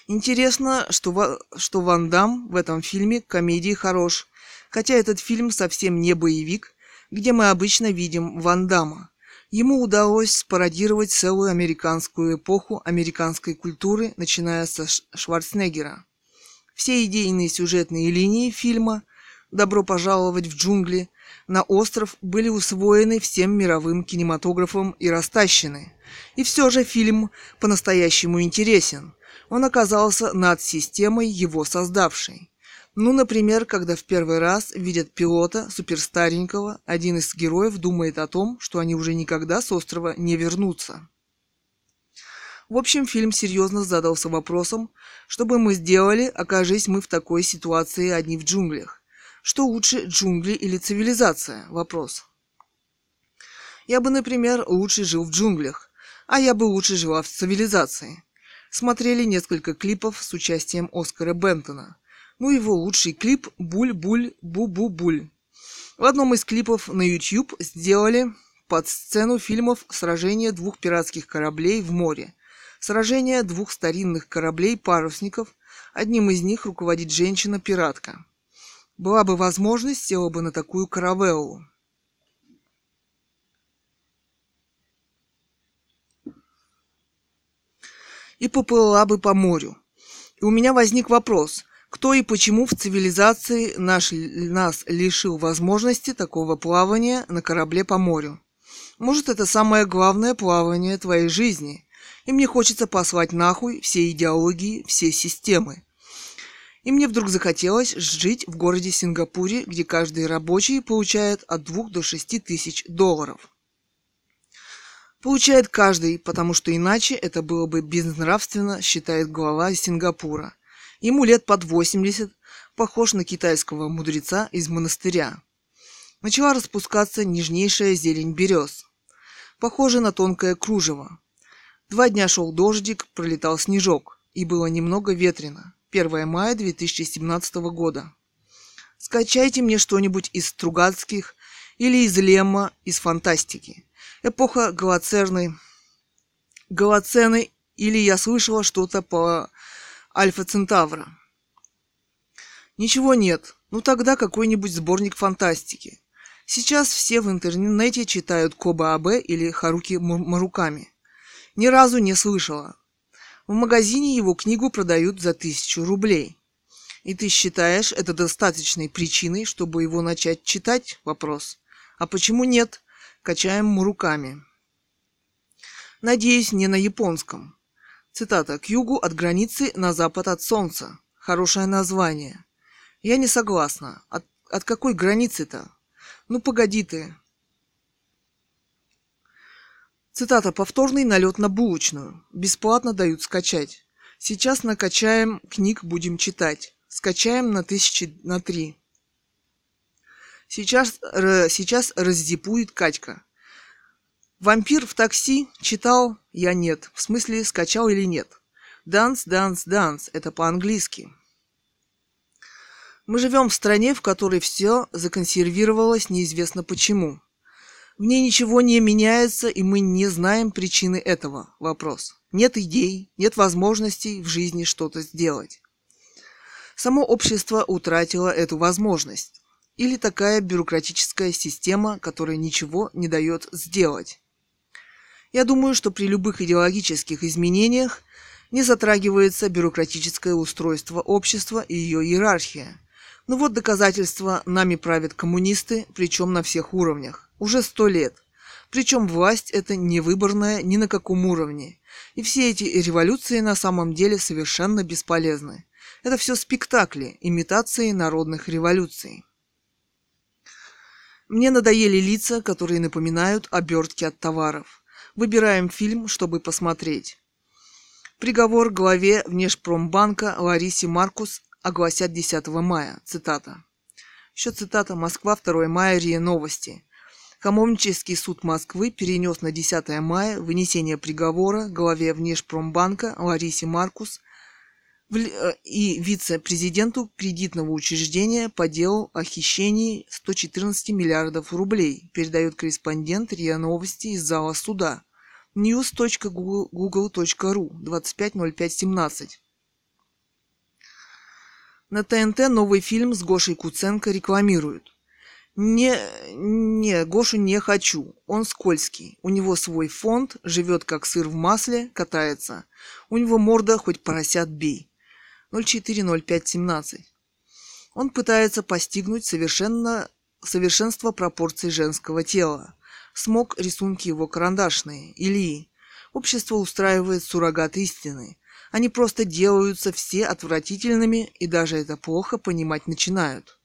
Интересно, что, что Ван Дамм в этом фильме к комедии хорош, хотя этот фильм совсем не боевик, где мы обычно видим Ван Дамма. Ему удалось спародировать целую американскую эпоху американской культуры, начиная со Шварценеггера. Все идейные сюжетные линии фильма «Добро пожаловать в джунгли» на остров были усвоены всем мировым кинематографом и растащены. И все же фильм по-настоящему интересен. Он оказался над системой, его создавшей. Ну, например, когда в первый раз видят пилота, суперстаренького, один из героев думает о том, что они уже никогда с острова не вернутся. В общем, фильм серьезно задался вопросом, что бы мы сделали, окажись мы в такой ситуации одни в джунглях. Что лучше, джунгли или цивилизация? Вопрос. Я бы, например, лучше жил в джунглях, а я бы лучше жила в цивилизации. Смотрели несколько клипов с участием Оскара Бентона. Ну, его лучший клип «Буль-буль-бу-бу-буль». В одном из клипов на YouTube сделали под сцену фильмов «Сражение двух пиратских кораблей в море», «Сражение двух старинных кораблей-парусников», одним из них руководит женщина-пиратка. Была бы возможность, села бы на такую каравеллу. И поплыла бы по морю. И у меня возник вопрос, кто и почему в цивилизации наш, нас лишил возможности такого плавания на корабле по морю? Может, это самое главное плавание твоей жизни, и мне хочется послать нахуй все идеологии, все системы. И мне вдруг захотелось жить в городе Сингапуре, где каждый рабочий получает от двух до шести тысяч долларов. Получает каждый, потому что иначе это было бы безнравственно, считает глава из Сингапура. Ему лет под восемьдесят, похож на китайского мудреца из монастыря. Начала распускаться нежнейшая зелень берез, похожая на тонкое кружево. Два дня шел дождик, пролетал снежок, и было немного ветрено. первое мая две тысячи семнадцатого года. Скачайте мне что-нибудь из Стругацких или из Лемма, из фантастики. Эпоха Голоцерны, Голоцены, или я слышала что-то по Альфа Центавра. Ничего нет. Ну тогда какой-нибудь сборник фантастики. Сейчас все в интернете читают Коба Абе или Харуки Мураками. Ни разу не слышала. В магазине его книгу продают за тысячу рублей. И ты считаешь это достаточной причиной, чтобы его начать читать? Вопрос. А почему нет? Качаем Мураками. Надеюсь, не на японском. Цитата. «К югу от границы, на запад от солнца». Хорошее название. Я не согласна. От, от какой границы-то? Ну, погоди ты. Цитата. «Повторный налет на булочную. Бесплатно дают скачать. Сейчас накачаем книг, будем читать. Скачаем на тысячи на три». Сейчас, р, сейчас раздипует Катька. «Вампир в такси» читал, я нет. В смысле, скачал или нет. «Данс, данс, данс» – это по-английски. Мы живем в стране, в которой все законсервировалось неизвестно почему. В ней ничего не меняется, и мы не знаем причины этого. Вопрос. Нет идей, нет возможностей в жизни что-то сделать. Само общество утратило эту возможность. Или такая бюрократическая система, которая ничего не дает сделать. Я думаю, что при любых идеологических изменениях не затрагивается бюрократическое устройство общества и ее иерархия. Ну вот доказательства: нами правят коммунисты, причем на всех уровнях. Уже сто лет. Причем власть это не выборная ни на каком уровне. И все эти революции на самом деле совершенно бесполезны. Это все спектакли, имитации народных революций. Мне надоели лица, которые напоминают обертки от товаров. Выбираем фильм, чтобы посмотреть. Приговор главе Внешпромбанка Ларисе Маркус огласят десятого мая. Цитата. Еще цитата. Москва, второго мая, РИА Новости. Коммунистический суд Москвы перенес на десятое мая вынесение приговора главе Внешпромбанка Ларисе Маркус и вице-президенту кредитного учреждения по делу о хищении сто четырнадцати миллиардов рублей, передает корреспондент РИА Новости из зала суда. news точка google точка ru двадцать пятое мая семнадцатого. На ТНТ новый фильм с Гошей Куценко рекламируют. Не, не, Гошу не хочу. Он скользкий. У него свой фонд, живет как сыр в масле, катается. У него морда хоть поросят бей. ноль четыре ноль пять семнадцать. Он пытается постигнуть совершенно, совершенство пропорций женского тела. Смог рисунки его карандашные. Ильи. Общество устраивает суррогат истины. Они просто делаются все отвратительными, и даже это плохо понимать начинают.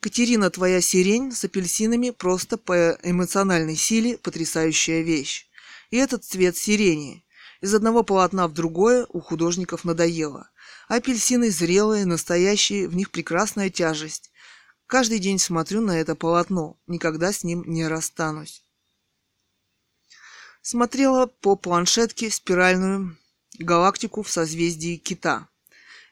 Катерина, твоя сирень с апельсинами просто по эмоциональной силе потрясающая вещь. И этот цвет сирени. Из одного полотна в другое у художников надоело. А апельсины зрелые, настоящие, в них прекрасная тяжесть. Каждый день смотрю на это полотно, никогда с ним не расстанусь. Смотрела по планшетке спиральную галактику в созвездии Кита.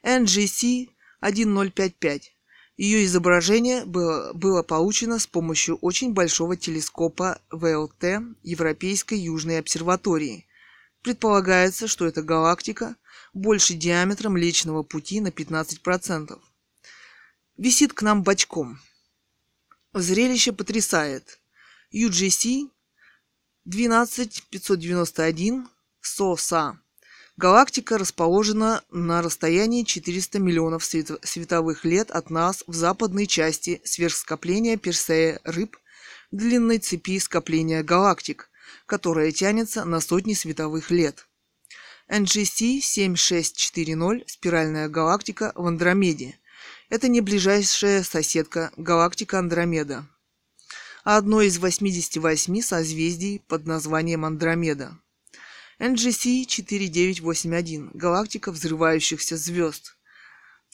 эн джи си тысяча пятьдесят пять. Ее изображение было, было получено с помощью очень большого телескопа вэ эл тэ Европейской Южной обсерватории. Предполагается, что эта галактика больше диаметра Млечного Пути на пятнадцать процентов. Висит к нам бочком. Зрелище потрясает. ю джи си двенадцать тысяч пятьсот девяносто один эс о эс а. Галактика расположена на расстоянии четыреста миллионов световых лет от нас в западной части сверхскопления Персея Рыб, длинной цепи скопления галактик, которая тянется на сотни световых лет. эн джи си семь тысяч шестьсот сорок спиральная галактика в Андромеде. Это не ближайшая соседка галактика Андромеда, а одно из восьмидесяти восьми созвездий под названием Андромеда. эн джи си четыре тысячи девятьсот восемьдесят один. Галактика взрывающихся звезд.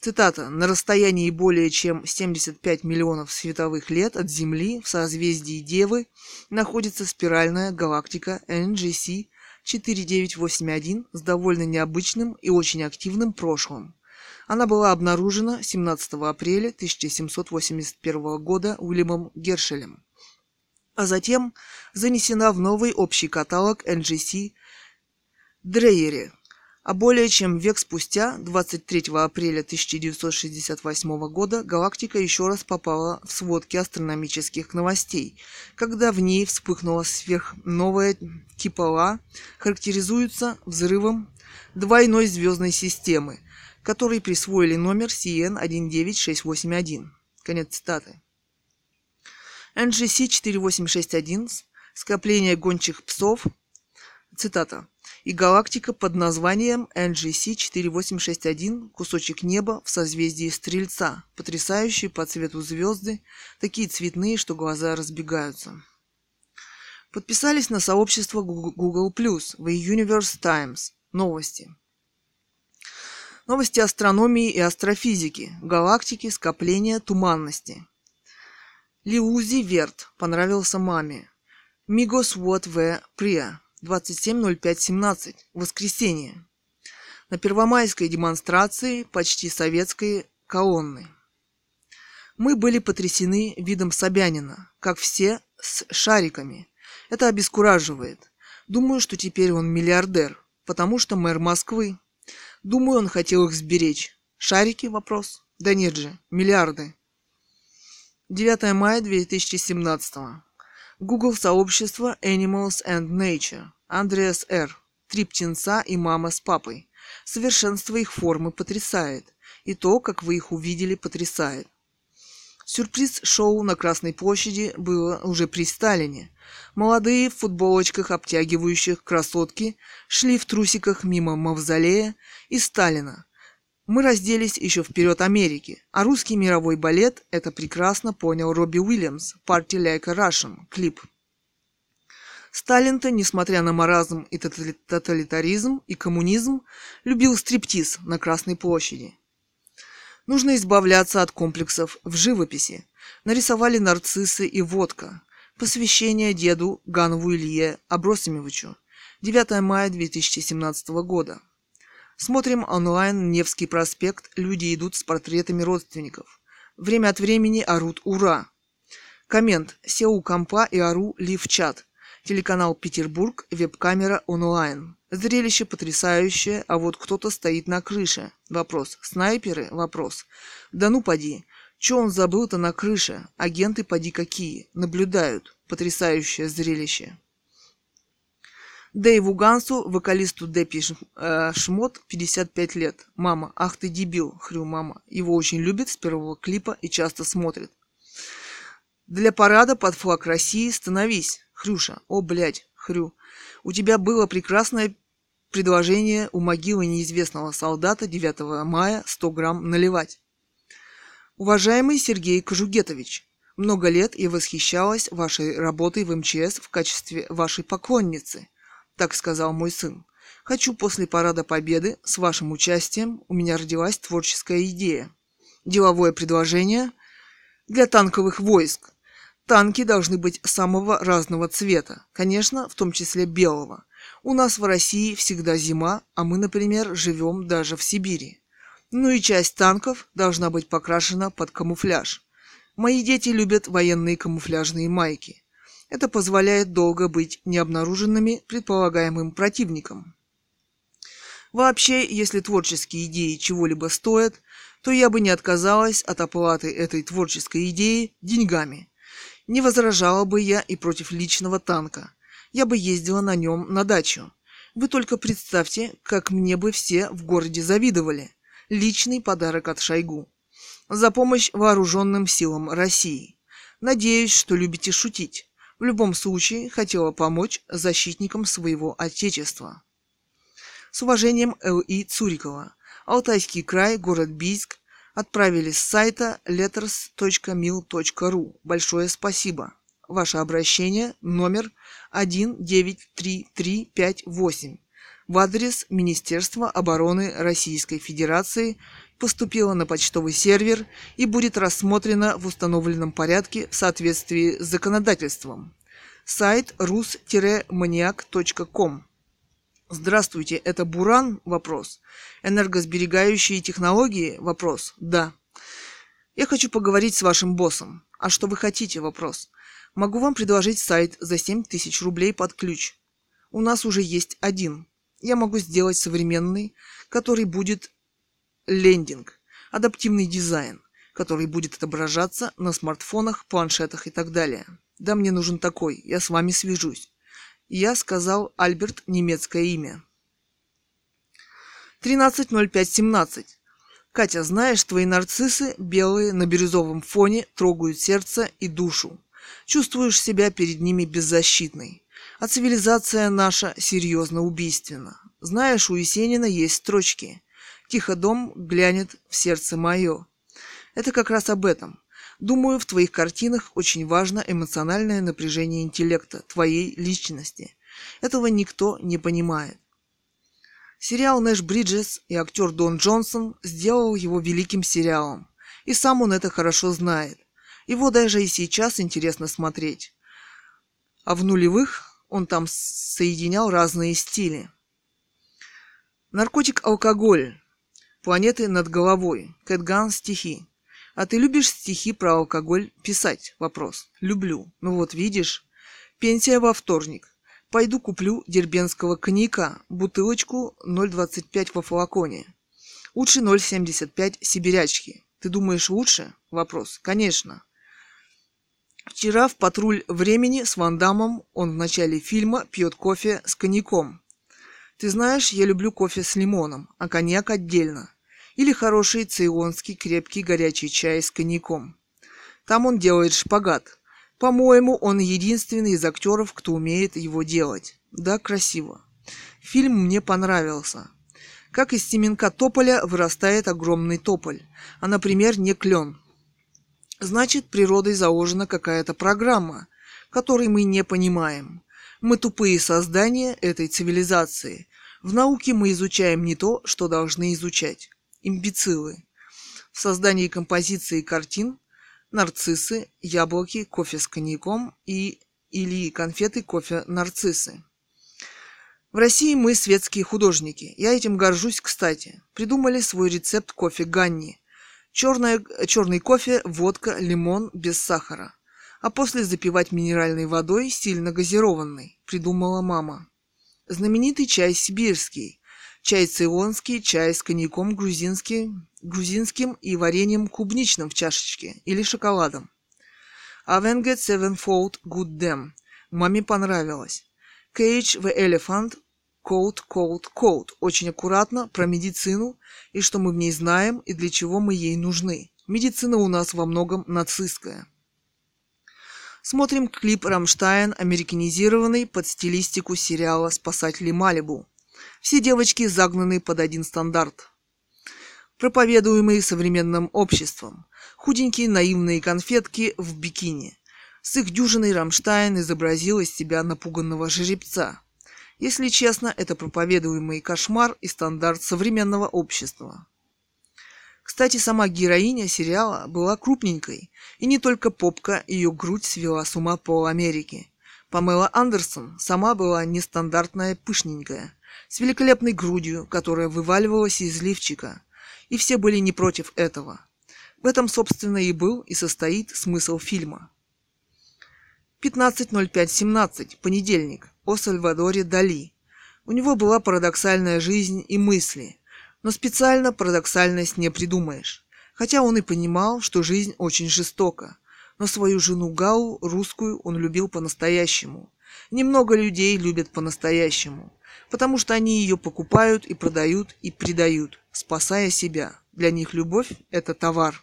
Цитата. На расстоянии более чем семидесяти пяти миллионов световых лет от Земли в созвездии Девы находится спиральная галактика эн джи си четыре тысячи девятьсот восемьдесят один с довольно необычным и очень активным прошлым. Она была обнаружена семнадцатого апреля тысяча семьсот восемьдесят первого года Уильямом Гершелем, а затем занесена в новый общий каталог эн джи си Дрейере, а более чем век спустя, двадцать третьего апреля тысяча девятьсот шестьдесят восьмого года, галактика еще раз попала в сводки астрономических новостей, когда в ней вспыхнула сверхновая Кипала, характеризуется взрывом двойной звездной системы, которой присвоили номер си эн один девять шесть восемь один. Конец цитаты. эн джи си четыре тысячи восемьсот шестьдесят один, скопление гончих псов, цитата. И галактика под названием эн джи си четыре тысячи восемьсот шестьдесят один, кусочек неба в созвездии Стрельца, потрясающие по цвету звезды, такие цветные, что глаза разбегаются. Подписались на сообщество Google плюс, в Universe Times. Новости. Новости астрономии и астрофизики, галактики, скопления, туманности. Лиузи Верт понравился маме. Мигос вот в прия. двадцать семь ноль пять семнадцать. Воскресенье. На первомайской демонстрации почти советской колонны. Мы были потрясены видом Собянина, как все, с шариками. Это обескураживает. Думаю, что теперь он миллиардер, потому что мэр Москвы. Думаю, он хотел их сберечь. Шарики? Вопрос. Да нет же, миллиарды. девятого мая две тысячи семнадцатого. Google сообщество Animals and Nature. Андреас Р. Три птенца и мама с папой. Совершенство их формы потрясает. И то, как вы их увидели, потрясает. Сюрприз-шоу на Красной площади было уже при Сталине. Молодые в футболочках, обтягивающих красотки, шли в трусиках мимо Мавзолея и Сталина. Мы разделись еще вперед Америки, а русский мировой балет это прекрасно понял Робби Уильямс, «Party Like a Russian», клип. Сталин-то, несмотря на маразм и тоталитаризм и коммунизм, любил стриптиз на Красной площади. Нужно избавляться от комплексов в живописи. Нарисовали нарциссы и водка. Посвящение деду Ганову Илье Абросимовичу. девятого мая две тысячи семнадцатого года. Смотрим онлайн Невский проспект. Люди идут с портретами родственников. Время от времени орут «Ура!». Коммент. Сел у компа и ору ли в чат. Телеканал «Петербург», веб-камера онлайн. Зрелище потрясающее, а вот кто-то стоит на крыше. Вопрос. Снайперы? Вопрос. Да ну поди. Че он забыл-то на крыше? Агенты поди какие. Наблюдают. Потрясающее зрелище. Дэйву Гансу, вокалисту Депи Шмот, пятьдесят пять лет. Мама, ах ты дебил, хрю мама. Его очень любит с первого клипа и часто смотрит. Для парада под флаг России становись, хрюша. О, блядь, хрю. У тебя было прекрасное предложение у могилы неизвестного солдата девятого мая сто грамм наливать. Уважаемый Сергей Кожугетович, много лет я восхищалась вашей работой в эм че эс в качестве вашей поклонницы. Так сказал мой сын. Хочу после Парада Победы с вашим участием, у меня родилась творческая идея. Деловое предложение Для танковых войск танки должны быть самого разного цвета, конечно, в том числе белого. У нас в России всегда зима, а мы, например, живем даже в Сибири. Ну и часть танков должна быть покрашена под камуфляж. Мои дети любят военные камуфляжные майки. Это позволяет долго быть необнаруженными предполагаемым противником. Вообще, если творческие идеи чего-либо стоят, то я бы не отказалась от оплаты этой творческой идеи деньгами. Не возражала бы я и против личного танка. Я бы ездила на нем на дачу. Вы только представьте, как мне бы все в городе завидовали. Личный подарок от Шойгу. За помощь вооруженным силам России. Надеюсь, что любите шутить. В любом случае, хотела помочь защитникам своего отечества. С уважением, Л И Цурикова. Алтайский край, город Бийск. Отправили с сайта летерс точка мил точка ру. Большое спасибо. Ваше обращение номер один девять три три пять восемь. В адрес Министерства обороны Российской Федерации поступило на почтовый сервер и будет рассмотрено в установленном порядке в соответствии с законодательством. Сайт рус-маниак точка ком. Здравствуйте, это Буран? Вопрос. Энергосберегающие технологии? Вопрос. Да. Я хочу поговорить с вашим боссом. А что вы хотите? Вопрос. Могу вам предложить сайт за семь тысяч рублей под ключ. У нас уже есть один. Я могу сделать современный, который будет лендинг, адаптивный дизайн, который будет отображаться на смартфонах, планшетах и так далее. Да, мне нужен такой, я с вами свяжусь. Я сказал Альберт, немецкое имя. тринадцать ноль пять семнадцать. Катя, знаешь, твои нарциссы белые на бирюзовом фоне трогают сердце и душу. Чувствуешь себя перед ними беззащитной. А цивилизация наша серьезно убийственна. Знаешь, у Есенина есть строчки: «Тихо дом глянет в сердце мое». Это как раз об этом. Думаю, в твоих картинах очень важно эмоциональное напряжение интеллекта, твоей личности. Этого никто не понимает. Сериал «Нэш Бриджес» и актер Дон Джонсон сделал его великим сериалом. И сам он это хорошо знает. Его даже и сейчас интересно смотреть. А в нулевых он там соединял разные стили. Наркотик, алкоголь. Планеты над головой. Кэтган, стихи. А ты любишь стихи про алкоголь писать? Вопрос. Люблю. Ну вот видишь. Пенсия во вторник. Пойду куплю дербенского коньяка. Бутылочку ноль двадцать пять во флаконе. Лучше ноль семьдесят пять сибирячки. Ты думаешь лучше? Вопрос. Конечно. Вчера в «Патруль времени» с Ван Даммом он в начале фильма пьет кофе с коньяком. Ты знаешь, я люблю кофе с лимоном, а коньяк отдельно. Или хороший цейлонский крепкий горячий чай с коньяком. Там он делает шпагат. По-моему, он единственный из актеров, кто умеет его делать. Да, красиво. Фильм мне понравился. Как из семенка тополя вырастает огромный тополь, а, например, не клен. Значит, природой заложена какая-то программа, которой мы не понимаем. Мы тупые создания этой цивилизации. В науке мы изучаем не то, что должны изучать. Имбецилы. В создании композиции картин нарциссы, яблоки, кофе с коньяком и или конфеты, кофе, нарциссы. В России мы светские художники. Я этим горжусь, кстати. Придумали свой рецепт кофе Ганни. Черное, черный кофе, водка, лимон без сахара. А после запивать минеральной водой, сильно газированной, придумала мама. Знаменитый чай сибирский, чай цейлонский, чай с коньяком грузинским, грузинским и вареньем клубничным в чашечке или шоколадом. Avenged Sevenfold Good Damn. Маме понравилось. Cage the Elephant. Cold, cold, cold. Очень аккуратно про медицину и что мы в ней знаем и для чего мы ей нужны. Медицина у нас во многом нацистская. Смотрим клип «Рамштайн», американизированный под стилистику сериала «Спасатели Малибу». Все девочки загнаны под один стандарт, проповедуемый современным обществом. Худенькие наивные конфетки в бикини. С их дюжиной «Рамштайн» изобразил из себя напуганного жеребца. Если честно, это проповедуемый кошмар и стандарт современного общества. Кстати, сама героиня сериала была крупненькой, и не только попка, ее грудь свела с ума пол-Америки. Памела Андерсон сама была нестандартная пышненькая, с великолепной грудью, которая вываливалась из лифчика. И все были не против этого. В этом, собственно, и был и состоит смысл фильма. пятнадцатое ноль пятое семнадцатое, понедельник, о Сальвадоре Дали. У него была парадоксальная жизнь и мысли, но специально парадоксальность не придумаешь. Хотя он и понимал, что жизнь очень жестока, но свою жену Галу, русскую, он любил по-настоящему. Немного людей любят по-настоящему, потому что они ее покупают и продают и предают, спасая себя. Для них любовь – это товар.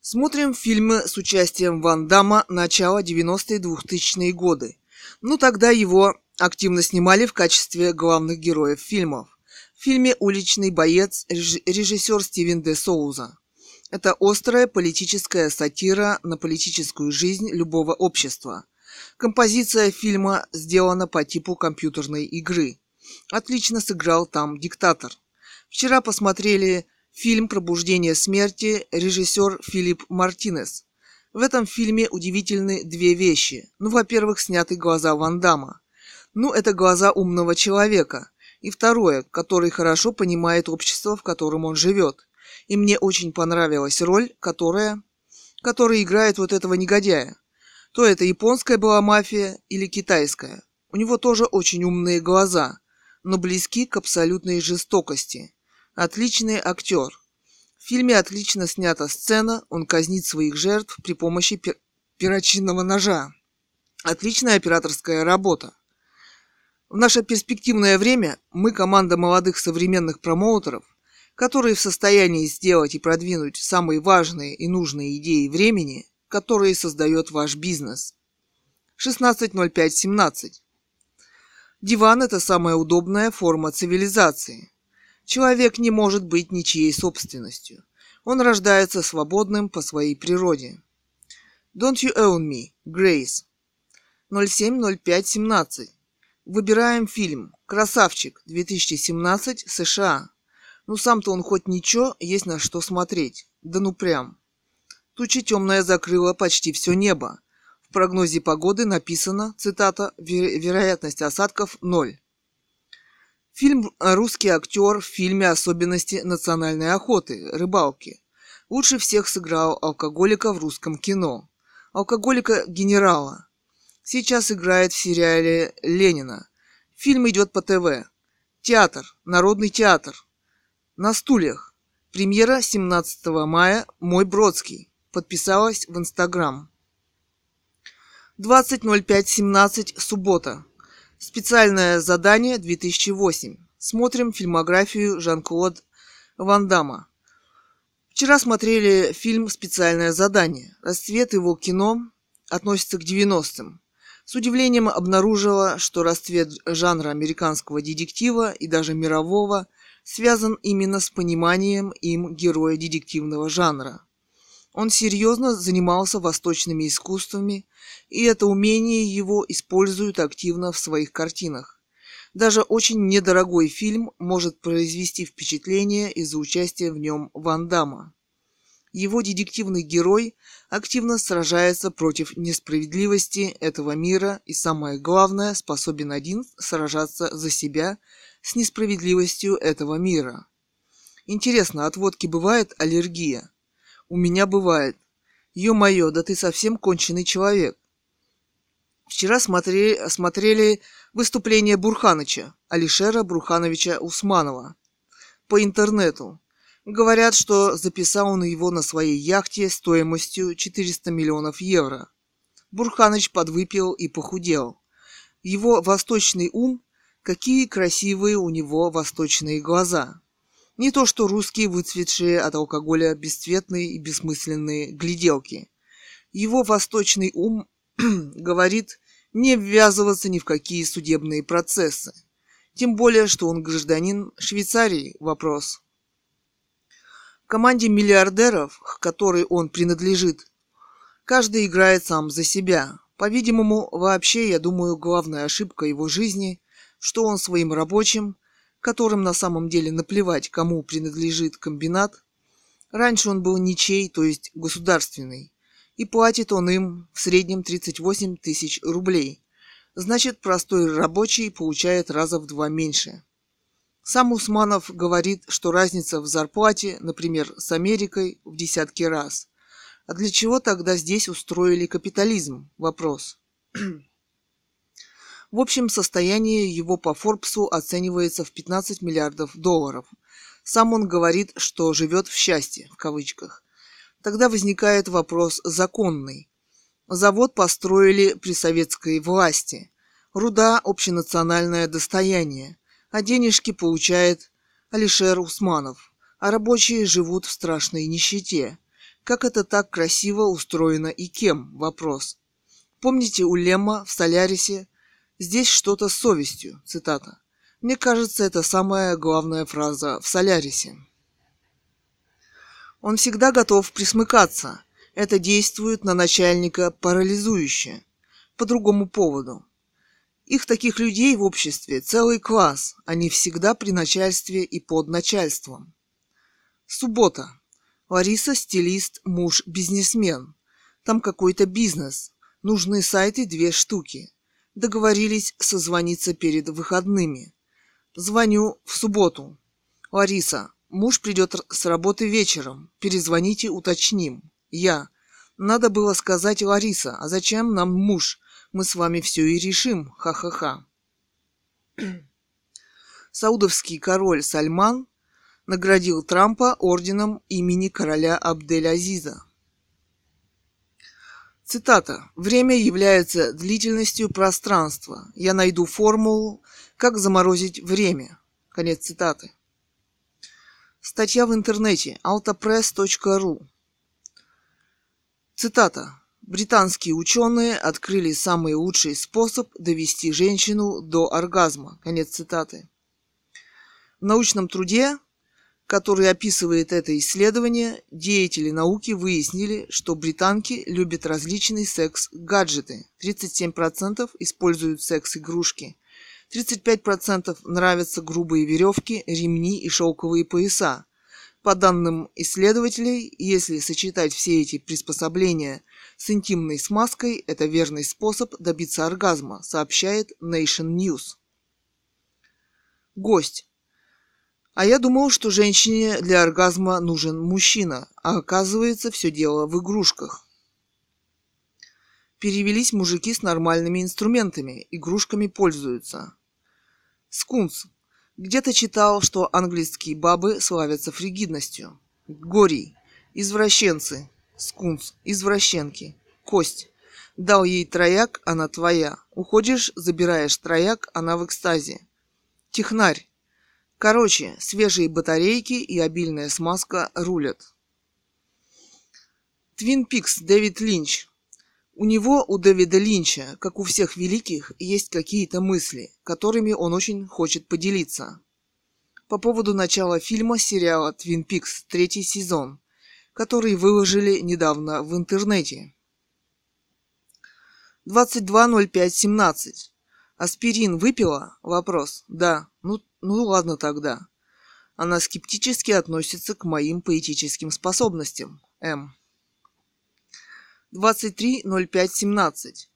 Смотрим фильмы с участием Ван Дамма начала девяностые двухтысячные годы. Ну тогда его активно снимали в качестве главных героев фильмов. В фильме «Уличный боец» режиссер Стивен де Соуза. Это острая политическая сатира на политическую жизнь любого общества. Композиция фильма сделана по типу компьютерной игры. Отлично сыграл там диктатор. Вчера посмотрели фильм «Пробуждение смерти», режиссер Филипп Мартинес. В этом фильме удивительны две вещи. Ну, во-первых, сняты глаза Ван Дамма. Ну, это глаза умного человека. И второе, который хорошо понимает общество, в котором он живет. И мне очень понравилась роль, которая, которая играет вот этого негодяя. То это японская была мафия или китайская. У него тоже очень умные глаза, но близки к абсолютной жестокости. Отличный актер. В фильме отлично снята сцена, он казнит своих жертв при помощи пер... перочинного ножа. Отличная операторская работа. В наше перспективное время мы, команда молодых современных промоутеров, которые в состоянии сделать и продвинуть самые важные и нужные идеи времени, которые создает ваш бизнес. шестнадцатое ноль пятое семнадцатое. Диван – это самая удобная форма цивилизации. Человек не может быть ничьей собственностью. Он рождается свободным по своей природе. Don't you own me, Grace. ноль семь ноль пять семнадцать. Выбираем фильм. Красавчик, две тысячи семнадцатый, США. Ну сам-то он хоть ничего, есть на что смотреть. Да ну прям. Туча темная закрыла почти все небо. В прогнозе погоды написано, цитата, вероятность осадков ноль. Фильм «Русский актер» в фильме «Особенности национальной охоты, рыбалки». Лучше всех сыграл алкоголика в русском кино. Алкоголика-генерала. Сейчас играет в сериале «Ленина». Фильм идет по ТВ. Театр. Народный театр. На стульях. Премьера семнадцатого мая. Мой Бродский. Подписалась в Инстаграм. двадцатое ноль пятое семнадцатое. Суббота. Специальное задание две тысячи восемь. Смотрим фильмографию Жан-Клод Ван Дамма. Вчера смотрели фильм «Специальное задание». Расцвет его кино относится к девяностым. С удивлением обнаружила, что расцвет жанра американского детектива и даже мирового связан именно с пониманием им героя детективного жанра. Он серьезно занимался восточными искусствами, и это умение его используют активно в своих картинах. Даже очень недорогой фильм может произвести впечатление из-за участия в нем Ван Дамма. Его детективный герой активно сражается против несправедливости этого мира и, самое главное, способен один сражаться за себя с несправедливостью этого мира. Интересно, от водки бывает аллергия? У меня бывает. Ё-моё, да ты совсем конченый человек. Вчера смотри, смотрели выступление Бурханыча, Алишера Бурхановича Усманова, по интернету. Говорят, что записал он его на своей яхте стоимостью четыреста миллионов евро. Бурханыч подвыпил и похудел. Его восточный ум, какие красивые у него восточные глаза. Не то что русские, выцветшие от алкоголя бесцветные и бессмысленные гляделки. Его восточный ум говорит не ввязываться ни в какие судебные процессы. Тем более, что он гражданин Швейцарии, вопрос. Команде миллиардеров, к которой он принадлежит, каждый играет сам за себя. По-видимому, вообще, я думаю, главная ошибка его жизни, что он своим рабочим, которым на самом деле наплевать, кому принадлежит комбинат. Раньше он был ничей, то есть государственный, и платит он им в среднем тридцать восемь тысяч рублей. Значит, простой рабочий получает раза в два меньше. Сам Усманов говорит, что разница в зарплате, например, с Америкой, в десятки раз. А для чего тогда здесь устроили капитализм? Вопрос. В общем, состояние его по Форбсу оценивается в пятнадцать миллиардов долларов. Сам он говорит, что живет в счастье, в кавычках. Тогда возникает вопрос законный. Завод построили при советской власти. Руда – общенациональное достояние, а денежки получает Алишер Усманов. А рабочие живут в страшной нищете. Как это так красиво устроено и кем? Вопрос. Помните Улемма в «Солярисе»? «Здесь что-то с совестью», цитата. Мне кажется, это самая главная фраза в «Солярисе». Он всегда готов присмыкаться. Это действует на начальника парализующе. По другому поводу. Их таких людей в обществе целый класс. Они всегда при начальстве и под начальством. Суббота. Лариса – стилист, муж – бизнесмен. Там какой-то бизнес. Нужны сайты две штуки. Договорились созвониться перед выходными. Звоню в субботу. Лариса. Муж придет с работы вечером. Перезвоните, уточним. Я. Надо было сказать: Лариса, а зачем нам муж? Мы с вами все и решим. Ха-ха-ха. Саудовский король Сальман наградил Трампа орденом имени короля Абдель-Азиза. Цитата. «Время является длительностью пространства. Я найду формулу, как заморозить время». Конец цитаты. Статья в интернете altapress точка ru. Цитата. «Британские ученые открыли самый лучший способ довести женщину до оргазма». Конец цитаты. В научном труде, который описывает это исследование, деятели науки выяснили, что британки любят различные секс-гаджеты. тридцать семь процентов используют секс-игрушки, тридцать пять процентов нравятся грубые веревки, ремни и шелковые пояса. По данным исследователей, если сочетать все эти приспособления с интимной смазкой, это верный способ добиться оргазма, сообщает Nation News. Гость. А я думал, что женщине для оргазма нужен мужчина, а оказывается, все дело в игрушках. Перевелись мужики с нормальными инструментами, игрушками пользуются. Скунс. Где-то читал, что английские бабы славятся фригидностью. Горий. Извращенцы. Скунс. Извращенки. Кость. Дал ей трояк, она твоя. Уходишь, забираешь трояк, она в экстазе. Технарь. Короче, свежие батарейки и обильная смазка рулят. Твин Пикс, Дэвид Линч. У него, у Дэвида Линча, как у всех великих, есть какие-то мысли, которыми он очень хочет поделиться. По поводу начала фильма сериала «Твин Пикс», третий сезон, который выложили недавно в интернете. двадцать два ноль пять семнадцать. Аспирин выпила? Вопрос. Да. Ну, ну ладно тогда. Она скептически относится к моим поэтическим способностям. М. двадцать три ноль пять семнадцать.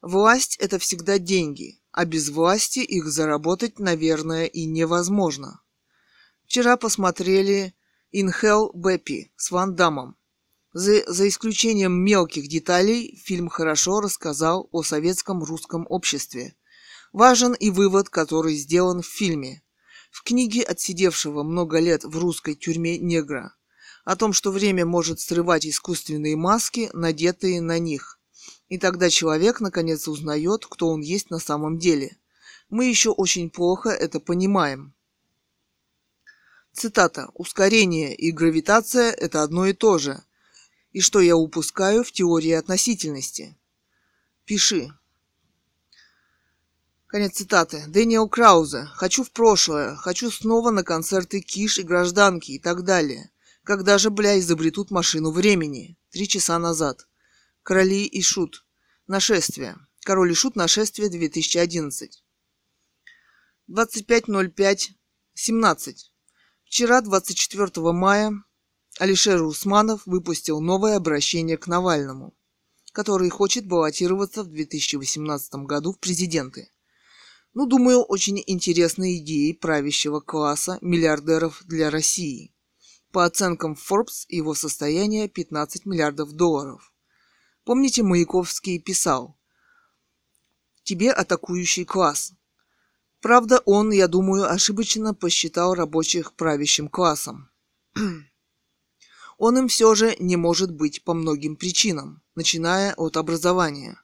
Власть – это всегда деньги, а без власти их заработать, наверное, и невозможно. Вчера посмотрели «In Hell, Бэппи» с Ван Даммом. За, за исключением мелких деталей, фильм хорошо рассказал о советском русском обществе. Важен и вывод, который сделан в фильме. В книге отсидевшего много лет в русской тюрьме негра. О том, что время может срывать искусственные маски, надетые на них. И тогда человек, наконец, узнает, кто он есть на самом деле. Мы еще очень плохо это понимаем. Цитата. «Ускорение и гравитация – это одно и то же. И что я упускаю в теории относительности? Пиши». Конец цитаты. Дэниел Краузе. «Хочу в прошлое. Хочу снова на концерты Киш и Гражданки и так далее. Когда же, бля, изобретут машину времени? Три часа назад. Короли и Шут. Нашествие. Король и Шут. Нашествие две тысячи одиннадцать. двадцать пять ноль пять семнадцать. семнадцать. Вчера, двадцать четвёртого мая, Алишер Усманов выпустил новое обращение к Навальному, который хочет баллотироваться в две тысячи восемнадцатом году в президенты. Ну, думаю, очень интересные идеи правящего класса миллиардеров для России. По оценкам Forbes, его состояние пятнадцать миллиардов долларов. Помните, Маяковский писал: «Тебе атакующий класс». Правда, он, я думаю, ошибочно посчитал рабочих правящим классом. Он им все же не может быть по многим причинам, начиная от образования.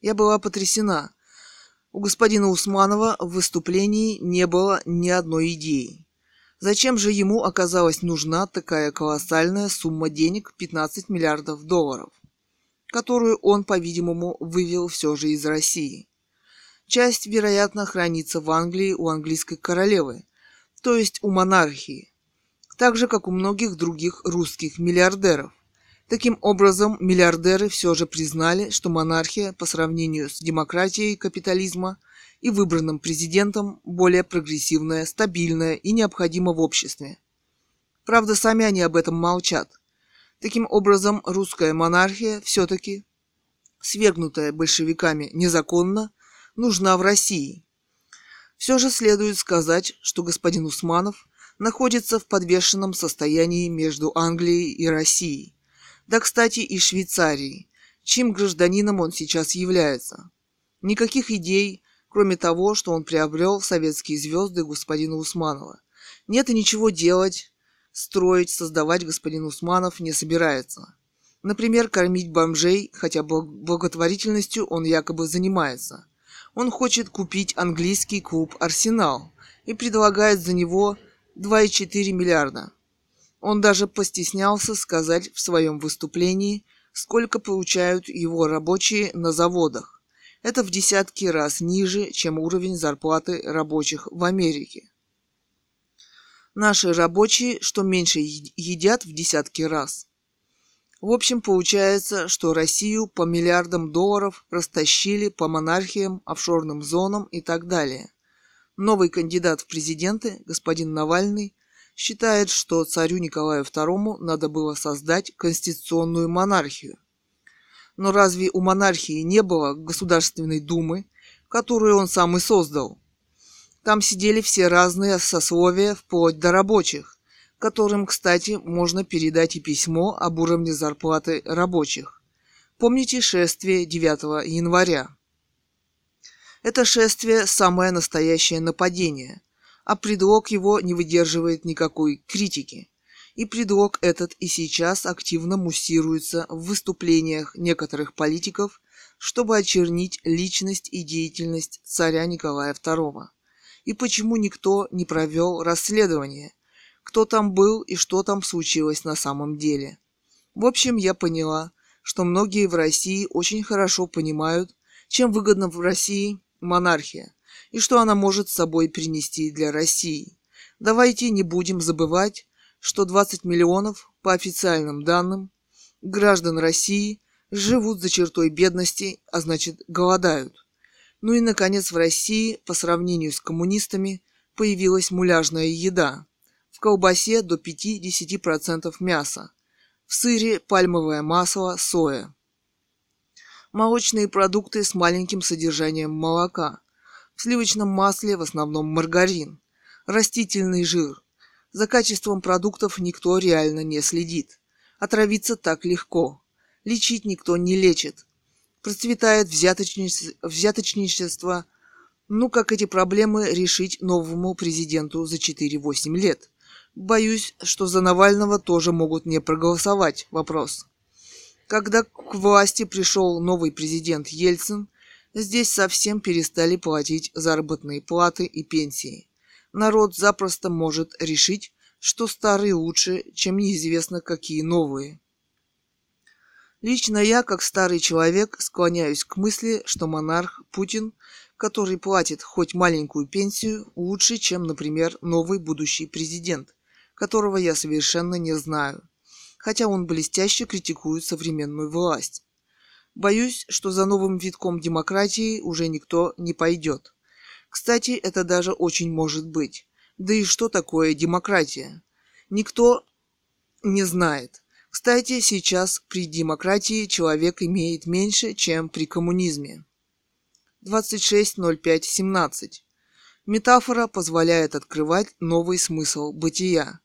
Я была потрясена. У господина Усманова в выступлении не было ни одной идеи. Зачем же ему оказалась нужна такая колоссальная сумма денег – пятнадцать миллиардов долларов, которую он, по-видимому, вывел все же из России? Часть, вероятно, хранится в Англии у английской королевы, то есть у монархии, так же, как у многих других русских миллиардеров. Таким образом, миллиардеры все же признали, что монархия по сравнению с демократией капитализма и выбранным президентом более прогрессивная, стабильная и необходима в обществе. Правда, сами они об этом молчат. Таким образом, русская монархия все-таки, свергнутая большевиками незаконно, нужна в России. Все же следует сказать, что господин Усманов находится в подвешенном состоянии между Англией и Россией, да, кстати, и Швейцарией, чьим гражданином он сейчас является. Никаких идей, кроме того, что он приобрел советские звезды господина Усманова. Нет, и ничего делать, строить, создавать господин Усманов не собирается. Например, кормить бомжей, хотя благотворительностью он якобы занимается. Он хочет купить английский клуб «Арсенал» и предлагает за него два и четыре десятых миллиарда. Он даже постеснялся сказать в своем выступлении, сколько получают его рабочие на заводах. Это в десятки раз ниже, чем уровень зарплаты рабочих в Америке. Наши рабочие, что меньше едят в десятки раз. В общем, получается, что Россию по миллиардам долларов растащили по монархиям, офшорным зонам и так далее. Новый кандидат в президенты, господин Навальный, считает, что царю Николаю второму надо было создать конституционную монархию. Но разве у монархии не было Государственной Думы, которую он сам и создал? Там сидели все разные сословия, вплоть до рабочих, которым, кстати, можно передать и письмо об уровне зарплаты рабочих. Помните шествие девятого января? Это шествие – самое настоящее нападение, а предлог его не выдерживает никакой критики. И предлог этот и сейчас активно муссируется в выступлениях некоторых политиков, чтобы очернить личность и деятельность царя Николая второго. И почему никто не провел расследование? Кто там был и что там случилось на самом деле. В общем, я поняла, что многие в России очень хорошо понимают, чем выгодна в России монархия и что она может с собой принести для России. Давайте не будем забывать, что двадцать миллионов, по официальным данным, граждан России живут за чертой бедности, а значит голодают. Ну и, наконец, в России, по сравнению с коммунистами, появилась муляжная еда. В колбасе до пяти-десяти процентов мяса, в сыре пальмовое масло, соя. Молочные продукты с маленьким содержанием молока, в сливочном масле в основном маргарин, растительный жир. За качеством продуктов никто реально не следит. Отравиться так легко. Лечить никто не лечит. Процветает взяточничество. Ну, как эти проблемы решить новому президенту за четыре-восемь лет? Боюсь, что за Навального тоже могут не проголосовать. Вопрос. Когда к власти пришел новый президент Ельцин, здесь совсем перестали платить заработные платы и пенсии. Народ запросто может решить, что старые лучше, чем неизвестно какие новые. Лично я, как старый человек, склоняюсь к мысли, что монарх Путин, который платит хоть маленькую пенсию, лучше, чем, например, новый будущий президент, которого я совершенно не знаю, хотя он блестяще критикует современную власть. Боюсь, что за новым витком демократии уже никто не пойдет. Кстати, это даже очень может быть, Да и что такое демократия? Никто не знает. Кстати, сейчас при демократии человек имеет меньше, чем при коммунизме. двадцать шесть ноль пять семнадцать. Метафора позволяет открывать новый смысл бытия,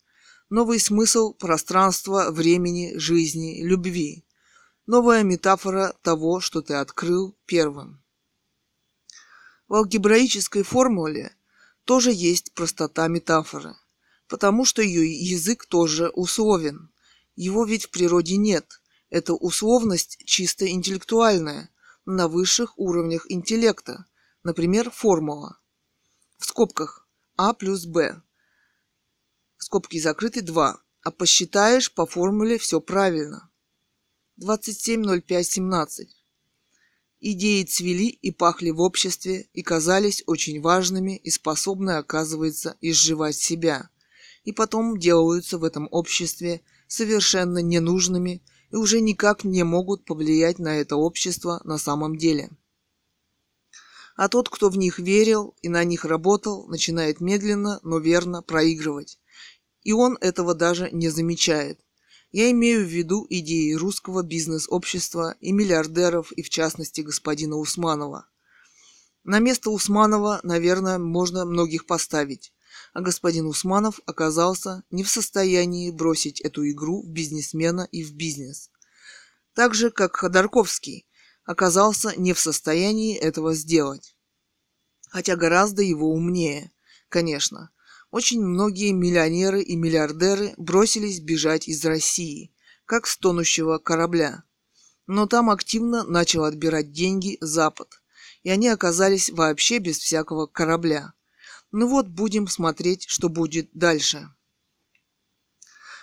новый смысл пространства, времени, жизни, любви. Новая метафора того, что ты открыл первым. В алгебраической формуле тоже есть простота метафоры, потому что ее язык тоже условен. Его ведь в природе нет. Это условность чисто интеллектуальная, на высших уровнях интеллекта. Например, формула. В скобках А плюс Б. Скобки закрыты два. А посчитаешь по формуле все правильно. двадцать семь ноль пять семнадцать. Идеи цвели и пахли в обществе и казались очень важными и способны, оказывается, изживать себя. И потом делаются в этом обществе совершенно ненужными и уже никак не могут повлиять на это общество на самом деле. А тот, кто в них верил и на них работал, начинает медленно, но верно проигрывать. И он этого даже не замечает. Я имею в виду идеи русского бизнес-общества и миллиардеров, и в частности господина Усманова. На место Усманова, наверное, можно многих поставить, а господин Усманов оказался не в состоянии бросить эту игру в бизнесмена и в бизнес. Так же, как Ходорковский оказался не в состоянии этого сделать. Хотя гораздо его умнее, конечно. Очень многие миллионеры и миллиардеры бросились бежать из России, как с тонущего корабля. Но там активно начал отбирать деньги Запад, и они оказались вообще без всякого корабля. Ну вот, будем смотреть, что будет дальше.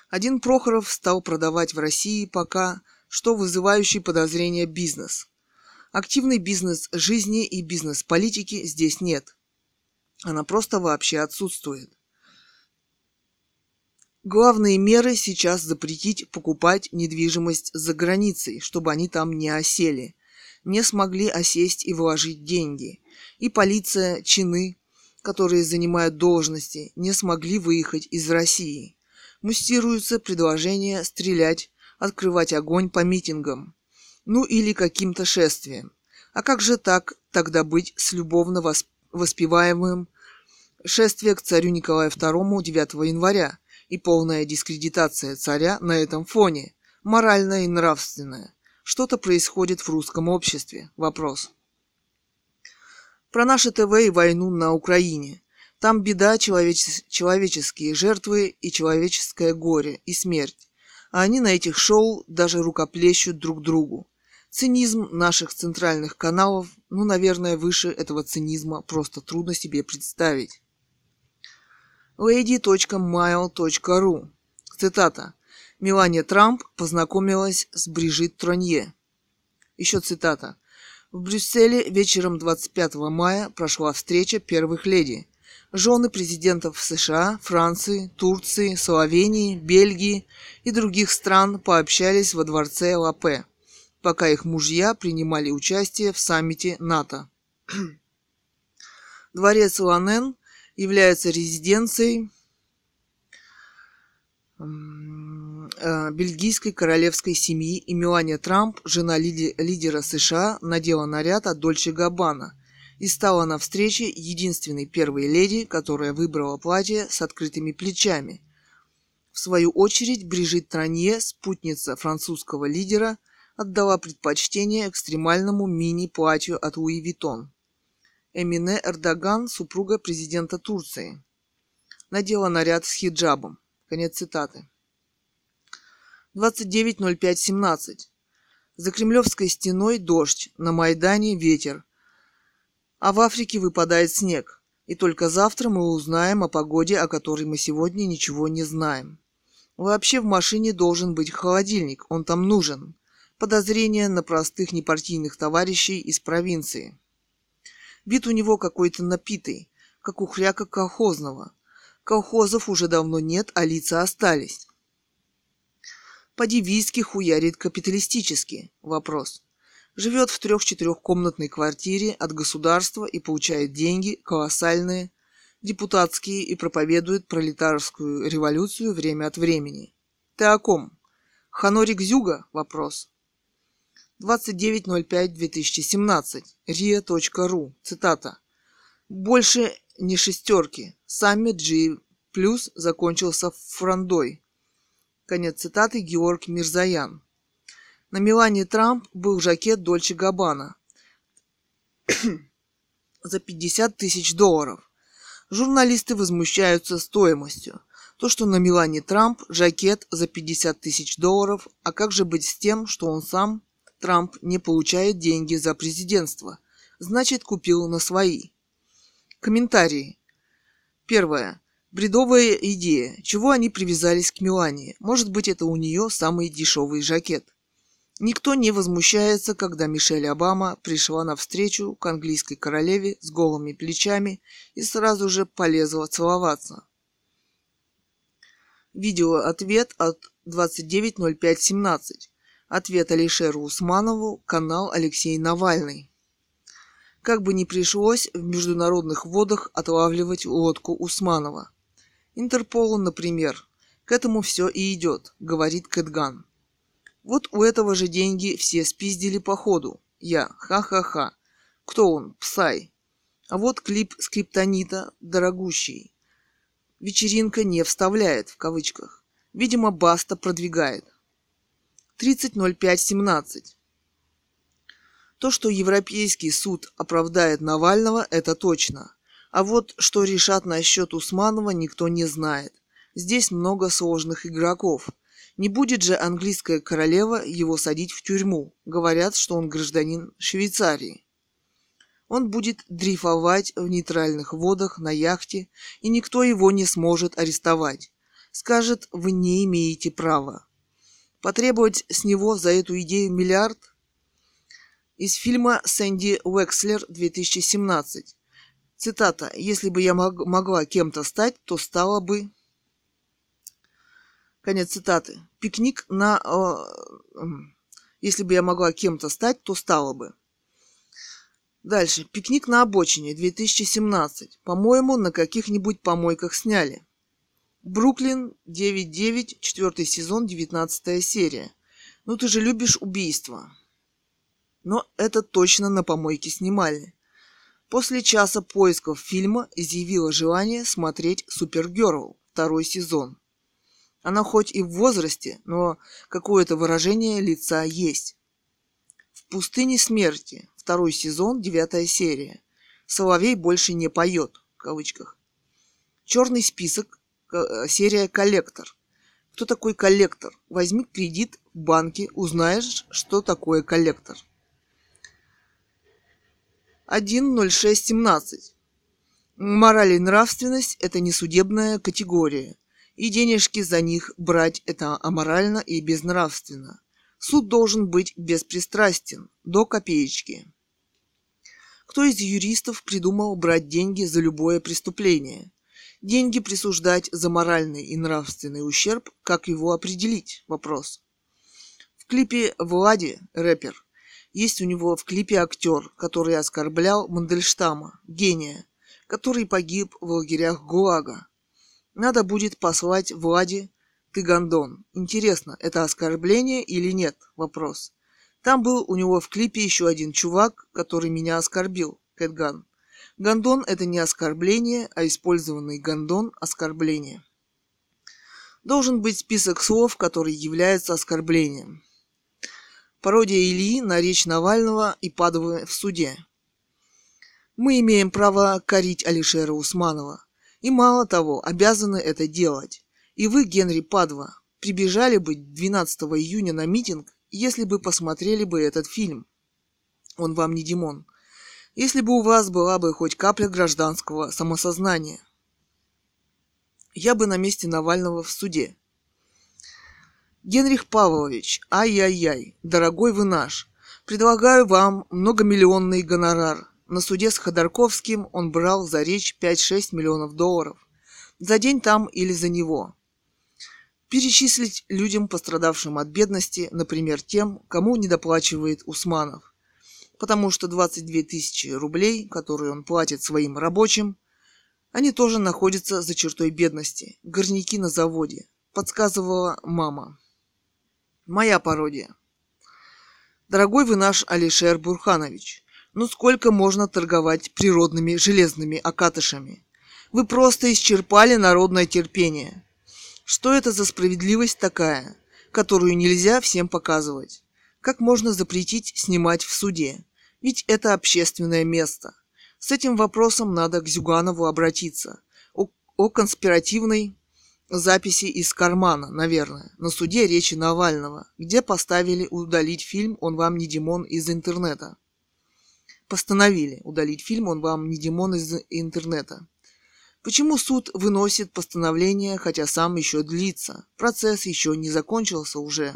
Один Прохоров стал продавать в России пока что вызывающий подозрения бизнес. Активный бизнес жизни и бизнес-политики здесь нет. Она просто вообще отсутствует. Главные меры сейчас запретить покупать недвижимость за границей, чтобы они там не осели, не смогли осесть и вложить деньги. И полиция, чины, которые занимают должности, не смогли выехать из России. Муссируются предложения стрелять, открывать огонь по митингам, ну или каким-то шествиям. А как же так тогда быть с любовно воспеваемым шествием к царю Николаю второму девятого января? И полная дискредитация царя на этом фоне, моральная и нравственная. Что-то происходит в русском обществе. Вопрос. Про наше ТВ и войну на Украине. Там беда, человечес... человеческие жертвы и человеческое горе, и смерть. А они на этих шоу даже рукоплещут друг другу. Цинизм наших центральных каналов, ну, наверное, выше этого цинизма просто трудно себе представить. лэди точка майл точка ру. Цитата. Мелания Трамп познакомилась с Брижит Тронье. Еще цитата. В Брюсселе вечером двадцать пятого мая прошла встреча первых леди. Жены президентов США, Франции, Турции, Словении, Бельгии и других стран пообщались во дворце Лапе, пока их мужья принимали участие в саммите НАТО. Дворец Ланен является резиденцией бельгийской королевской семьи, и Мелания Трамп, жена лидера США, надела наряд от Дольче Габбана и стала на встрече единственной первой леди, которая выбрала платье с открытыми плечами. В свою очередь, Брижит Тронье, спутница французского лидера, отдала предпочтение экстремальному мини-платью от Луи Виттон. Эмине Эрдоган, супруга президента Турции, надела наряд с хиджабом. Конец цитаты. двадцать девять ноль пять семнадцать. За Кремлевской стеной дождь, на Майдане ветер, а в Африке выпадает снег. И только завтра мы узнаем о погоде, о которой мы сегодня ничего не знаем. Вообще в машине должен быть холодильник, он там нужен. Подозрение на простых непартийных товарищей из провинции. Вид у него какой-то напитый, как у хряка колхозного. Колхозов уже давно нет, а лица остались. По-девийски хуярит капиталистически. Вопрос. Живет в трех-четырехкомнатной квартире от государства и получает деньги колоссальные, депутатские и проповедует пролетарскую революцию время от времени. Ты о ком? Ханорик Зюга? Вопрос. двадцать девятое ноль пятое две тысячи семнадцатого. риа точка ру. Цитата. Больше не шестерки. Саммит Джи Плюс закончился франдой. Конец цитаты. Георг Мирзоян. На Милане Трамп был жакет Дольче Габбана за пятьдесят тысяч долларов. Журналисты возмущаются стоимостью. То, что на Милане Трамп жакет за пятьдесят тысяч долларов, а как же быть с тем, что он сам, Трамп, не получает деньги за президентство? Значит, купил на свои. Комментарии. Первое. Бредовая идея. Чего они привязались к Милане? Может быть, это у нее самый дешевый жакет. Никто не возмущается, когда Мишель Обама пришла навстречу к английской королеве с голыми плечами и сразу же полезла целоваться. Видеоответ от двадцать девятое ноль пятое семнадцатого. Ответ Алишеру Усманову, канал Алексей Навальный. Как бы ни пришлось в международных водах отлавливать лодку Усманова. Интерполу, например. К этому все и идет, говорит Кэтган. Вот у этого же деньги все спиздили по ходу. Я. Ха-ха-ха. Кто он? Псай. А вот клип Скриптонита «Дорогущий». Вечеринка не вставляет, в кавычках. Видимо, Баста продвигает. тридцатое ноль пятое семнадцатого. То, что Европейский суд оправдает Навального, это точно. А вот что решат насчет Усманова, никто не знает. Здесь много сложных игроков. Не будет же английская королева его садить в тюрьму. Говорят, что он гражданин Швейцарии. Он будет дрейфовать в нейтральных водах на яхте, и никто его не сможет арестовать. Скажет, вы не имеете права. Потребовать с него за эту идею миллиард? Из фильма «Сэнди Уэкслер» две тысячи семнадцатого. Цитата. «Если бы я могла кем-то стать, то стала бы...» Конец цитаты. Пикник на... Э, если бы я могла кем-то стать, то стала бы. Дальше. Пикник на обочине. две тысячи семнадцатый. По-моему, на каких-нибудь помойках сняли. Бруклин девять девять. четвёртый сезон. девятнадцатая серия. Ну ты же любишь убийства. Но это точно на помойке снимали. После часа поисков фильма изъявила желание смотреть «Супергерл» второй сезон. Она хоть и в возрасте, но какое-то выражение лица есть. В пустыне смерти. Второй сезон, девятая серия. Соловей больше не поет. В кавычках. Черный список. Серия «Коллектор». Кто такой коллектор? Возьми кредит в банке, узнаешь, что такое коллектор. первое ноль шестое семнадцатого. Мораль и нравственность – это не судебная категория. И денежки за них брать – это аморально и безнравственно. Суд должен быть беспристрастен, до копеечки. Кто из юристов придумал брать деньги за любое преступление? Деньги присуждать за моральный и нравственный ущерб, как его определить? Вопрос. В клипе «Влади» рэпер. Есть у него в клипе актер, который оскорблял Мандельштама, гения, который погиб в лагерях ГУЛАГа. Надо будет послать Влади «Ты гондон». Интересно, это оскорбление или нет? Вопрос. Там был у него в клипе еще один чувак, который меня оскорбил. Кэтган. Гондон – это не оскорбление, а использованный гондон – оскорбление. Должен быть список слов, которые являются оскорблением. Пародия Ильи на речь Навального и Падовы в суде. Мы имеем право корить Алишера Усманова. И мало того, обязаны это делать. И вы, Генри Падва, прибежали бы двенадцатого июня на митинг, если бы посмотрели бы этот фильм. Он вам не Димон. Если бы у вас была бы хоть капля гражданского самосознания. Я бы на месте Навального в суде. Генрих Павлович, ай-яй-яй, дорогой вы наш, предлагаю вам многомиллионный гонорар. На суде с Ходорковским он брал за речь пять-шесть миллионов долларов. За день там или за него. Перечислить людям, пострадавшим от бедности, например, тем, кому недоплачивает Усманов. Потому что двадцать две тысячи рублей, которые он платит своим рабочим, Они тоже находятся за чертой бедности. Горняки на заводе. Подсказывала мама. Моя пародия. Дорогой вы наш Алишер Бурханович, ну сколько можно торговать природными железными окатышами? Вы просто исчерпали народное терпение. Что это за справедливость такая, которую нельзя всем показывать? Как можно запретить снимать в суде? Ведь это общественное место. С этим вопросом надо к Зюганову обратиться. О, о конспиративной записи из кармана, наверное, на суде речи Навального, где поставили удалить фильм «Он вам не Димон» из интернета. Постановили удалить фильм «Он вам не Димон» из интернета. Почему суд выносит постановление, хотя сам еще длится? Процесс еще не закончился уже.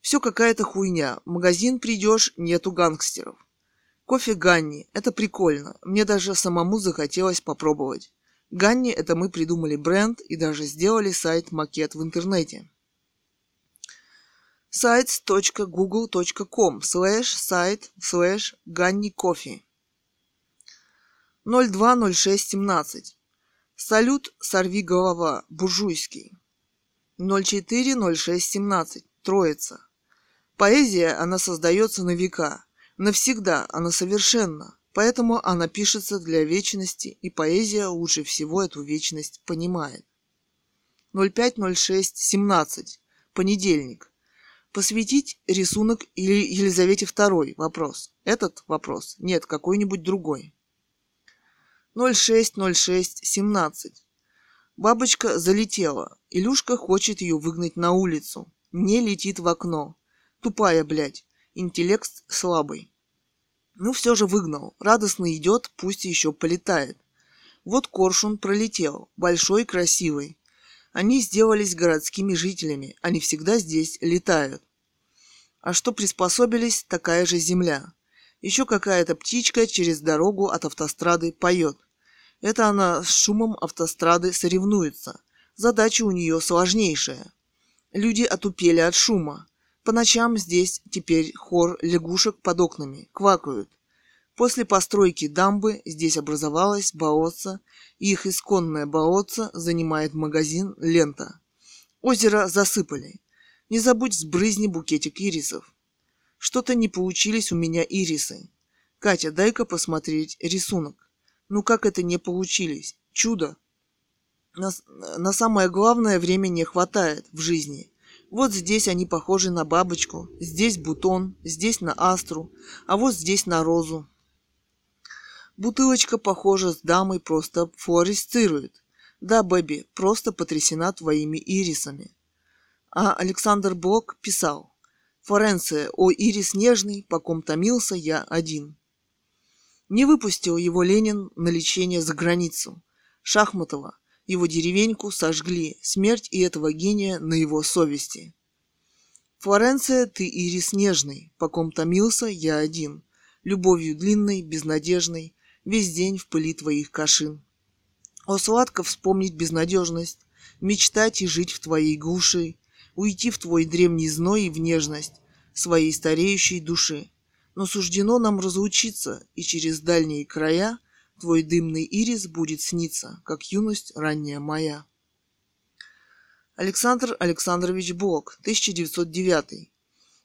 Все какая-то хуйня. В магазин придешь, нету гангстеров. Кофе Ганни. Это прикольно. Мне даже самому захотелось попробовать. Ганни – это мы придумали бренд и даже сделали сайт-макет в интернете. sites.google.com slash сайт slash Ганни Кофе. ноль два ноль шесть семнадцать. Салют, сорви голова, буржуйский. ноль четыре ноль шесть семнадцать. Троица. Поэзия, она создается на века. Навсегда она совершенна, поэтому она пишется для вечности, и поэзия лучше всего эту вечность понимает. ноль пять ноль шесть семнадцать. Понедельник. Посвятить рисунок Елизавете второй? Вопрос. Этот вопрос? Нет, какой-нибудь другой. ноль шесть ноль шесть семнадцать. Бабочка залетела. Илюшка хочет ее выгнать на улицу. Не летит в окно. Тупая, блядь. Интеллект слабый. Ну, все же выгнал. Радостно идет, пусть еще полетает. Вот коршун пролетел. Большой, красивый. Они сделались городскими жителями. Они всегда здесь летают. А что приспособились, такая же земля. Еще какая-то птичка через дорогу от автострады поет. Это она с шумом автострады соревнуется. Задача у нее сложнейшая. Люди отупели от шума. По ночам здесь теперь хор лягушек под окнами квакают. После постройки дамбы здесь образовалось болотце, и их исконное болотце занимает магазин «Лента». Озеро засыпали. Не забудь сбрызни букетик ирисов. Что-то не получились у меня ирисы. Катя, дай-ка посмотреть рисунок. Ну как это не получились? Чудо. На, на самое главное время не хватает в жизни. Вот здесь они похожи на бабочку, здесь бутон, здесь на астру, а вот здесь на розу. Бутылочка, похожа с дамой, просто флуоресцирует. Да, Бэби, просто потрясена твоими ирисами. А Александр Блок писал: «Флоренция, о ирис нежный, по ком томился я один». Не выпустил его Ленин на лечение за границу. Шахматова. Его деревеньку сожгли. Смерть и этого гения на его совести. Флоренция, ты ирис нежный, по ком томился я один. Любовью длинной, безнадежной, весь день в пыли твоих кашин. О, сладко вспомнить безнадежность, мечтать и жить в твоей глуши, уйти в твой древний зной и в нежность своей стареющей души. Но суждено нам разлучиться, и через дальние края твой дымный ирис будет сниться, как юность ранняя моя. Александр Александрович Блок, тысяча девятьсот девятый.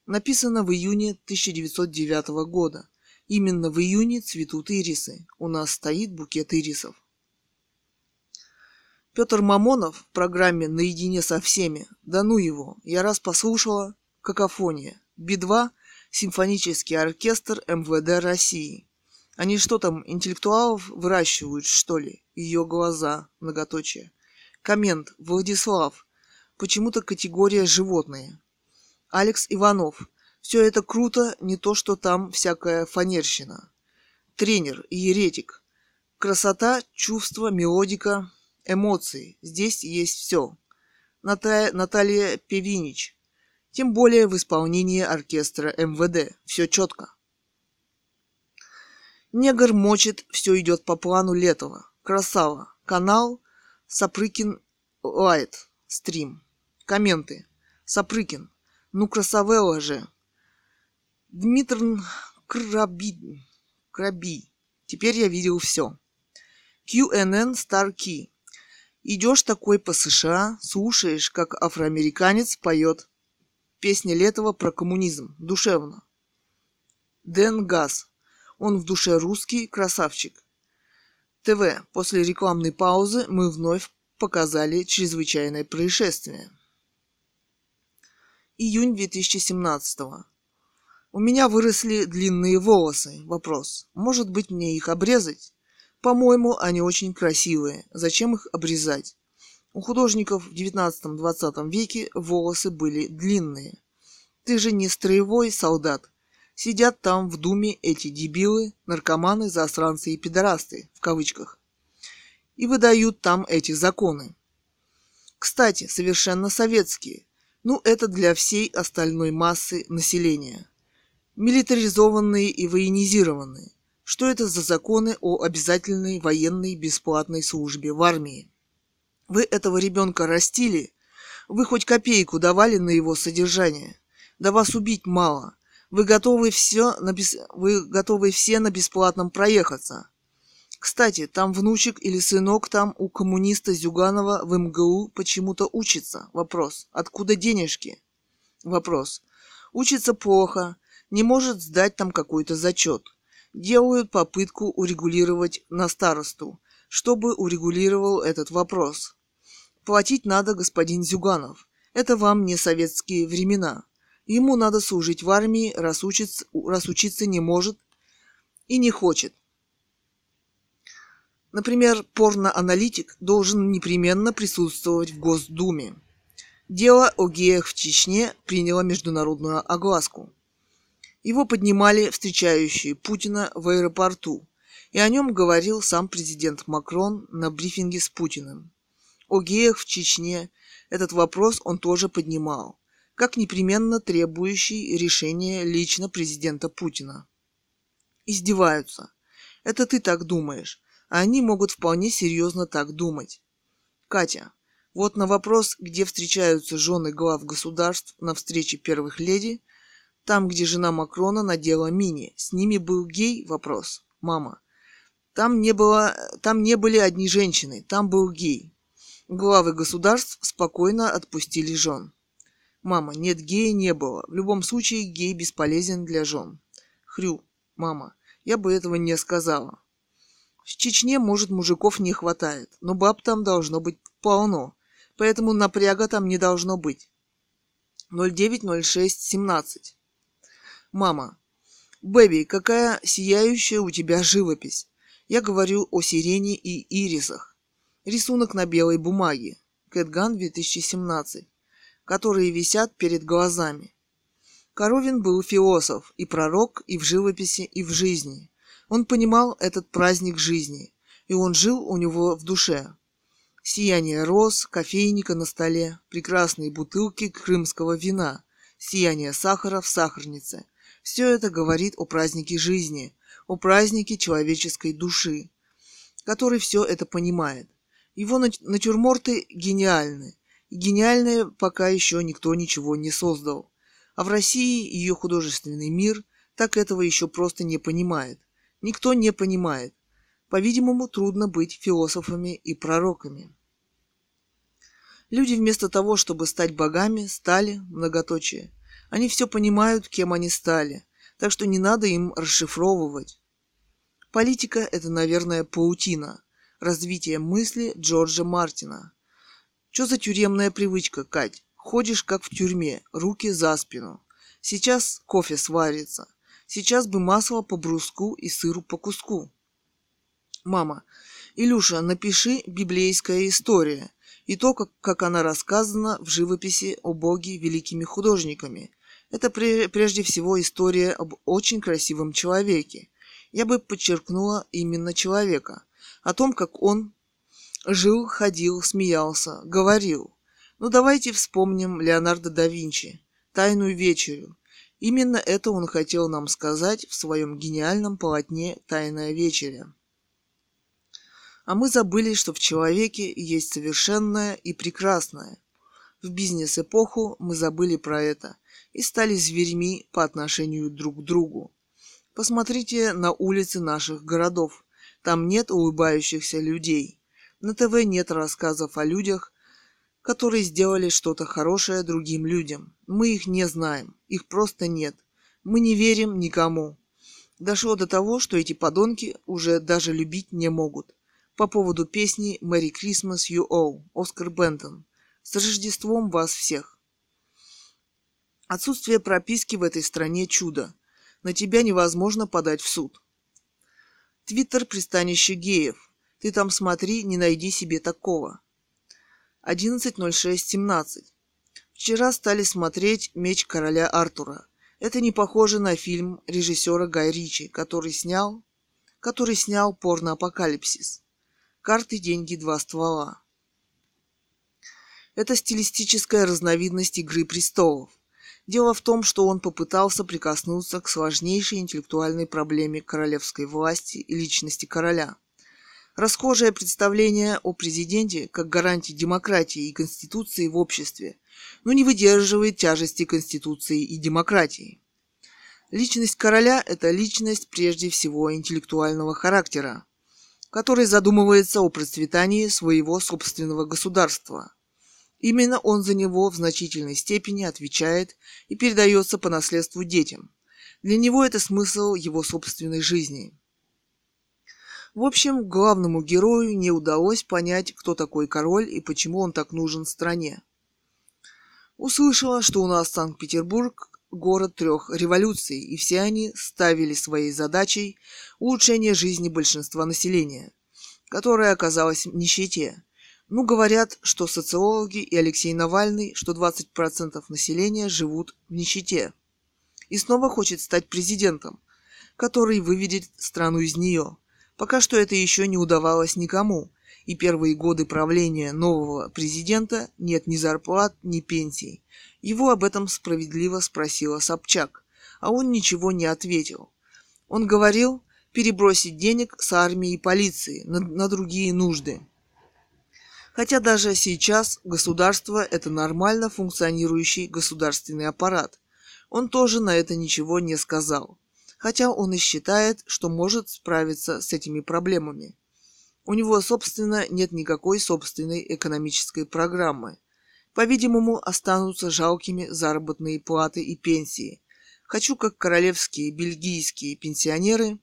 Написано в июне тысяча девятьсот девятого года. Именно в июне цветут ирисы. У нас стоит букет ирисов. Петр Мамонов в программе «Наедине со всеми». Да ну его. Я раз послушала «Какофония». би два симфонический оркестр эм вэ дэ России. Они что там, интеллектуалов выращивают, что ли? Ее глаза, многоточие. Коммент. Владислав. Почему-то категория «животные». Алекс Иванов. Все это круто, не то что там всякая фанерщина. Тренер и еретик. Красота, чувство, мелодика, эмоции. Здесь есть все. Ната... Наталья Певинич. Тем более в исполнении оркестра эм вэ дэ. Все четко. Негр мочит, все идет по плану Летова. Красава. Канал Сапрыкин Лайт. Стрим. Комменты. Сапрыкин. Ну красавела же. Дмитрий Краби. Краби. Теперь я видел все. кью эн эн Starkey. Идешь такой по США, слушаешь, как афроамериканец поет песни Летова про коммунизм. Душевно. Дэн Газ. Он в душе русский, красавчик. ТВ. После рекламной паузы мы вновь показали чрезвычайное происшествие. Июнь две тысячи семнадцатого. У меня выросли длинные волосы. Вопрос. Может быть, мне их обрезать? По-моему, они очень красивые. Зачем их обрезать? У художников в девятнадцатом-двадцатом веке волосы были длинные. Ты же не строевой солдат. Сидят там в думе эти дебилы, наркоманы, засранцы и пидорасты, в кавычках. И выдают там эти законы. Кстати, совершенно советские. Ну, это для всей остальной массы населения. Милитаризованные и военизированные. Что это за законы о обязательной военной бесплатной службе в армии? Вы этого ребенка растили? Вы хоть копейку давали на его содержание? Да вас убить мало. Вы готовы все на, бес... Вы готовы все на бесплатном проехаться. Кстати, там внучек или сынок там у коммуниста Зюганова в эм гэ у почему-то учится. Вопрос. Откуда денежки? Вопрос. Учится плохо, не может сдать там какой-то зачет. Делают попытку урегулировать на старосту, чтобы урегулировал этот вопрос. Платить надо, господин Зюганов. Это вам не советские времена. Ему надо служить в армии, раз учиться, раз учиться не может и не хочет. Например, порноаналитик должен непременно присутствовать в Госдуме. Дело о геях в Чечне приняло международную огласку. Его поднимали встречающие Путина в аэропорту, и о нем говорил сам президент Макрон на брифинге с Путиным. О геях в Чечне этот вопрос он тоже поднимал, как непременно требующий решения лично президента Путина. Издеваются. Это ты так думаешь, а они могут вполне серьезно так думать. Катя, вот на вопрос, где встречаются жены глав государств на встрече первых леди, там, где жена Макрона надела мини, с ними был гей? Вопрос. Мама. Там не было, там не были одни женщины, там был гей. Главы государств спокойно отпустили жен. Мама, нет, гея не было. В любом случае, гей бесполезен для жен. Хрю, мама, я бы этого не сказала. В Чечне, может, мужиков не хватает, но баб там должно быть полно, поэтому напряга там не должно быть. ноль девять ноль шесть семнадцать. Мама, бэби, какая сияющая у тебя живопись. Я говорю о сирени и ирисах. Рисунок на белой бумаге. Кэтган две тысячи семнадцать. Которые висят перед глазами. Коровин был философ, и пророк, и в живописи, и в жизни. Он понимал этот праздник жизни, и он жил у него в душе. Сияние роз, кофейника на столе, прекрасные бутылки крымского вина, сияние сахара в сахарнице. Все это говорит о празднике жизни, о празднике человеческой души, который все это понимает. Его натюрморты гениальны. Гениальное пока еще никто ничего не создал. А в России ее художественный мир так этого еще просто не понимает. Никто не понимает. По-видимому, трудно быть философами и пророками. Люди вместо того, чтобы стать богами, стали, многоточие. Они все понимают, кем они стали, так что не надо им расшифровывать. Политика – это, наверное, паутина. Развитие мысли Джорджа Мартина. Что за тюремная привычка, Кать? Ходишь, как в тюрьме, руки за спину. Сейчас кофе сварится. Сейчас бы масло по бруску и сыру по куску. Мама, Илюша, напиши библейская история и то, как, как она рассказана в живописи о Боге великими художниками. Это прежде всего история об очень красивом человеке. Я бы подчеркнула именно человека. О том, как он... жил, ходил, смеялся, говорил. Ну давайте вспомним Леонардо да Винчи, «Тайную вечерю». Именно это он хотел нам сказать в своем гениальном полотне «Тайная вечеря». А мы забыли, что в человеке есть совершенное и прекрасное. В бизнес-эпоху мы забыли про это и стали зверьми по отношению друг к другу. Посмотрите на улицы наших городов. Там нет улыбающихся людей. На ТВ нет рассказов о людях, которые сделали что-то хорошее другим людям. Мы их не знаем. Их просто нет. Мы не верим никому. Дошло до того, что эти подонки уже даже любить не могут. По поводу песни «Merry Christmas You All» Оскар Бентон. «С Рождеством вас всех». Отсутствие прописки в этой стране – чудо. На тебя невозможно подать в суд. Твиттер пристанище геев. Ты там смотри, не найди себе такого. одиннадцать ноль шесть семнадцать. Вчера стали смотреть «Меч короля Артура». Это не похоже на фильм режиссера Гай Ричи, который снял, который снял порно-апокалипсис. «Карты, деньги, два ствола». Это стилистическая разновидность «Игры престолов». Дело в том, что он попытался прикоснуться к сложнейшей интеллектуальной проблеме королевской власти и личности короля. Расхожее представление о президенте как гарантии демократии и конституции в обществе, но не выдерживает тяжести конституции и демократии. Личность короля – это личность прежде всего интеллектуального характера, который задумывается о процветании своего собственного государства. Именно он за него в значительной степени отвечает и передается по наследству детям. Для него это смысл его собственной жизни. В общем, главному герою не удалось понять, кто такой король и почему он так нужен стране. Услышала, что у нас Санкт-Петербург – город трех революций, и все они ставили своей задачей улучшение жизни большинства населения, которое оказалось в нищете. Ну, говорят, что социологи и Алексей Навальный, что двадцать процентов населения живут в нищете. И снова хочет стать президентом, который выведет страну из нее. Пока что это еще не удавалось никому. И первые годы правления нового президента нет ни зарплат, ни пенсий. Его об этом справедливо спросила Собчак, а он ничего не ответил. Он говорил перебросить денег с армии и полиции на, на другие нужды. Хотя даже сейчас государство – это нормально функционирующий государственный аппарат. Он тоже на это ничего не сказал. Хотя он и считает, что может справиться с этими проблемами. У него, собственно, нет никакой собственной экономической программы. По-видимому, останутся жалкими заработные платы и пенсии. Хочу, как королевские бельгийские пенсионеры,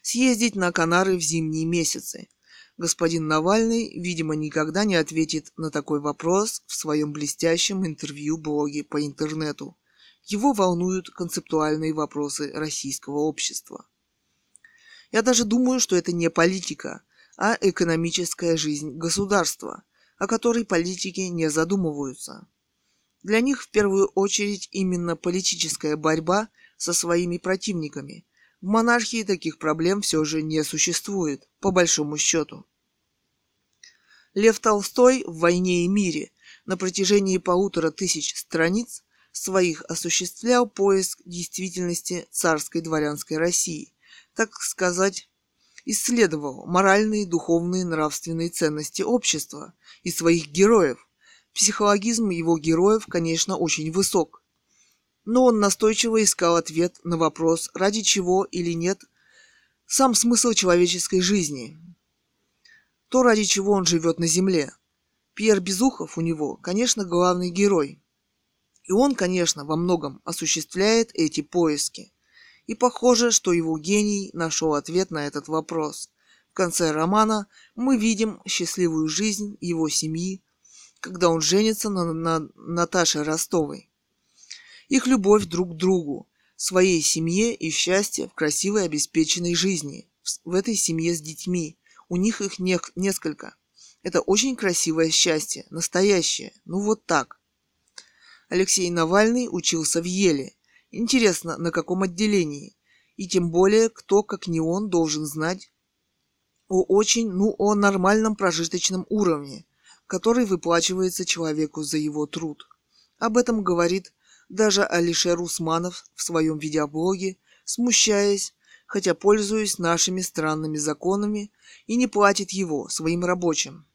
съездить на Канары в зимние месяцы. Господин Навальный, видимо, никогда не ответит на такой вопрос в своем блестящем интервью-блоге по интернету. Его волнуют концептуальные вопросы российского общества. Я даже думаю, что это не политика, а экономическая жизнь государства, о которой политики не задумываются. Для них в первую очередь именно политическая борьба со своими противниками. В монархии таких проблем все же не существует, по большому счету. Лев Толстой в «Войне и мире» на протяжении полутора тысяч страниц своих осуществлял поиск действительности царской дворянской России, так сказать, исследовал моральные, духовные, нравственные ценности общества и своих героев. Психологизм его героев, конечно, очень высок. Но он настойчиво искал ответ на вопрос, ради чего или нет сам смысл человеческой жизни, то, ради чего он живет на земле. Пьер Безухов у него, конечно, главный герой. И он, конечно, во многом осуществляет эти поиски. И похоже, что его гений нашел ответ на этот вопрос. В конце романа мы видим счастливую жизнь его семьи, когда он женится на, на Наташе Ростовой. Их любовь друг к другу, своей семье и счастье в красивой обеспеченной жизни, в этой семье с детьми. У них их не- несколько. Это очень красивое счастье, настоящее, ну вот так. Алексей Навальный учился в Еле. Интересно, на каком отделении? И тем более, кто, как не он, должен знать о очень, ну, о нормальном прожиточном уровне, который выплачивается человеку за его труд. Об этом говорит даже Алишер Усманов в своем видеоблоге, смущаясь, хотя пользуясь нашими странными законами и не платит его своим рабочим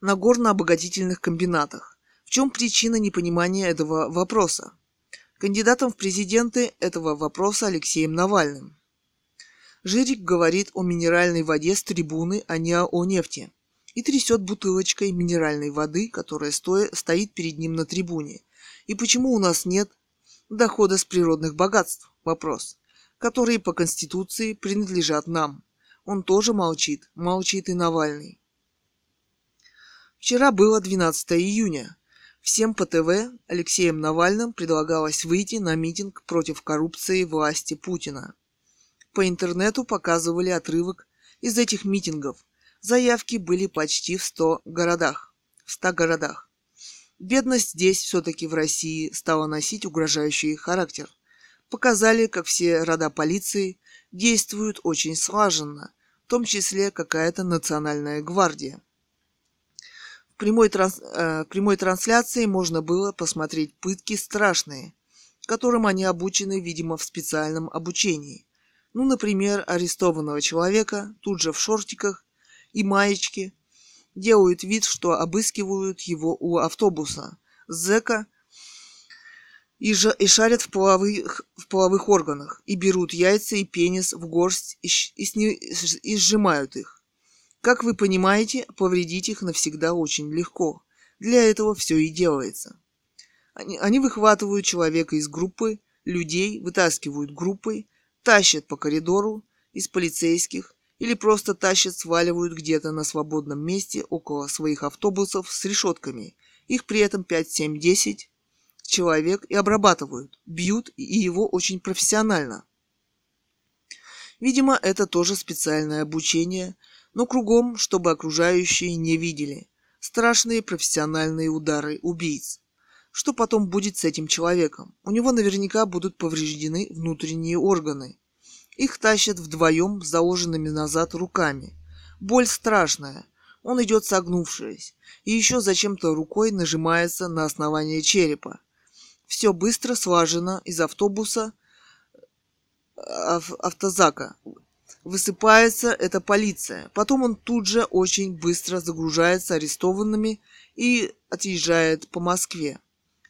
на горно-обогатительных комбинатах. В чем причина непонимания этого вопроса? Кандидатом в президенты этого вопроса Алексеем Навальным. Жирик говорит о минеральной воде с трибуны, а не о нефти, и трясет бутылочкой минеральной воды, которая стоя, стоит перед ним на трибуне. И почему у нас нет дохода с природных богатств? Вопрос. Которые по Конституции принадлежат нам. Он тоже молчит. Молчит и Навальный. Вчера было двенадцатое июня. Всем по ТВ Алексеем Навальным предлагалось выйти на митинг против коррупции власти Путина. По интернету показывали отрывок из этих митингов. Заявки были почти в ста городах. В ста городах. Бедность здесь все-таки в России стала носить угрожающий характер. Показали, как все рода полиции действуют очень слаженно, в том числе какая-то национальная гвардия. В прямой, транс... э, прямой трансляции можно было посмотреть пытки страшные, которым они обучены, видимо, в специальном обучении. Ну, например, арестованного человека тут же в шортиках и маечке делают вид, что обыскивают его у автобуса, зэка, и, ж... и шарят в половых... в половых органах, и берут яйца и пенис в горсть и, ш... и, сни... и сжимают их. Как вы понимаете, повредить их навсегда очень легко. Для этого все и делается. Они, они выхватывают человека из группы, людей вытаскивают группой, тащат по коридору из полицейских или просто тащат, сваливают где-то на свободном месте около своих автобусов с решетками. Их при этом пять, семь, десять человек и обрабатывают, бьют, и его очень профессионально. Видимо, это тоже специальное обучение, но кругом, чтобы окружающие не видели. Страшные профессиональные удары убийц. Что потом будет с этим человеком? У него наверняка будут повреждены внутренние органы. Их тащат вдвоем с заложенными назад руками. Боль страшная. Он идет согнувшись. И еще зачем-то рукой нажимается на основание черепа. Все быстро, слажено, из автобуса, ав, автозака. Высыпается эта полиция. Потом он тут же очень быстро загружается арестованными и отъезжает по Москве.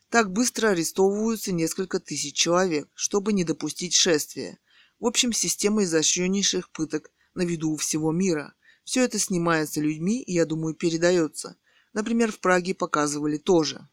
Так быстро арестовываются несколько тысяч человек, чтобы не допустить шествия. В общем, система изощреннейших пыток на виду у всего мира. Все это снимается людьми и, я думаю, передается. Например, в Праге показывали тоже.